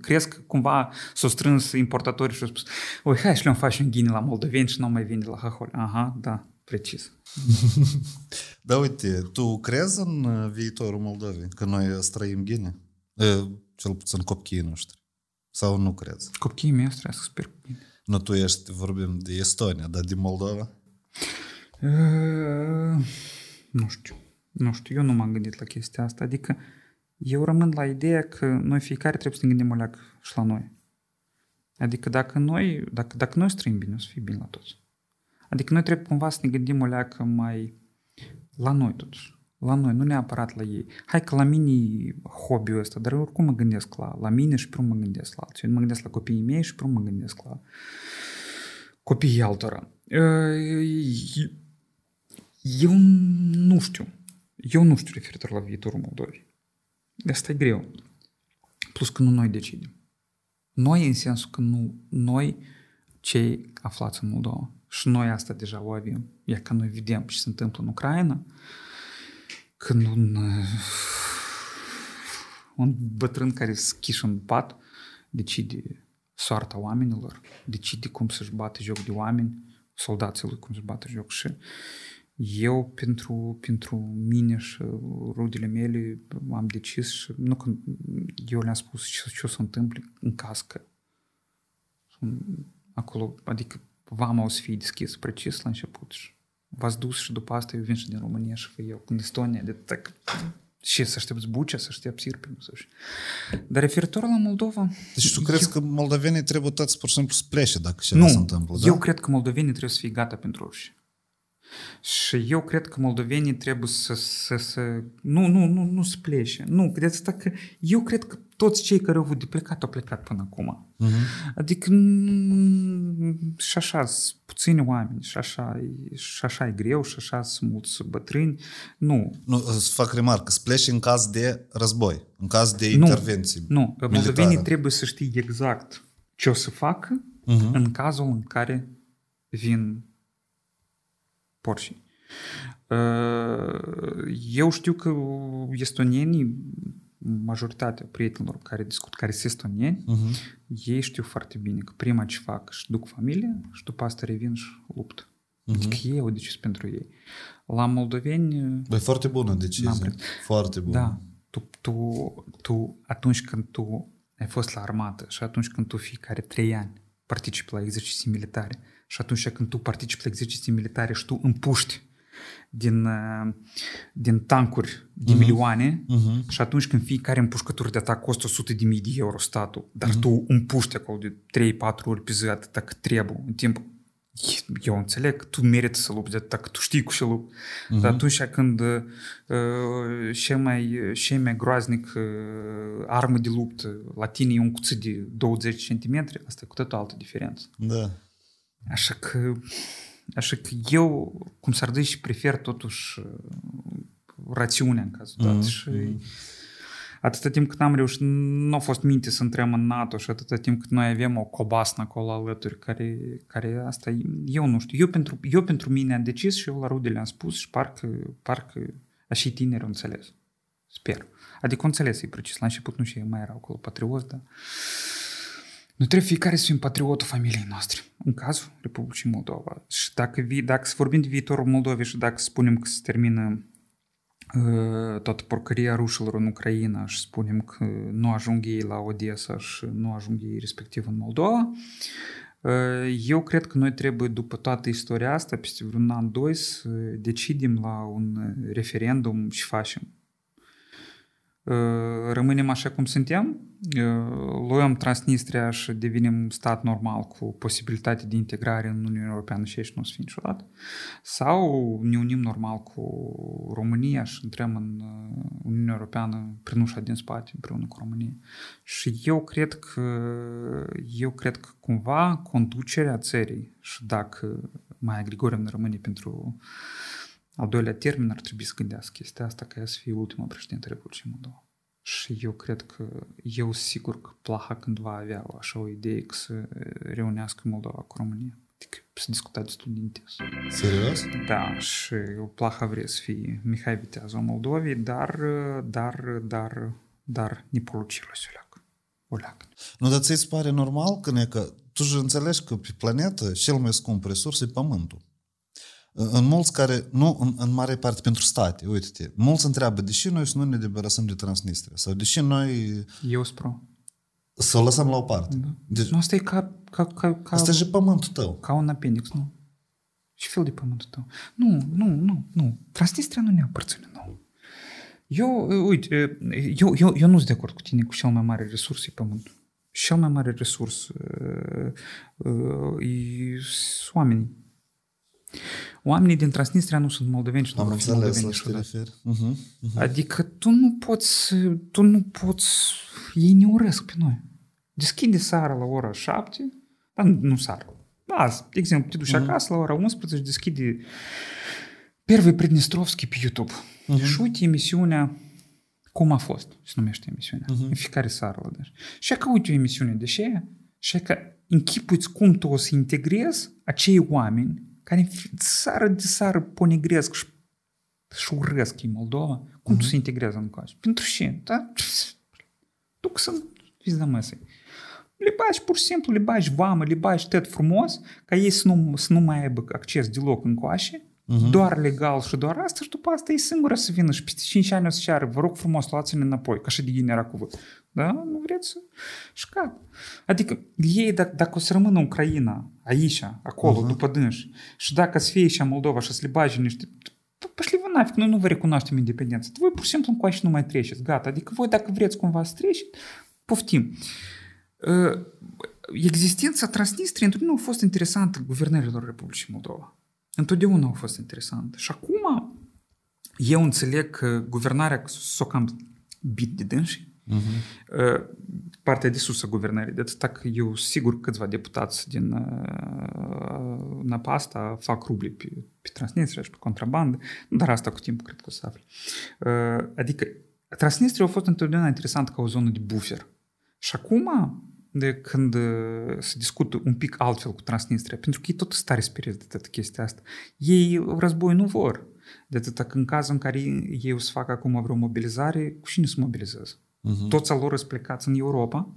Crezi că cumva s-au strâns importatorii și au spus oi, hai și le-am face un ghini la moldoveni și nu mai vinde la hahol. Aha, da, precis. Da, uite, tu crezi în viitorul Moldovei? Că noi străim ghini? Cel puțin copchii noștri. Sau nu crezi? Copchii mei străiesc super bine. Nu, tu ești, vorbim de Estonia, dar de Moldova? Nu știu, eu nu m-am gândit la chestia asta. Adică eu rămân la ideea că noi fiecare trebuie să ne gândim o leacă și la noi. Adică dacă noi străim bine, o să fie bine la toți. Adică noi trebuie cumva să ne gândim o leacă mai la noi totuși. La noi, nu neapărat la ei. Hai că la mine hobby-ul ăsta, dar oricum mă gândesc la mine și prum mă gândesc la alții. Eu mă gândesc la copiii mei și prum mă gândesc la copiii altora. Eu nu știu referitor la viitorul Moldovei. Asta e greu. Plus că nu noi decidem. Noi în sensul că nu noi cei aflați în Moldova. Și noi asta deja o avem. Iar că noi vedem ce se întâmplă în Ucraina, când un bătrân care se chișă în pat decide soarta oamenilor, decide cum să-și bată joc de oameni, soldații lui cum să-și bată joc. Și eu, pentru mine și rudele mele, am decis și nu că eu le-am spus ce o să întâmple în caz că acolo, adică vama o să fie deschis precis la început și v-ați dus și după asta eu vin și din România și fă eu în Estonia de tac. Și să aștepți Bucea, să aștepți Irpin. Dar referitor la Moldova... Deci tu crezi că moldovenii trebuie toți, pur și simplu, să plece dacă ceva se întâmplă, da? Eu cred că moldovenii trebuie să fie gata pentru orice. Și eu cred că moldovenii trebuie să nu să plece. Nu, că eu cred că toți cei care au avut de plecat, au plecat până acum. Uh-huh. Adică și așa, puțini oameni, și așa e greu, și așa sunt mulți bătrâni. Nu, să fac remarcă, să pleci în caz de război, în caz de intervenții militară. Nu, moldovenii trebuie să știe exact ce o să facă, uh-huh, în cazul în care vin porșii. Eu știu că estonienii, majoritatea prietenilor care discut, care sunt estonieni, uh-huh, ei știu foarte bine că prima ce fac și duc familie și după asta revin și luptă. Uh-huh. Adică ei au decis pentru ei. La moldoveni... Băi, foarte bună decizie. Foarte bună. Da. Tu, atunci când tu ai fost la armată și atunci când tu fiecare 3 ani participi la exerciții militare și atunci când tu participi la exerciții militare și tu împuști din tancuri de, uh-huh, milioane, uh-huh, și atunci când fiecare împușcătură de atac costă 100.000 de euro statul, dar, uh-huh, tu împuști acolo de 3-4 ori pe zi atâta cât trebuie în timp. Eu înțeleg că tu merită să lupți de atâta, că tu știi cu ce lupți. Uh-huh. Dar atunci când cel mai groaznic armă de luptă la tine e un cuțit de 20 cm, asta e cu totul altă diferență. Da. Așa că eu, cum s-ar zice, prefer totuși rațiunea în cazul dat. Mm-hmm. Și Atâta timp cât n-am reușit, nu a fost minte să intrăm în NATO și atâta timp cât noi avem o cobasnă acolo alături, care asta, eu nu știu. Eu pentru mine am decis și eu la rudele am spus și parcă așa tineri înțeles. Sper. Adică înțeles, e precis. La început nu și mai erau acolo patrioți, dar nu trebuie fiecare să fim patriotul familiei noastre. În cazul Republicii Moldova. Și dacă vorbim de viitorul Moldovei și dacă spunem că se termină toată porcăria rușilor în Ucraina și spunem că nu ajung ei la Odessa și nu ajung ei respectiv în Moldova, eu cred că noi trebuie, după toată istoria asta, peste vreun an, doi, să decidem la un referendum și facem. Rămânem așa cum suntem, luăm Transnistria și devenim stat normal cu posibilitate de integrare în Uniunea Europeană și aici nu o să fie niciodată, sau ne unim normal cu România și intrăm în Uniunea Europeană prin ușa din spate împreună cu România. Și eu cred că cumva conducerea țării, și dacă Maia Grigorievna rămâne pentru al doilea termen, ar trebui să gândească chestia asta ca ea să fie ultima președinte Republicii Moldova. Și eu cred că, eu sigur că Plaha cândva avea așa o idee că să reunească Moldova cu România. Adică să discuta destul de intens. Serios? Da, și Plaha vrea să fie Mihai Viteazul Moldovei, dar ne poluciloși oleacă. Nu, dar ți-i pare normal că tu și înțelegi că pe planetă cel mai scump resurs e pământul. În mulți care, nu, în mare parte pentru state, uite-te, mulți întreabă de ce noi să nu ne liberasăm de Transnistria sau de ce noi... Eu spun. Să o lăsăm la o parte. Da. Deci, nu, asta e ca... Asta e și pământul tău. Ca un appendix, nu? Ce fel de pământul tău? Nu. Transnistria nu ne aparține nouă. Eu nu sunt de acord cu tine cu cel mai mare resurs e pământul. Cel mai mare resurs e oamenii. Oamenii din Transnistria nu sunt moldoveni și nu vor fi moldoveni. Adică tu nu poți, ei ne urăsc pe noi. Deschide seara la ora 7, dar nu seara. Azi, de exemplu, te duci acasă la ora 11 și deschide Pervei Pridnestrovski pe YouTube. Și uite emisiunea Cum a fost, se numește emisiunea. În fiecare seara la deci. Și că uite o emisiune de ce? Și că închipuiți cum tu o să integrezi acei oameni care sară de sară ponegresc și urăsc în Moldova, cum tu se integrează în coace? Pentru ce? Da? Tu că să fiți de măsă. Le bagi pur și simplu, le bagi vamă, le bagi tot frumos, ca ei să nu mai aibă acces deloc în coace, doar legal și doar asta, și după asta e singură să vină și peste 5 ani o să ceară, vă rog frumos, luați-ne înapoi, ca și de gine era cuvânt. Da? Nu vreți să... Și cap. Adică ei, dacă o să rămână Ucraina, aici, acolo, după dânși, și dacă să fie aici Moldova și să le bage niște... Păi vă nafic, noi nu vă recunoaștem independența. Voi pur și simplu încoace nu mai treceți, gata. Adică voi, dacă vreți cumva să treceți, poftim. Existența Transnistriei întotdeauna a fost interesantă guvernărilor Republicii Moldova. Întotdeauna a fost interesantă. Și acum eu înțeleg că guvernarea s-o cam bit de dânși. Partea de sus a guvernării. De atâta că eu sigur câțiva deputați din Năpasta fac rubli pe Transnistria și pe contrabandă, dar asta cu timpul cred că o să afle. Adică Transnistria a fost întotdeauna interesant ca o zonă de buffer. Și acum, de când se discută un pic altfel cu Transnistria, pentru că ei tot sunt tare speriați de toată chestia asta. Ei război nu vor. De atâta că în cazul în care ei o să facă acum vreo mobilizare, cu cine se mobilizează? Toți a lor sunt plecați în Europa,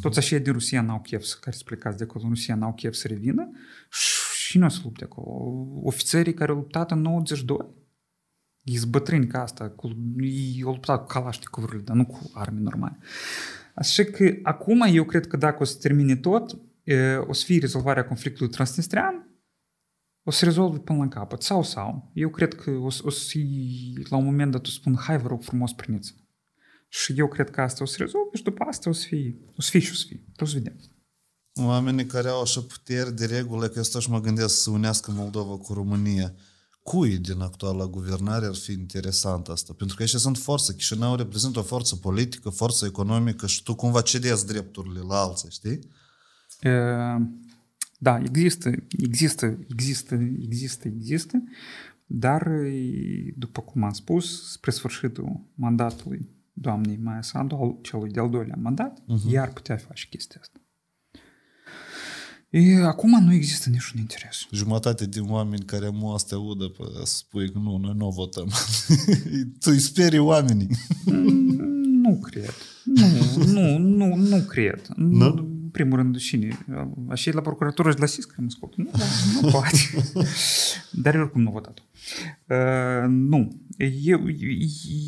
toți așa din Rusia n-au chef să, care sunt plecați de acolo în Rusia n-au chef să revină și nu o să lupte acolo. Ofițerii care au luptat în 92, ei sunt bătrâni ca asta, ei au luptat cu calașnicovurile, dar nu cu arme normale. Așa că acum eu cred că dacă o să termine tot, o să fie rezolvarea conflictului transnistrian, o să rezolve până la capăt, sau. Eu cred că o să fie la un moment dat o spun, hai vă rog frumos priniți. Și eu cred că asta o să rezolve și după asta o să fie. O să vedem. Oamenii care au așa puteri de regulă, că eu stau și mă gândesc să unească Moldova cu România, cui din actuala guvernare ar fi interesant asta? Pentru că aici sunt forță. Chișinău reprezintă o forță politică, forță economică și tu cumva cedezi drepturile la alții, știi? Da, există, dar după cum am spus, spre sfârșitul mandatului doamnei Maia Sandu, al celui de-al doilea mandat, ea ar putea face chestia asta. E, acum nu există niciun interes. Jumătate din oameni care mă astea udă pe spui că nu, noi nu votăm. Tu îi sperii oamenii. Nu cred. Nu cred. Nu? Primul rând, cine? Așa e la procuratură și la SIS, că am ascult. Nu poate. Dar oricum nu a votat. Nu.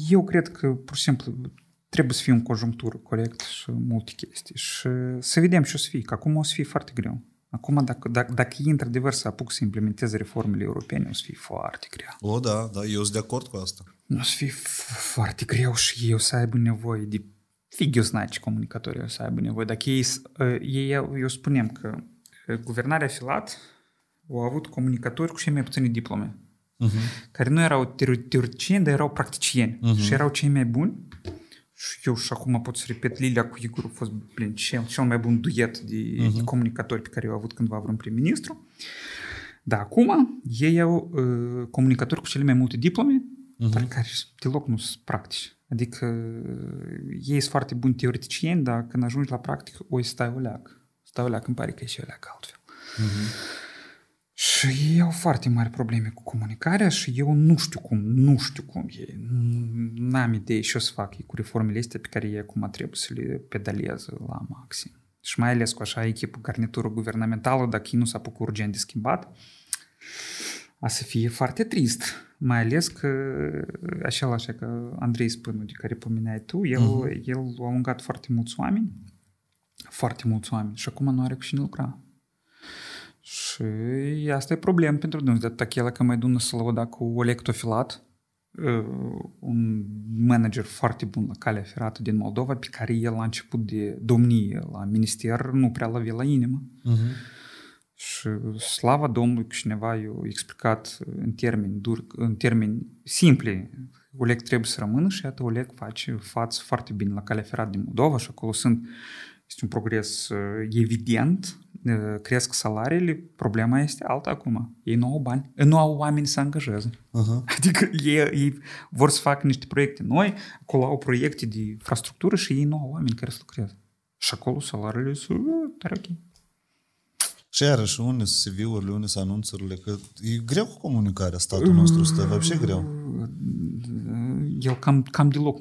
Eu cred că, pur și simplu, trebuie să fie în conjunctură corect și multe chestii. Și să vedem ce o să fie, că acum o să fie foarte greu. Acum, dacă ei într-adevăr să apuc să implementeze reformele europene, o să fie foarte greu. O, da, da, eu sunt de acord cu asta. O să fie foarte greu și eu să aibă nevoie de fig eu znaci comunicatorii o să aibă nevoie. Dacă ei, eu spunem că guvernarea Filat au avut comunicatori cu cei mai puține diplome, care nu erau teoreticieni, dar erau practicieni și erau cei mai buni. Și eu și acum pot să repet, Lilia cu Igor a fost cel mai bun duet de comunicatori pe care i-au avut cândva vreun prim-ministru. Dar acum ei au comunicatori cu cele mai multe diplome, dar care deloc nu sunt practici. Adică ei sunt foarte buni teoreticieni, dar când ajungi la practică, oi stai o leac, îmi pare că e și o leac altfel. Și ei au foarte mari probleme cu comunicarea și eu nu știu cum ei. N-am idee ce o să fac cu reformele astea pe care ei acum trebuie să le pedaleze la maxim. Și mai ales cu așa echipă, garnitură guvernamentală, dacă ei nu s-a apucă urgent de schimbat, a să fie foarte trist. Mai ales că, așa că Andrei Spânu, de care pomeneai tu, el a alungat foarte mulți oameni și acum nu are cu cine lucra. Și asta e problemă pentru dâns. De atât el că mai dună să lăuda cu Oleg Filat, un manager foarte bun la calea ferată din Moldova, pe care el la început de domnie la minister nu prea l-avea la inimă. Și slava Domnului că cineva i-a explicat în termeni simpli, Oleg trebuie să rămână și iată Oleg face față foarte bine la calea ferată din Moldova și acolo este un progres evident, cresc salariile, problema este alta acum. Ei nu au bani, nu au oameni să angajeze. Adică ei vor să facă niște proiecte noi, acolo au proiecte de infrastructură și ei nu au oameni care să lucreze. Și acolo salariile sunt tare ok. Și iarăși, unde sunt CV-urile, unde sunt anunțurile, că e greu cu comunicarea statului nostru, stă văbșe greu. El cam deloc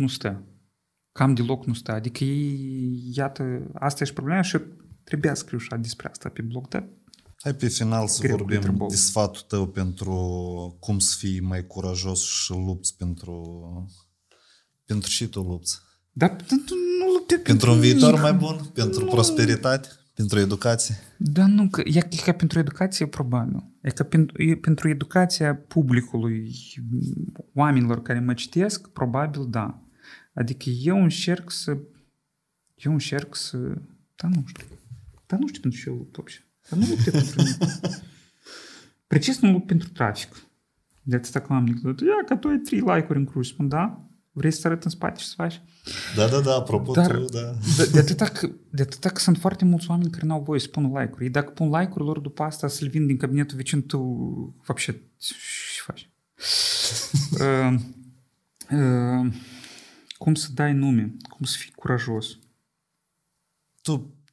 nu stă. Adică ei, iată, asta e și problema și trebuia scriu și despre asta pe blog, dar... Hai pe final să vorbim de sfatul tău pentru cum să fii mai curajos și lupți pentru și tu lupți. Dar nu lupte pentru un viitor mai bun, pentru prosperitate, pentru educație. Da, nu, e ca pentru educație probabil. E ca pentru educația publicului, oamenilor care mă citesc, probabil da. Adică eu încerc să... Dar nu știu pentru ce eu lupt obșe. Dar nu lupt pentru mine. Precis nu lupt pentru trafic. De atâta că am nici zis, ia că tu ai 3 like-uri în cruci. Spun, da, vrei să arăt în spate și să faci? Da, apropo tu, da. De atâta că sunt foarte mulți oameni care n-au voie să pună like-uri. Ei dacă pun like-uri lor după asta să-l vin din cabinetul vecin, tu văbșe ce faci? Cum să dai nume? Cum să fii curajos?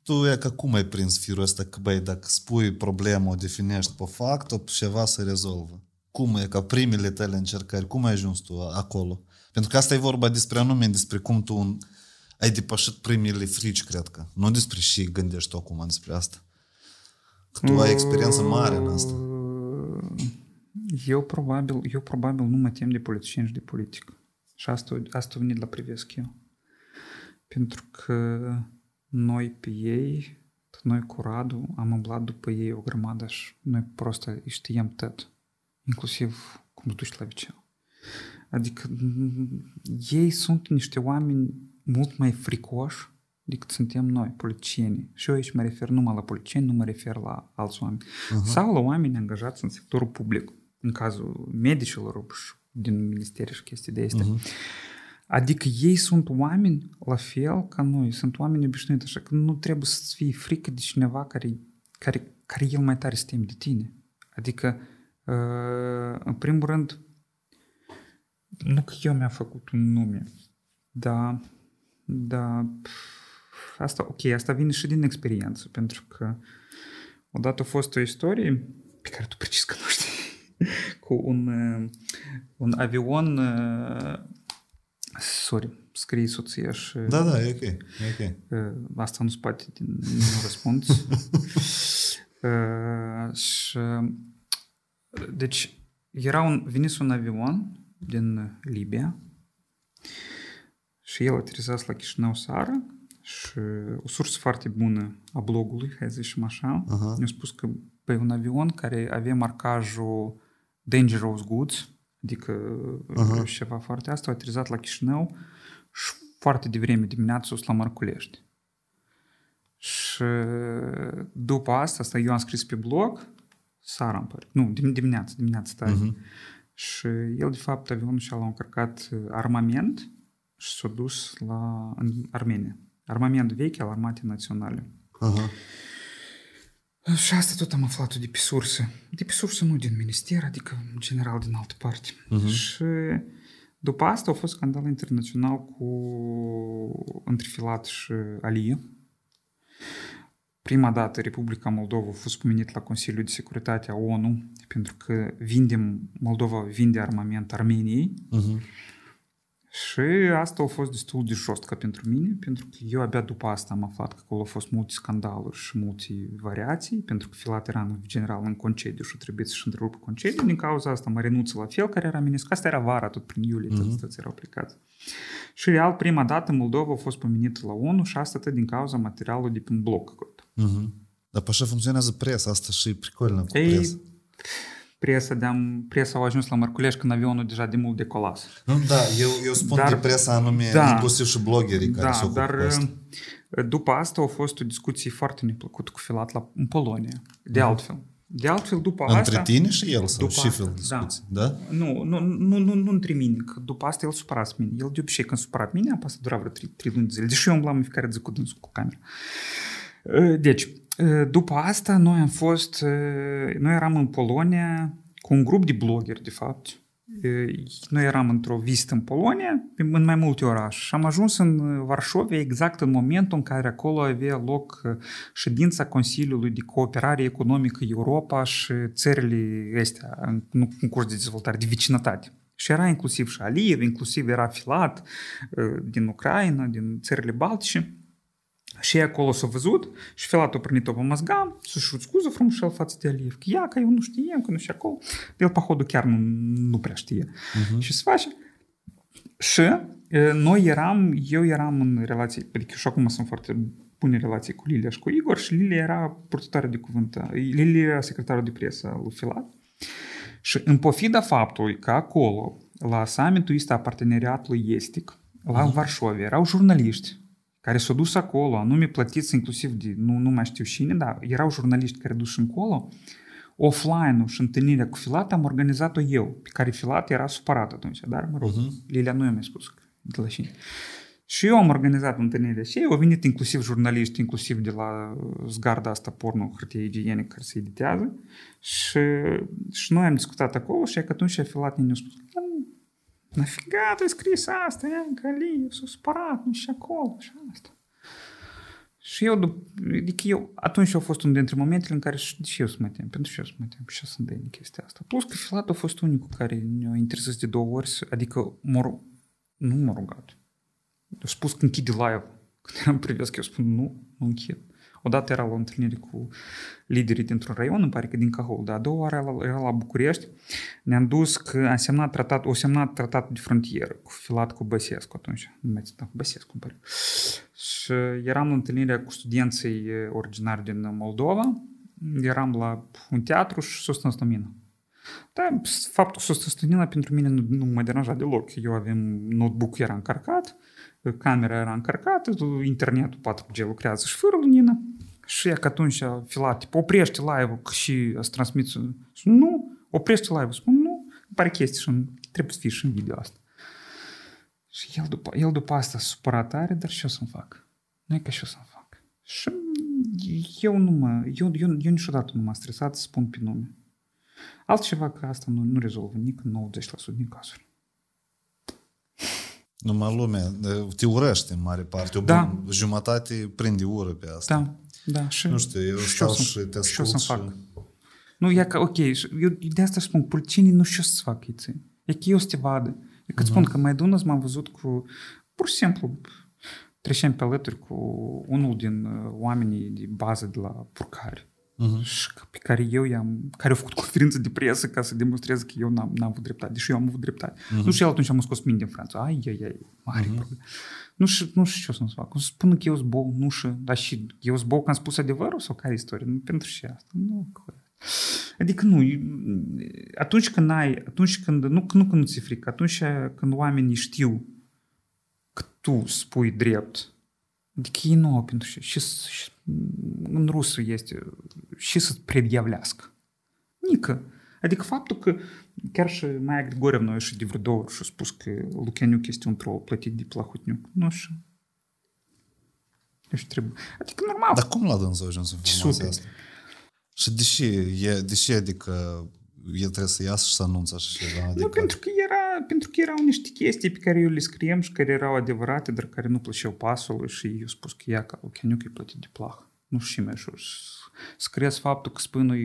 Tu e că cum ai prins firul ăsta? Că băi, dacă spui problema, o definești pe fact, ceva se rezolvă. Cum e că primele tale încercări? Cum ai ajuns tu acolo? Pentru că asta e vorba despre anume, despre cum tu ai depășit primele frici, cred că. Nu despre și gândești tu acum despre asta. Că tu ai experiență mare în asta. Eu probabil nu mă tem de politicieni și de politică. Și asta a venit la Privesc.eu. Pentru că noi pe ei, noi cu Radu, am umblat după ei o grămadă și noi prosta îi știam tot. Inclusiv cum duci la viceu. Adică ei sunt niște oameni mult mai fricoși decât suntem noi, politicieni. Și eu aici mă refer numai la politicieni, nu mă refer la alți oameni. Sau la oameni angajați în sectorul public. În cazul medicilor din ministeri și chestii de astea. Adică ei sunt oameni la fel ca noi, sunt oameni obișnuiți, așa că nu trebuie să fie frică de cineva care el mai tare se teme de tine. Adică, în primul rând, nu că eu mi-am făcut un nume, Da, asta, ok, asta vine și din experiență, pentru că odată a fost o istorie pe care tu precis că nu știi, cu un avion, scrie soția și... Da, e ok. Asta nu spate din răspuns. Și... Deci, era venit un avion din Libia și el aterizase la Chișinău seara și o sursă foarte bună a blogului, hai să zicem așa, ne-a spus că pe un avion care avea marcajul Dangerous Goods, adică ceva foarte asta, a aterizat la Chișinău și foarte devreme dimineața la Mărculești. Și după asta eu am scris pe blog seara, îmi pare. Nu, dimineața tare. Și el, de fapt, avionul și-a încărcat armament și s-a dus în Armenia. Armament vechi al Armatei Naționale. Și asta tot am aflat de pe surse. De pe surse, nu din minister, adică în general din altă parte. Și după asta a fost scandal internațional între Filat și Aliev. Prima dată Republica Moldova a fost pomenit la Consiliul de Securitate a ONU, pentru că Moldova vinde armament Armeniei. Și asta a fost destul de jostă pentru mine, pentru că eu abia după asta am aflat că acolo au fost multe scandaluri și multe variații, pentru că Filat era în general în concediu și trebuie să-și întrerupă concediu. Din cauza asta mă renunță la fel, care era minesc. Asta era vara, tot prin iulie, tot erau plecați. Și real, prima dată Moldova a fost pomenită la ONU și asta tot din cauza materialului de pe un blog. Dar pe așa funcționează presa, asta și e pricolnă cu presa. Presa a ajuns la Mărculești când avionul deja de mult decolase. Da, eu spun de presa anume, inclusiv și bloggerii care se ocupă cu asta. După asta a fost o discuție foarte neplăcută cu Filat în Polonia. De altfel, după asta... Între tine și el sau și fel discuții, da? Nu între mine, că după asta el supărat mine. El de obicei când supărat mine, apoi dura vreo 3 luni de zile, deși eu îmblam în fiecare zi cu dânsul cu camera. Deci, după asta, noi eram în Polonia cu un grup de blogeri, de fapt. Noi eram într-o vizită în Polonia, în mai multe orașe. Și am ajuns în Varșovia exact în momentul în care acolo avea loc ședința Consiliului de Cooperare Economică Europa și țările astea în curs de dezvoltare, de vecinătate. Și era inclusiv și Aliev, inclusiv era Filat din Ucraina, din țările Baltice. Și acolo s-a văzut și Filat a prânit-o pe măzgam, să-și scuză frumos și el față de Aliev. Că ia, că eu nu știem, că nu știu acolo. El, pahodul, chiar nu prea știe. Și se face. Și eu eram în relație, adică și acum sunt foarte bune relații cu Lilia și cu Igor, și Lilia era purtătoare de cuvânt. Lilia era secretarul de presă lui Filat. Și în pofida faptului că acolo, la summitul ăsta a parteneriatului estic, la Varșovia, erau jurnaliști care s-au dus acolo, anume plătiți inclusiv de, nu mai știu cine, dar erau jurnaliști care duși încolo, offline-ul și întâlnirea cu Filat am organizat-o eu, pe care Filat era supărat atunci, dar mă rog, Lilia nu i-a mai spus de la cine. Și eu am organizat întâlnirea și au venit inclusiv jurnaliști, inclusiv de la zgarda asta porno, hârtie igienică care se editează și noi am discutat acolo și atunci Filat ne-a spus, nafiga tu ai scris asta, că Aliev s-a supărat, nu știu acolo, și asta. Și eu atunci a fost unul dintre momentele în care și eu să mă tem, și să-mi dai chestia asta. Plus că Filat a fost unicul care ne-a interesat de 2 ori, adică nu m-a rugat. A spus că închide live. Când eram Privesc, eu spun nu închid. Odată era la o întâlnire cu liderii dintr-un raion, îmi pare că din Cahol, dar a doua oară era la București, ne-am dus că a semnat tratatul de frontieră cu Filat cu Băsescu atunci, Băsescu îmi pare. Și eram la întâlnirea cu studenții originari din Moldova, eram la un teatru și s-a stâns la mine. Dar faptul că s-a stâns la mine pentru mine nu mă deranja deloc, eu aveam notebook-ul era încărcat, camera era încărcată, internetul 4G lucrează și fără lumină. Și ea că atunci Filat, tip, oprește live-ul și îți transmiți. Nu, oprește live-ul. Spun, nu, îmi pare chestii și trebuie să fii și în video asta. Și el după asta s-a supărat tare, dar ce o să-mi fac? Nu e că ce o să-mi fac. Și eu niciodată nu m-am stresat să spun pe nume. Altceva că asta nu rezolvă nici 90% din cazuri. Numai lumea te urăște în mare parte. O jumătate prinde ură pe asta. Da, și nu știu, eu stau și te ascult. Și o să-mi fac? Nu, e că, ok, eu de asta spun, pulcinii nu știu să fac ei. E că eu să te vadă. E că spun că mai de unul m-am văzut cu, pur și simplu, trecem pe alături cu unul din oamenii de bază de la Purcari. Pe care eu i-am, care au făcut conferință de presă ca să demonstreze că eu n-am avut dreptate, deși eu am avut dreptate. Nu știu, el atunci am scos mine din Franța. Mare problemă. Nu știu ce o să-mi fac. O să spun că eu zbou, nu știu, dar și eu zbou că am spus adevărul sau care istorie? Nu, pentru ce asta? Nu, adică nu, atunci când ai, atunci când, nu când ți-e frică, atunci când oamenii știu că tu spui drept, adică ei nu au pentru ce. Și în rusul este și să-ți predjavlească. Nică. Adică faptul că chiar și Maia Grigorievna a ieșit de vreo două ori și a spus că Lukianiuc este un troll plătit de Plahotniuc. Nu știu. Deci trebuie. Adică normal. Dar cum la dânsă a ajuns informația asta? Și deși adică el trebuie să iasă și să anunță așa ceva? Adică... Nu, pentru că erau niște chestii pe care eu le scriem și care erau adevărate, dar care nu plăceau pasului și eu spus că ia ca Lukianiuc e plătit de Plah. Nu știu mai așa. Scriez faptul că Spânul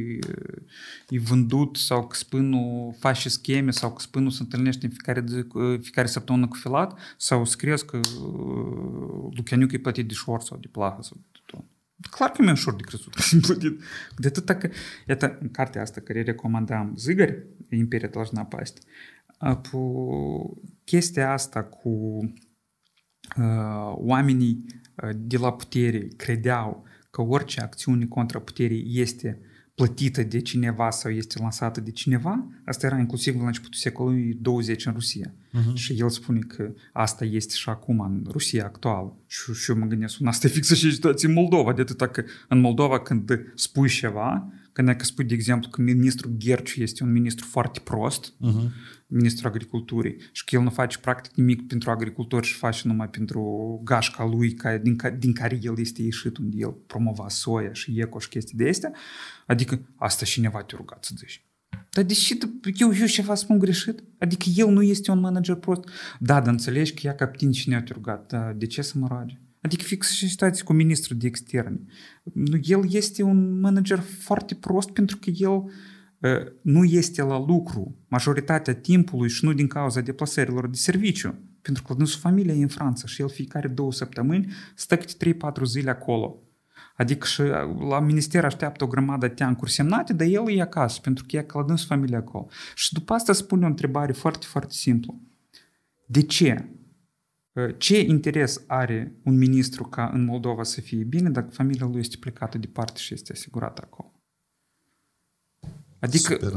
e vândut sau că Spânul face scheme sau că Spânul se întâlnește în fiecare săptămână cu Filat sau scriez că Lukianiuc e plătit de Șor sau de Plahă sau de tot. Clar că mi-e ușor de crezut că e plătit. De atâta că, iată, în cartea asta care recomandam Zigări, Imperia должна пасть, chestia asta cu oamenii de la putere credeau că orice acțiune contra puterii este plătită de cineva sau este lansată de cineva, asta era inclusiv la începutul secolului 20 în Rusia. Și el spune că asta este și acum în Rusia actuală. Și eu mă gândesc, asta e fixă și situație în Moldova, de atât că în Moldova când spui ceva, când dacă spui, de exemplu, că ministrul Gherciu este un ministru foarte prost, ministrul agriculturii, și că el nu face practic nimic pentru agricultori și face numai pentru gașca lui, din care el este ieșit, unde el promova soia și eco și chestii de astea, adică asta cineva te-a rugat să zici. Dar deși eu ceva spun greșit? Adică el nu este un manager prost. Da, dar înțelegi că ea ca pe tine cineva te-a rugat, dar de ce să mă roage? Adică fix și situații cu ministrul de externe. El este un manager foarte prost pentru că el nu este la lucru majoritatea timpului și nu din cauza deplasărilor de serviciu. Pentru că nu sunt familia în Franța și el fiecare 2 săptămâni stă câte 3-4 zile acolo. Adică și la minister așteaptă o grămadă de teancuri semnate, dar el e acasă pentru că e că la familia acolo. Și după asta spune o întrebare foarte, foarte simplă. De ce? Ce interes are un ministru ca în Moldova să fie bine dacă familia lui este plecată departe și este asigurată acolo? Adică,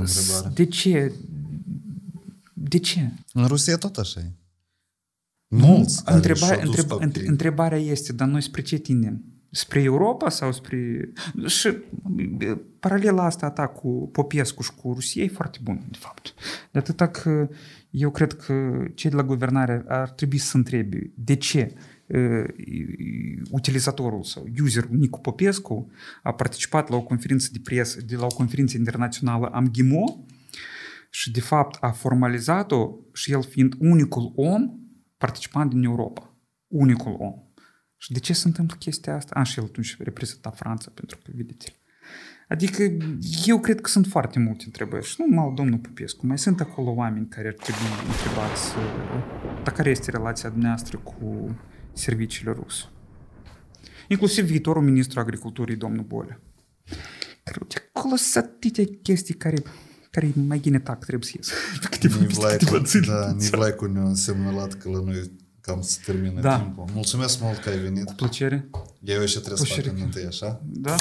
de ce? În Rusia tot așa e. Mulți întrebarea este, dar noi spre ce tindem? Spre Europa sau spre... Și paralela asta a ta cu Popescu și cu Rusia e foarte bună, de fapt. De atâta că eu cred că cei de la guvernare ar trebui să întrebe de ce utilizatorul sau userul Nicu Popescu a participat la o conferință de presă, de la o conferință internațională Amghimo și de fapt a formalizat-o și el fiind unicul om participant din Europa. Unicul om. Și de ce se întâmplă chestia asta? Și el atunci reprezenta Franța, pentru că, vedeți-l. Adică, eu cred că sunt foarte multe întrebări. Și nu numai domnul Popescu, mai sunt acolo oameni care ar trebui întrebați dar care este relația dumneavoastră cu serviciile ruse. Inclusiv viitorul ministru agriculturii, domnul Bolea. Acolo sunt atâtea chestii care mai gine tac trebuie să ies. Nivlaicul ne-a semnalat că la noi cam să termină timpul. Mulțumesc mult că ai venit. Cu plăcere. Eu și trebuie să fac întâi, așa? Da.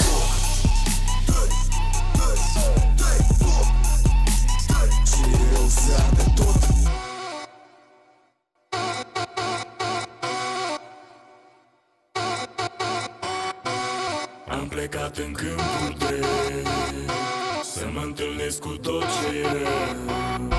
Am plecat în câmpul drept să mă întâlnesc cu tot ce e rău.